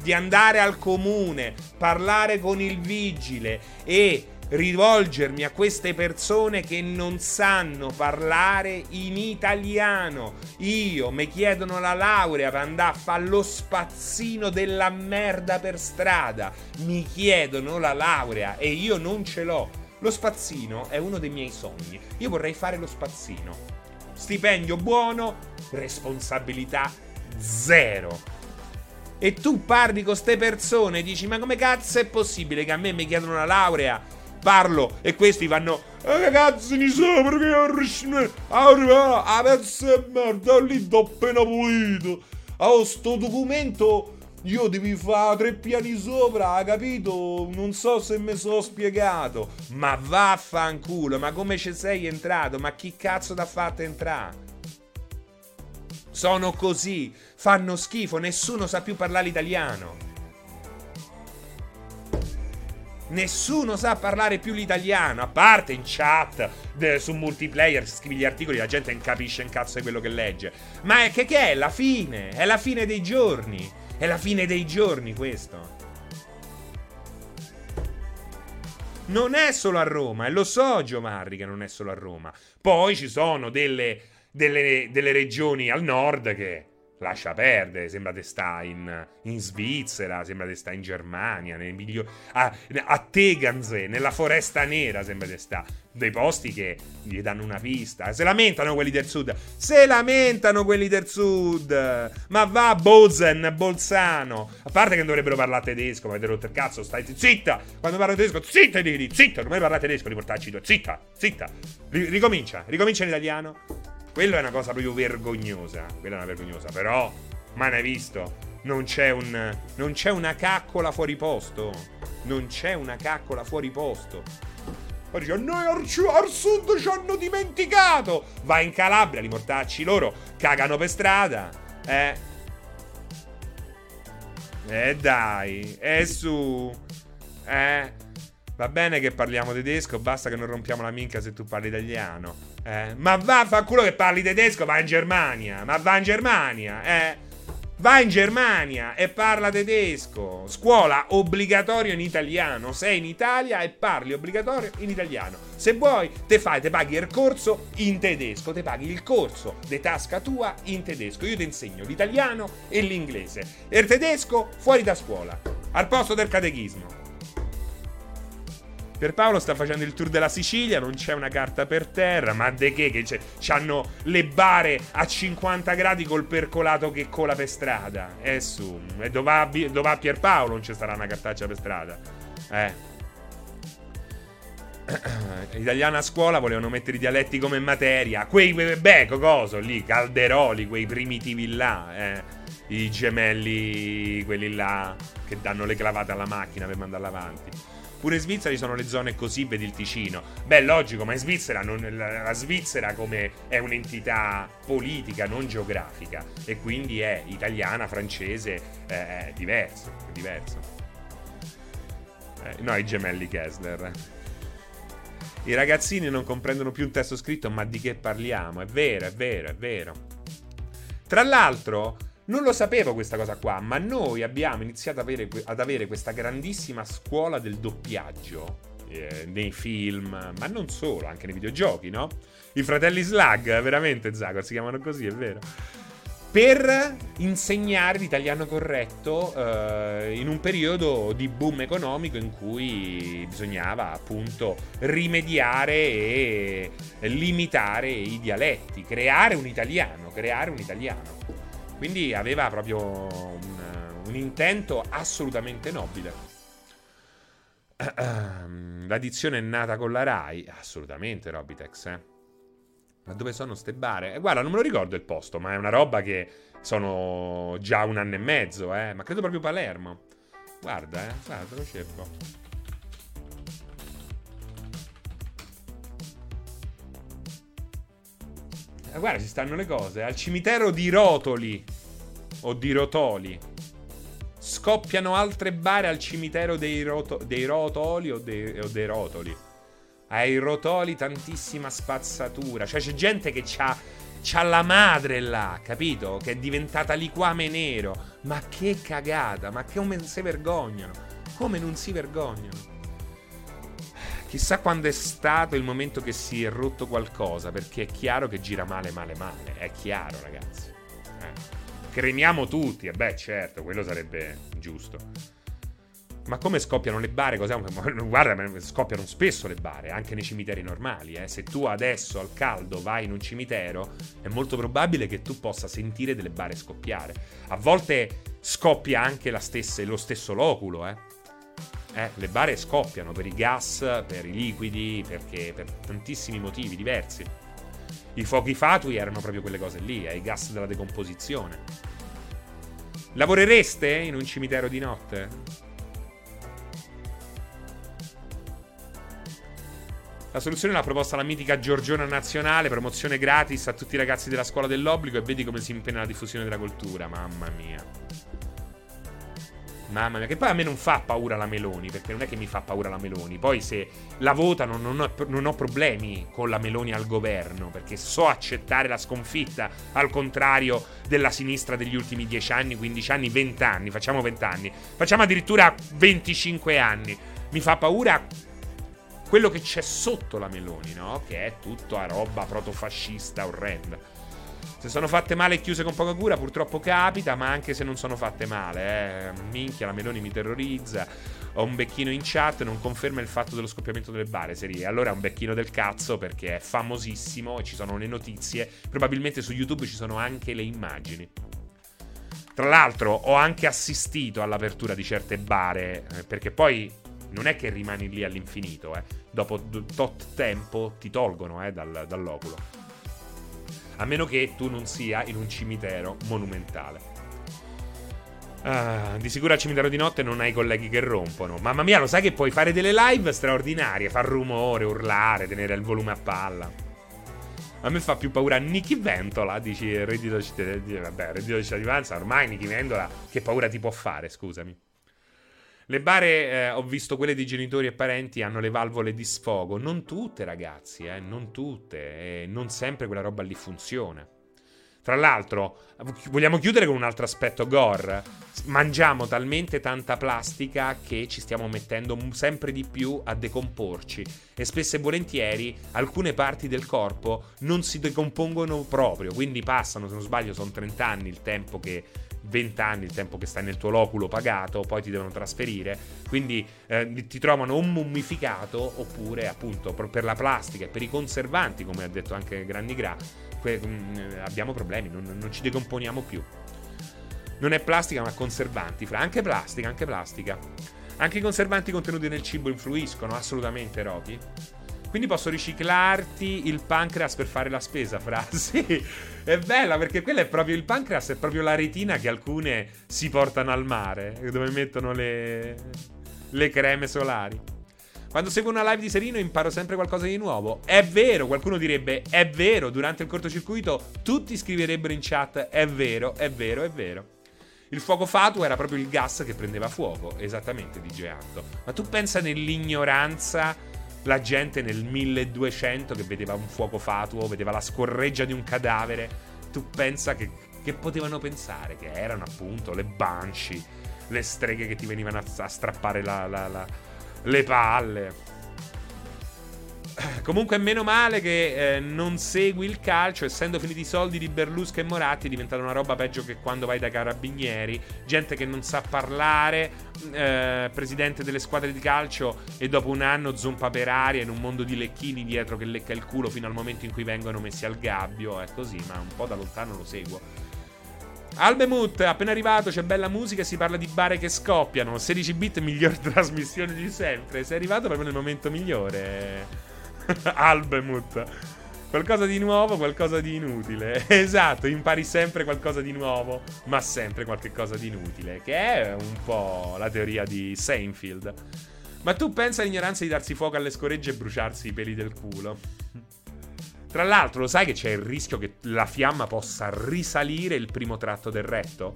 di andare al comune, parlare con il vigile e... rivolgermi a queste persone che non sanno parlare in italiano. Io mi chiedono la laurea per andare a fare lo spazzino della merda per strada. Mi chiedono la laurea e io non ce l'ho. Lo spazzino è uno dei miei sogni. Io vorrei fare lo spazzino. Stipendio buono, responsabilità zero. E tu parli con ste persone e dici: ma come cazzo è possibile che a me mi chiedono la laurea? Parlo e questi vanno: eh, ragazzi, mi sa perché arriva a pezzo e merda lì, l'ho appena pulito. Oh, sto documento io devi fare tre piani sopra, capito? Non so se me so spiegato. Ma vaffanculo, ma come ci sei entrato? Ma chi cazzo t'ha fatto entrare? Sono così, fanno schifo, nessuno sa più parlare italiano. Nessuno sa parlare più l'italiano, a parte in chat, de, su Multiplayer, scrivi gli articoli, la gente non capisce un cazzo di quello che legge. Ma è che, che è? La fine, è la fine dei giorni, è la fine dei giorni questo. Non è solo a Roma, e lo so Giomarri che non è solo a Roma. Poi ci sono delle, delle, delle regioni al nord che... lascia perdere, sembra che sta in, in Svizzera, sembra che sta in Germania, nei migliori, a, a Teganze, nella foresta nera, sembra che sta, dei posti che gli danno una pista. Se lamentano quelli del sud, se lamentano quelli del sud, ma va Bozen, Bolzano, a parte che non dovrebbero parlare tedesco, ma avete rotto il cazzo, stai zitta, quando parlo tedesco, zitta, zitta, zitta, come parlare tedesco, riportarci due, zitta, zitta, ricomincia, ricomincia in italiano. Quello è una cosa proprio vergognosa. Quella è una vergognosa. Però, ma ne hai visto? Non c'è un... Non c'è una caccola fuori posto. Non c'è una caccola fuori posto. Poi dice: noi al, al sud ci hanno dimenticato. Vai in Calabria, li mortacci loro. Cagano per strada. Eh. Eh dai. Eh su. Eh. Va bene che parliamo tedesco, basta che non rompiamo la minca se tu parli italiano. Eh, ma va fa culo che parli tedesco, va in Germania, ma va in Germania, eh. Va in Germania e parla tedesco. Scuola obbligatorio in italiano. Sei in Italia e parli obbligatorio in italiano. Se vuoi, te fai, te paghi il corso in tedesco, te paghi il corso de tasca tua in tedesco. Io ti insegno l'italiano e l'inglese. E il tedesco fuori da scuola, al posto del catechismo. Per Paolo sta facendo il tour della Sicilia, non c'è una carta per terra, ma de che che c'è? C'hanno le bare a cinquanta gradi col percolato che cola per strada. Eh su, e dove va Pierpaolo non ci sarà una cartaccia per strada. Eh. Italiana a scuola volevano mettere i dialetti come materia. Quei, beh, cocoso lì, Calderoli, quei primitivi là, eh. i gemelli, quelli là che danno le clavate alla macchina per mandarla avanti. Pure in Svizzera ci sono le zone così, vedi il Ticino. Beh, logico, ma in Svizzera non, la, la Svizzera come è un'entità politica, non geografica, e quindi è italiana, francese, eh, è diverso, è diverso. Eh, no, i gemelli Kessler. I ragazzini non comprendono più un testo scritto, ma di che parliamo? È vero, è vero, è vero. Tra l'altro, non lo sapevo questa cosa qua, ma noi abbiamo iniziato ad avere, ad avere questa grandissima scuola del doppiaggio eh, nei film, ma non solo, anche nei videogiochi, no? I fratelli Slug, veramente, Zagor, si chiamano così, è vero. Per insegnare l'italiano corretto eh, in un periodo di boom economico in cui bisognava appunto rimediare e limitare i dialetti, creare un italiano, creare un italiano. Quindi aveva proprio un, un intento assolutamente nobile. La dizione è nata con la Rai. Assolutamente, Robitex, eh. Ma dove sono ste bare? Eh, guarda, non me lo ricordo il posto, ma è una roba che sono già un anno e mezzo, eh. Ma credo proprio Palermo. Guarda, eh. Guarda, te lo cerco. Guarda, ci stanno le cose. Al cimitero di Rotoli o di Rotoli scoppiano altre bare al cimitero dei, roto- dei Rotoli o dei, o dei Rotoli. Ai Rotoli tantissima spazzatura. Cioè c'è gente che c'ha, c'ha la madre là, capito? Che è diventata liquame nero. Ma che cagata, ma come non si vergognano. Come non si vergognano. Chissà quando è stato il momento che si è rotto qualcosa, perché è chiaro che gira male, male, male. È chiaro, ragazzi. Eh. Cremiamo tutti, e beh, certo, quello sarebbe giusto. Ma come scoppiano le bare? Cos'è? Guarda, scoppiano spesso le bare, anche nei cimiteri normali. Eh. Se tu adesso al caldo vai in un cimitero, è molto probabile che tu possa sentire delle bare scoppiare. A volte scoppia anche la stessa, lo stesso loculo, eh. Eh, le bare scoppiano per i gas, per i liquidi, perché per tantissimi motivi diversi. I fuochi fatui erano proprio quelle cose lì, eh, i gas della decomposizione. Lavorereste in un cimitero di notte? La soluzione l'ha proposta la mitica Giorgiona Nazionale, promozione gratis a tutti i ragazzi della scuola dell'obbligo, e vedi come si impegna la diffusione della cultura, mamma mia. Mamma mia, che poi a me non fa paura la Meloni, perché non è che mi fa paura la Meloni. Poi se la votano non ho, non ho problemi con la Meloni al governo, perché so accettare la sconfitta, al contrario della sinistra degli ultimi dieci anni, quindici anni, venti anni. Facciamo venti anni, facciamo addirittura venticinque anni. Mi fa paura quello che c'è sotto la Meloni, no? Che è tutta roba protofascista orrenda. Se sono fatte male e chiuse con poca cura, purtroppo capita, ma anche se non sono fatte male, eh. Minchia, la Meloni mi terrorizza. Ho un becchino in chat, non conferma il fatto dello scoppiamento delle bare, serie. Allora è un becchino del cazzo, perché è famosissimo e ci sono le notizie. Probabilmente su YouTube ci sono anche le immagini. Tra l'altro ho anche assistito all'apertura di certe bare, perché poi non è che rimani lì all'infinito, eh. Dopo tot tempo ti tolgono, eh, dal, dall'oculo. A meno che tu non sia in un cimitero monumentale. Ah, di sicuro al cimitero di notte non hai colleghi che rompono. Mamma mia, lo sai che puoi fare delle live straordinarie, far rumore, urlare, tenere il volume a palla. A me fa più paura Nicky Ventola, dici reddito, vabbè, reddito di cittadinanza, ormai Nicky Ventola, che paura ti può fare, scusami. Le bare, eh, ho visto quelle di genitori e parenti, hanno le valvole di sfogo. Non tutte, ragazzi, eh, non tutte. Eh, non sempre quella roba lì funziona. Tra l'altro, vogliamo chiudere con un altro aspetto gore. Mangiamo talmente tanta plastica che ci stiamo mettendo sempre di più a decomporci. E spesso e volentieri alcune parti del corpo non si decompongono proprio. Quindi passano, se non sbaglio, sono trenta anni il tempo che... venti anni il tempo che stai nel tuo loculo pagato, poi ti devono trasferire, quindi eh, ti trovano o mummificato oppure appunto per la plastica e per i conservanti, come ha detto anche Grannigrà, que- mh, abbiamo problemi, non, non ci decomponiamo più. Non è plastica ma conservanti, fra anche plastica, anche plastica. Anche i conservanti contenuti nel cibo influiscono, assolutamente, Rocky. Quindi posso riciclarti il pancreas per fare la spesa, fra. Sì, è bella, perché quella è proprio il pancreas, è proprio la retina che alcune si portano al mare, dove mettono le, le creme solari. Quando seguo una live di Serino imparo sempre qualcosa di nuovo. È vero, qualcuno direbbe, è vero, durante il cortocircuito tutti scriverebbero in chat, è vero, è vero, è vero. Il fuoco fatuo era proprio il gas che prendeva fuoco, esattamente, di Anto. Ma tu pensa nell'ignoranza, la gente nel milleduecento che vedeva un fuoco fatuo, vedeva la scorreggia di un cadavere, tu pensa che, che potevano pensare, che erano appunto le banshee, le streghe che ti venivano a, a strappare la, la, la, le palle. Comunque meno male che eh, non segui il calcio. Essendo finiti i soldi di Berlusca e Moratti, è diventata una roba peggio che quando vai da carabinieri. Gente che non sa parlare, eh, presidente delle squadre di calcio, e dopo un anno zompa per aria in un mondo di lecchini dietro che lecca il culo fino al momento in cui vengono messi al gabbio. È così, ma un po' da lontano lo seguo. Albemut, appena arrivato, c'è bella musica e si parla di bare che scoppiano. Sedici bit, miglior trasmissione di sempre. Sei arrivato proprio nel momento migliore. Albemut, qualcosa di nuovo, qualcosa di inutile. Esatto, impari sempre qualcosa di nuovo, ma sempre qualche cosa di inutile, che è un po' la teoria di Seinfeld. Ma tu pensa all'ignoranza di darsi fuoco alle scoregge e bruciarsi i peli del culo. Tra l'altro, lo sai che c'è il rischio che la fiamma possa risalire il primo tratto del retto?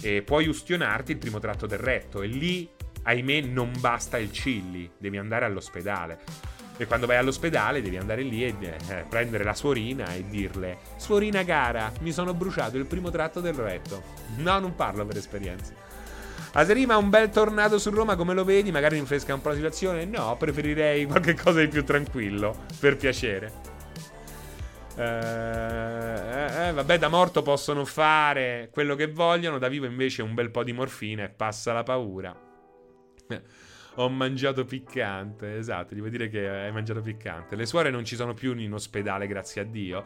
E puoi ustionarti il primo tratto del retto, e lì, ahimè, non basta il cilli, devi andare all'ospedale. E quando vai all'ospedale devi andare lì e eh, prendere la suorina e dirle: suorina cara, mi sono bruciato il primo tratto del retto. No, non parlo per esperienza. Aserima, un bel tornado su Roma, come lo vedi? Magari rinfresca un po' la situazione? No, preferirei qualche cosa di più tranquillo, per piacere. Eh, eh, vabbè, da morto possono fare quello che vogliono, da vivo invece un bel po' di morfina e passa la paura. Ho mangiato piccante, esatto, devo dire che hai mangiato piccante. Le suore non ci sono più in ospedale, grazie a Dio.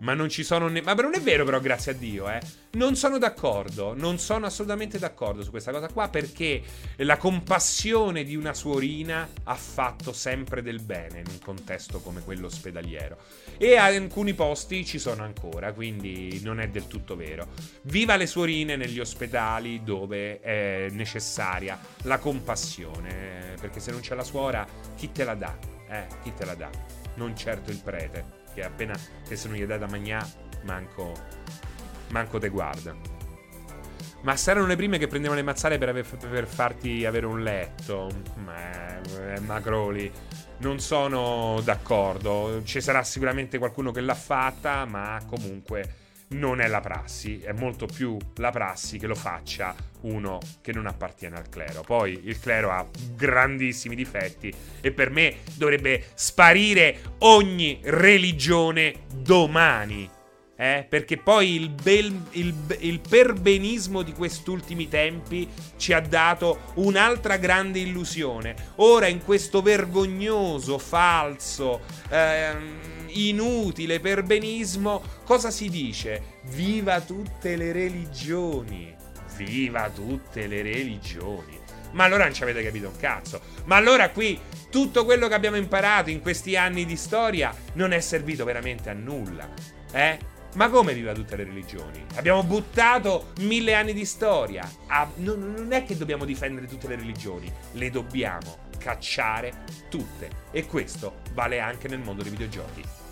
Ma non ci sono ne... Ma non è vero, però, grazie a Dio, eh. Non sono d'accordo, non sono assolutamente d'accordo su questa cosa qua, perché la compassione di una suorina ha fatto sempre del bene in un contesto come quello ospedaliero. E a alcuni posti ci sono ancora, quindi non è del tutto vero. Viva le suorine negli ospedali dove è necessaria la compassione, perché se non c'è la suora, chi te la dà? Eh, chi te la dà? Non certo il prete, che appena che se non gli dai da mangià, manco manco te guarda. Ma saranno le prime che prendevano le mazzate per, aver, per farti avere un letto. Ma Macroli, non sono d'accordo. Ci sarà sicuramente qualcuno che l'ha fatta, ma comunque non è la prassi. È molto più la prassi che lo faccia uno che non appartiene al clero. Poi il clero ha grandissimi difetti e per me dovrebbe sparire ogni religione domani. Eh, perché poi il, bel, il, il perbenismo di questi ultimi tempi ci ha dato un'altra grande illusione. Ora in questo vergognoso, falso, eh, inutile perbenismo, cosa si dice? Viva tutte le religioni! Viva tutte le religioni! Ma allora non ci avete capito un cazzo. Ma allora qui tutto quello che abbiamo imparato in questi anni di storia non è servito veramente a nulla. Eh? Ma come viva tutte le religioni? Abbiamo buttato mille anni di storia. Ah, non, non è che dobbiamo difendere tutte le religioni, le dobbiamo cacciare tutte. E questo vale anche nel mondo dei videogiochi.